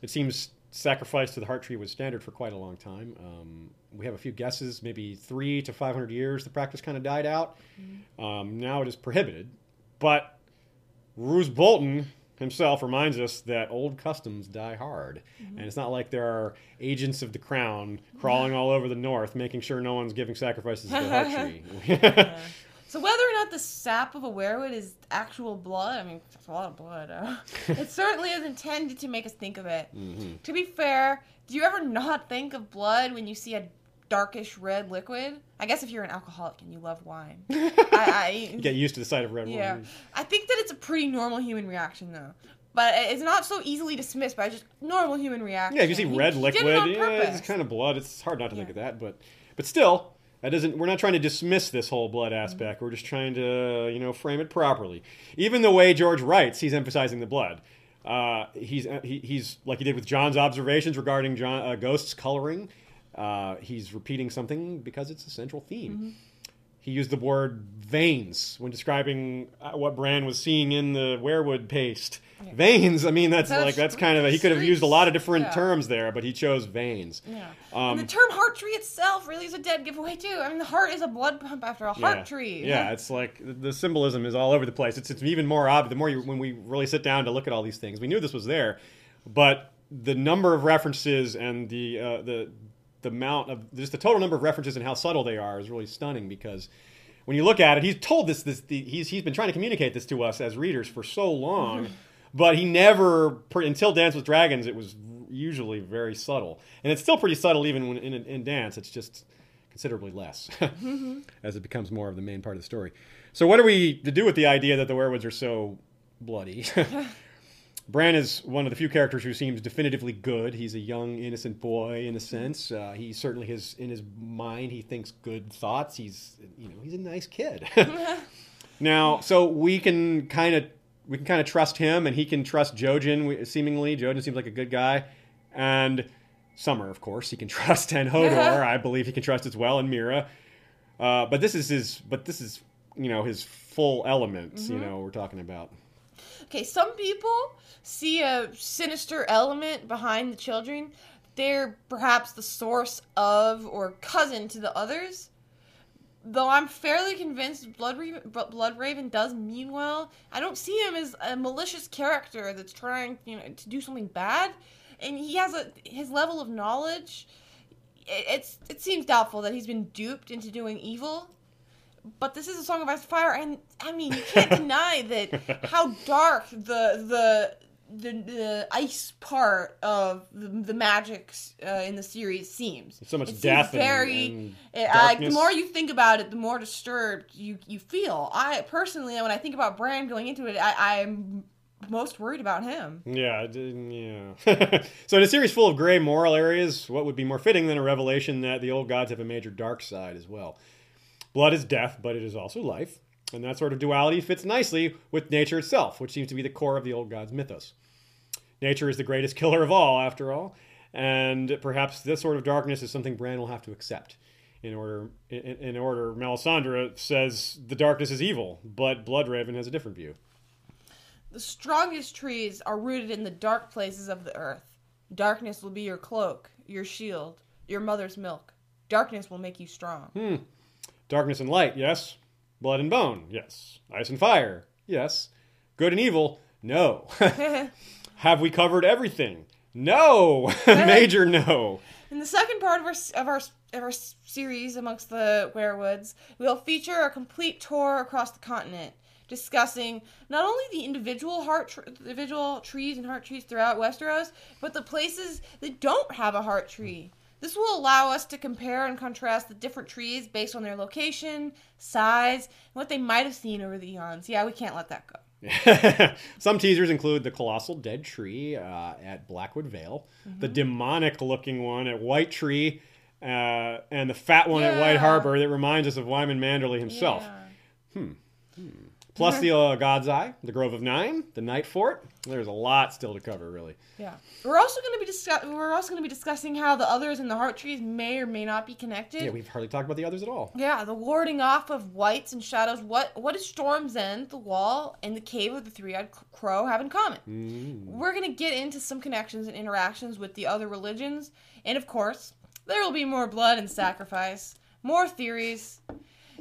It seems sacrifice to the heart tree was standard for quite a long time. Um, we have a few guesses, maybe three to five hundred years. The practice kind of died out. Mm-hmm. Um, now it is prohibited. But Roose Bolton himself reminds us that old customs die hard. Mm-hmm. And it's not like there are agents of the crown crawling all over the north, making sure no one's giving sacrifices to the heart tree. Yeah. So whether or not the sap of a werewood is actual blood, I mean, it's a lot of blood. Uh, it certainly is intended to make us think of it. Mm-hmm. To be fair, do you ever not think of blood when you see a darkish red liquid? I guess if you're an alcoholic and you love wine. I, I you get used to the sight of red yeah. wine. I think that it's a pretty normal human reaction, though. But it's not so easily dismissed by just normal human reaction. Yeah, if you see he, red he liquid, did it on purpose. Yeah, it's kind of blood. It's hard not to yeah. think of that, but but still... That doesn't. We're not trying to dismiss this whole blood aspect. Mm-hmm. We're just trying to, you know, frame it properly. Even the way George writes, he's emphasizing the blood. Uh, he's he, he's like he did with John's observations regarding John, uh, ghosts coloring. Uh, he's repeating something because it's a central theme. Mm-hmm. He used the word veins when describing what Bran was seeing in the werewood paste. Yeah. Veins, I mean, that's, that's like, that's kind of, a, he could have used a lot of different yeah. terms there, but he chose veins. Yeah. Um, and the term heart tree itself really is a dead giveaway, too. I mean, the heart is a blood pump after a heart yeah. tree. Yeah, it's like, the symbolism is all over the place. It's, it's even more obvious, the more you, when we really sit down to look at all these things. We knew this was there, but the number of references and the, uh, the, the amount of just the total number of references and how subtle they are is really stunning, because when you look at it, he's told this, this the, he's, he's been trying to communicate this to us as readers for so long, mm-hmm. but he never, until Dance with Dragons, it was usually very subtle. And it's still pretty subtle even when in, in Dance, it's just considerably less mm-hmm. as it becomes more of the main part of the story. So what are we to do with the idea that the werewolves are so bloody? Bran is one of the few characters who seems definitively good. He's a young, innocent boy, in a sense. Uh, he certainly has, in his mind, he thinks good thoughts. He's, you know, he's a nice kid. Now, so we can kind of we can kind of trust him, and he can trust Jojen. Seemingly, Jojen seems like a good guy, and Summer, of course, he can trust, and Hodor, I believe, he can trust as well, and Mira. Uh, but this is his, but this is, you know, his full elements. Mm-hmm. You know, we're talking about. Okay, some people see a sinister element behind the children. They're perhaps the source of or cousin to the others. Though I'm fairly convinced Blood Raven, Blood Raven does mean well. I don't see him as a malicious character that's trying, you know, to do something bad. And he has a his level of knowledge. It, it's it seems doubtful that he's been duped into doing evil. But this is a Song of Ice and Fire, and I mean, you can't deny that how dark the the the, the ice part of the, the magic uh, in the series seems. It's so much it death seems very, and, and uh, the more you think about it, the more disturbed you, you feel. I personally, when I think about Bran going into it, I, I'm most worried about him. Yeah, yeah. So in a series full of gray moral areas, what would be more fitting than a revelation that the old gods have a major dark side as well? Blood is death, but it is also life, and that sort of duality fits nicely with nature itself, which seems to be the core of the old gods' mythos. Nature is the greatest killer of all, after all, and perhaps this sort of darkness is something Bran will have to accept. in order in, in order Melisandre says the darkness is evil, but Bloodraven has a different view. The strongest trees are rooted in the dark places of the earth. Darkness will be your cloak, your shield, your mother's milk. Darkness will make you strong. Hmm. Darkness and light, yes. Blood and bone, yes. Ice and fire, yes. Good and evil, no. Have we covered everything? No. Major no. In the second part of our of our of our series amongst the werewoods, we'll feature a complete tour across the continent, discussing not only the individual heart tr- individual trees and heart trees throughout Westeros, but the places that don't have a heart tree. This will allow us to compare and contrast the different trees based on their location, size, and what they might have seen over the eons. Yeah, we can't let that go. Some teasers include the colossal dead tree uh, at Blackwood Vale, mm-hmm. the demonic-looking one at White Tree, uh, and the fat one yeah. at White Harbor that reminds us of Wyman Manderly himself. Yeah. Hmm. hmm. Plus the uh, God's Eye, the Grove of Nine, the Night Fort. There's a lot still to cover, really. Yeah, we're also going to be discuss- we're also going to be discussing how the others and the heart trees may or may not be connected. Yeah, we've hardly talked about the others at all. Yeah, the warding off of whites and shadows. What what does Storm's End, the Wall, and the Cave of the Three-Eyed Crow have in common? Mm. We're going to get into some connections and interactions with the other religions, and of course, there will be more blood and sacrifice, more theories.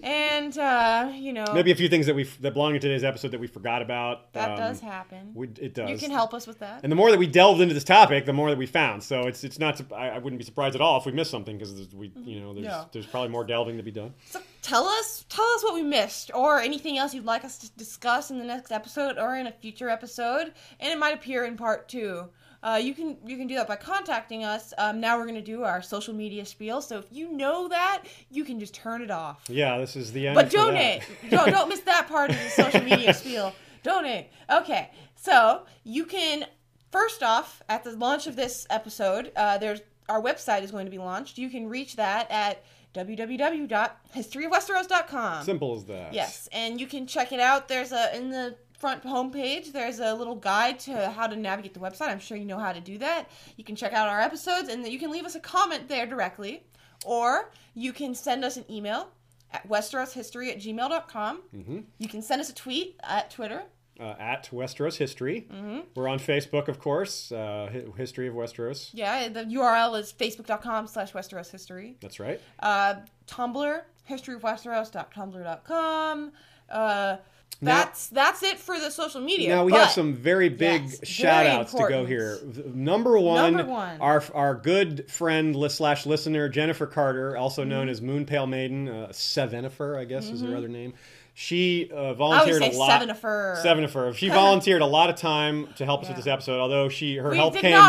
And, uh, you know... Maybe a few things that we that belong in today's episode that we forgot about. That um, does happen. We, it does. You can help us with that. And the more that we delved into this topic, the more that we found. So it's it's not... I, I wouldn't be surprised at all if we missed something because, we you know, there's no. there's probably more delving to be done. So tell us, tell us what we missed or anything else you'd like us to discuss in the next episode or in a future episode. And it might appear in part two. Uh, you can you can do that by contacting us. Um, now we're going to do our social media spiel. So if you know that, you can just turn it off. Yeah, this is the end. But donate. don't don't miss that part of the social media spiel. Donate. Okay, so you can first off at the launch of this episode, uh, there's our website is going to be launched. You can reach that at w w w dot history of westeros dot com. Simple as that. Yes, and you can check it out. There's a in the. front homepage, there's a little guide to how to navigate the website. I'm sure you know how to do that. You can check out our episodes, and you can leave us a comment there directly, or you can send us an email at westeros history at gmail dot com. Mm-hmm. You can send us a tweet at Twitter. Uh, at Westeros History. Mm-hmm. We're on Facebook, of course, uh, History of Westeros. Yeah, the U R L is facebook dot com slash Westeros History. That's right. Uh, Tumblr, history of westeros dot tumblr dot com. Uh, That's now, that's it for the social media. Now, we but, have some very big yes, shout-outs to go here. Number one, Number one. Our, our good friend slash listener, Jennifer Carter, also mm-hmm. known as Moonpale Maiden, uh, Sevenifer, I guess mm-hmm. is her other name. She uh, volunteered I would say a lot. Sevenifer. Sevenifer. She volunteered a lot of time to help us yeah. with this episode. Although she her we help came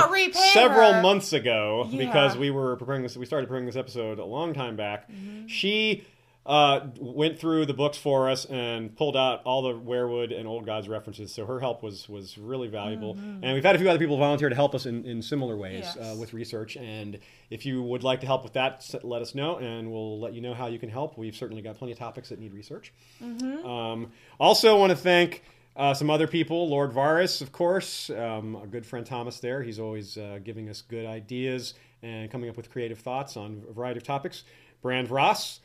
several her. months ago yeah. because we were preparing this. We started preparing this episode a long time back. Mm-hmm. She. Uh, went through the books for us and pulled out all the Werewood and Old Gods references. So her help was was really valuable. Mm-hmm. And we've had a few other people volunteer to help us in, in similar ways yes. uh, with research. And if you would like to help with that, let us know, and we'll let you know how you can help. We've certainly got plenty of topics that need research. Mm-hmm. Um, also want to thank uh, some other people. Lord Varus, of course, um, our good friend Thomas there. He's always uh, giving us good ideas and coming up with creative thoughts on a variety of topics. Brand Ross.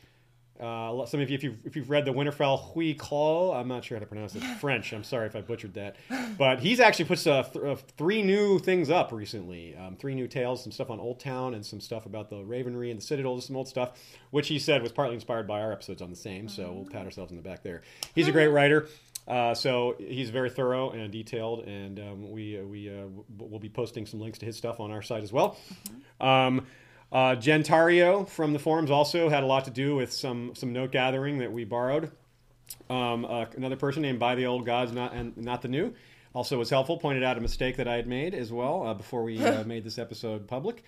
Uh, some of you, if you've, if you've read the Winterfell Hui Clo, I'm not sure how to pronounce it. French. I'm sorry if I butchered that. But he's actually put uh, th- uh, three new things up recently. Um, three new tales, some stuff on Old Town and some stuff about the Ravenry and the Citadel, just some old stuff, which he said was partly inspired by our episodes on the same. So we'll pat ourselves in the back there. He's a great writer. Uh, so he's very thorough and detailed, and um, we, uh, we uh, w- we'll be posting some links to his stuff on our site as well. Um Uh, Gentario from the forums also had a lot to do with some, some note gathering that we borrowed. Um, uh, another person named By the Old Gods Not and Not the New also was helpful, pointed out a mistake that I had made as well uh, before we uh, made this episode public.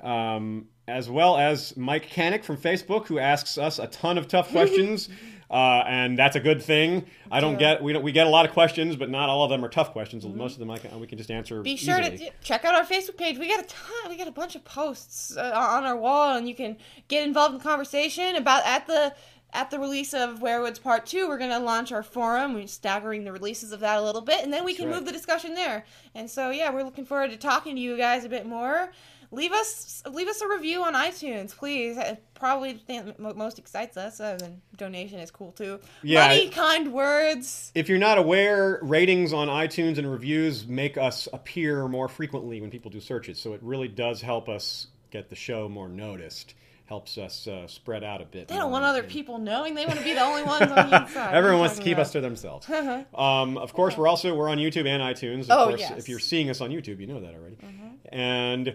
Um, as well as Mike Canick from Facebook, who asks us a ton of tough questions. Uh, and that's a good thing. I don't yeah. get we don't we get a lot of questions, but not all of them are tough questions. Mm-hmm. Most of them I can, we can just answer. Be sure easily. to check out our Facebook page. We got a ton, we got a bunch of posts uh, on our wall, and you can get involved in conversation about at the At the release of Werewoods Part two, we're going to launch our forum. We're staggering the releases of that a little bit, and then we That's can right. move the discussion there. And so, yeah, we're looking forward to talking to you guys a bit more. Leave us leave us a review on iTunes, please. Probably the thing that most excites us. I mean, donation is cool, too. Yeah. Money, kind words. If you're not aware, ratings on iTunes and reviews make us appear more frequently when people do searches, so it really does help us get the show more noticed. Helps us uh, spread out a bit. They don't want other people knowing. They want to be the only ones on the inside. Everyone wants to keep about. us to themselves. Uh-huh. Um, of course, uh-huh. we're also we're on YouTube and iTunes. Of oh, course, yes. If you're seeing us on YouTube, you know that already. Uh-huh. And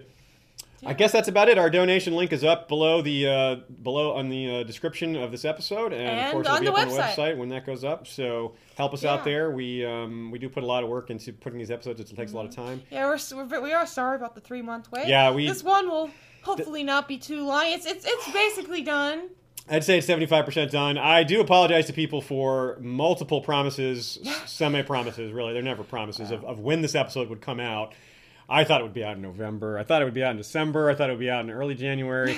yeah. I guess that's about it. Our donation link is up below the uh, below on the uh, description of this episode, and, and of course, it'll be up website. on the website when that goes up. So help us yeah. out there. We um, we do put a lot of work into putting these episodes. It takes mm-hmm. a lot of time. Yeah, we're, we're we are sorry about the three month wait. Yeah, we this one will. Hopefully not be too long. It's it's it's basically done. I'd say it's seventy-five percent done. I do apologize to people for multiple promises, semi-promises, really. They're never promises, wow. of, of when this episode would come out. I thought it would be out in November. I thought it would be out in December. I thought it would be out in early January.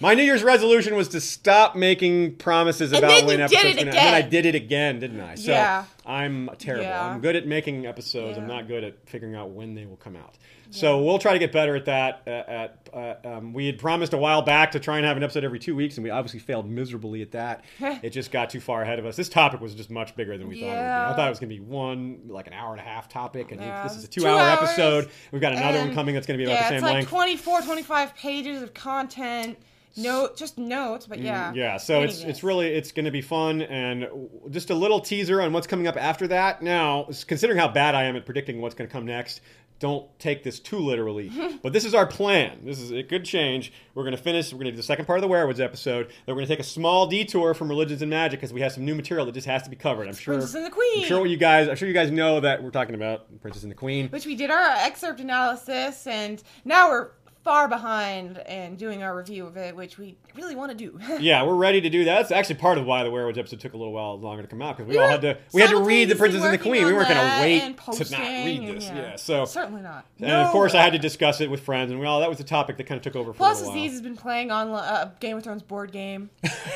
My New Year's resolution was to stop making promises and about when episodes going to. And then I did it again, didn't I? So yeah. I'm terrible. Yeah. I'm good at making episodes. Yeah. I'm not good at figuring out when they will come out. Yeah. So we'll try to get better at that. Uh, at uh, um, we had promised a while back to try and have an episode every two weeks, and we obviously failed miserably at that. It just got too far ahead of us. This topic was just much bigger than we yeah. thought it would be. I thought it was going to be one, like an hour and a half topic, and yeah. this is a two-hour two episode. We've got another and one coming that's going to be about yeah, the same length. Yeah, it's like length. twenty-four, twenty-five pages of content. No, just notes, but yeah. Mm, yeah, so it's it's really, it's going to be fun, and just a little teaser on what's coming up after that. Now, considering how bad I am at predicting what's going to come next, don't take this too literally, but this is our plan. This is, it could change. We're going to finish, we're going to do the second part of the Werewoods episode, then we're going to take a small detour from Religions and Magic because we have some new material that just has to be covered. I'm sure, Princess and the Queen. I'm sure you guys, I'm sure you guys know that we're talking about Princess and the Queen. Which we did our excerpt analysis, and now we're far behind and doing our review of it, which we really want to do. Yeah, we're ready to do that. That's actually part of why the Werewolves episode took a little while longer to come out, because we, we all had to we had to read The Princess and the Queen. We weren't going to wait to not read this. Yeah. yeah, so certainly not. And no. of course, I had to discuss it with friends, and we all that was a topic that kind of took over for Plus, a while. Plus, Aziz has been playing on uh, Game of Thrones board game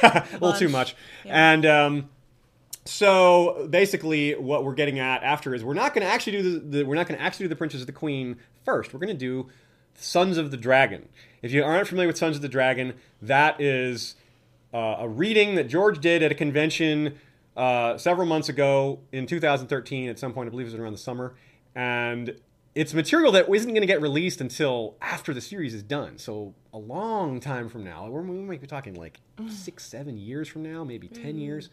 a little too much, yeah. and. um So basically, what we're getting at after is we're not going to actually do the, the we're not going to actually do the Princess and the Queen first. We're going to do Sons of the Dragon. If you aren't familiar with Sons of the Dragon, that is uh, a reading that George did at a convention uh, several months ago in two thousand thirteen at some point. I believe it was around the summer. And it's material that isn't going to get released until after the series is done. So a long time from now. We're, we might be talking like mm. six, seven years from now, maybe mm. ten years.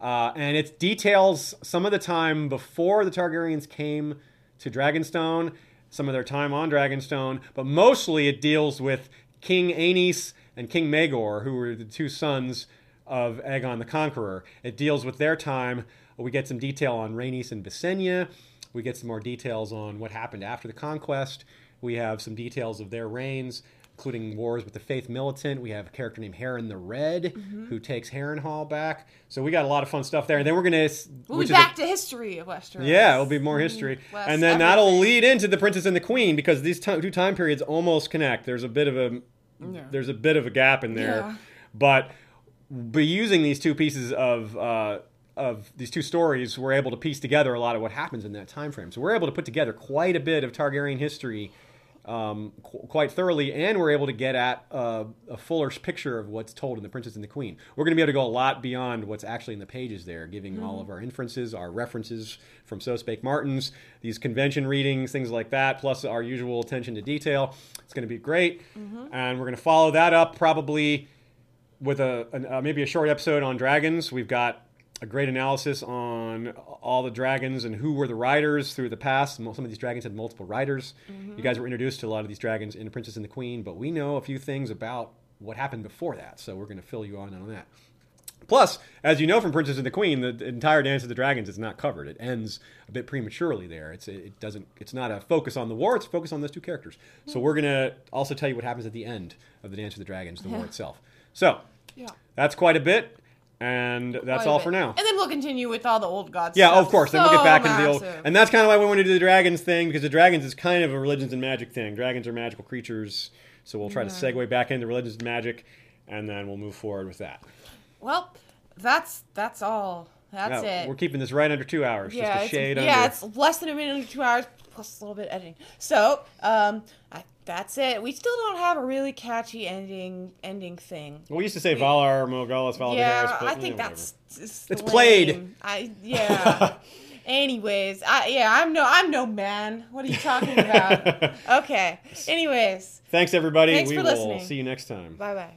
Uh, and it details some of the time before the Targaryens came to Dragonstone, some of their time on Dragonstone, but mostly it deals with King Aenys and King Maegor, who were the two sons of Aegon the Conqueror. It deals with their time. We get some detail on Rhaenys and Visenya. We get some more details on what happened after the conquest. We have some details of their reigns, including wars with the Faith Militant. We have a character named Harren the Red, mm-hmm. who takes Harrenhal back. So we got a lot of fun stuff there. And then we're going to... We'll be back a, to history of Westeros. Yeah, it'll be more history. West, and then everything. That'll lead into The Princess and the Queen, because these t- two time periods almost connect. There's a bit of a yeah. there's a bit of a gap in there. Yeah. But by using these two pieces of... Uh, of these two stories, we're able to piece together a lot of what happens in that time frame. So we're able to put together quite a bit of Targaryen history Um, qu- quite thoroughly, and we're able to get at uh, a fuller picture of what's told in The Princess and the Queen. We're going to be able to go a lot beyond what's actually in the pages there, giving mm-hmm. all of our inferences, our references from So Spake Martin's, these convention readings, things like that, plus our usual attention to detail. It's going to be great, mm-hmm. and we're going to follow that up probably with a, an, uh, maybe a short episode on dragons. We've got a great analysis on all the dragons and who were the riders through the past. Some of these dragons had multiple riders. Mm-hmm. You guys were introduced to a lot of these dragons in The Princess and the Queen, but we know a few things about what happened before that, so we're going to fill you on on that. Plus, as you know from Princess and the Queen, the entire Dance of the Dragons is not covered. It ends a bit prematurely there. It's it doesn't. It's not a focus on the war. It's a focus on those two characters. Mm-hmm. So we're going to also tell you what happens at the end of the Dance of the Dragons, the yeah. war itself. So yeah. that's quite a bit. And that's all for now. And then we'll continue with all the old gods. Yeah, stuff. Of course. Then so we'll get back massive. into the old. And that's kind of why we want to do the dragons thing, because the dragons is kind of a Religions and Magic thing. Dragons are magical creatures. So we'll try yeah. to segue back into Religions and Magic, and then we'll move forward with that. Well, That's that's all. That's no, it. We're keeping this right under two hours. Yeah, just a it's, shade yeah, under. Yeah, it's less than a minute under two hours, plus a little bit of editing. So, um, I, that's it. We still don't have a really catchy ending ending thing. Well, we used to say Valar, Morghulis, Valar. Yeah, but, I think yeah, that's it's, it's played. I yeah. Anyways, I yeah, I'm no I'm no man. What are you talking about? Okay. Anyways. Thanks everybody. Thanks we for will listening. See you next time. Bye bye.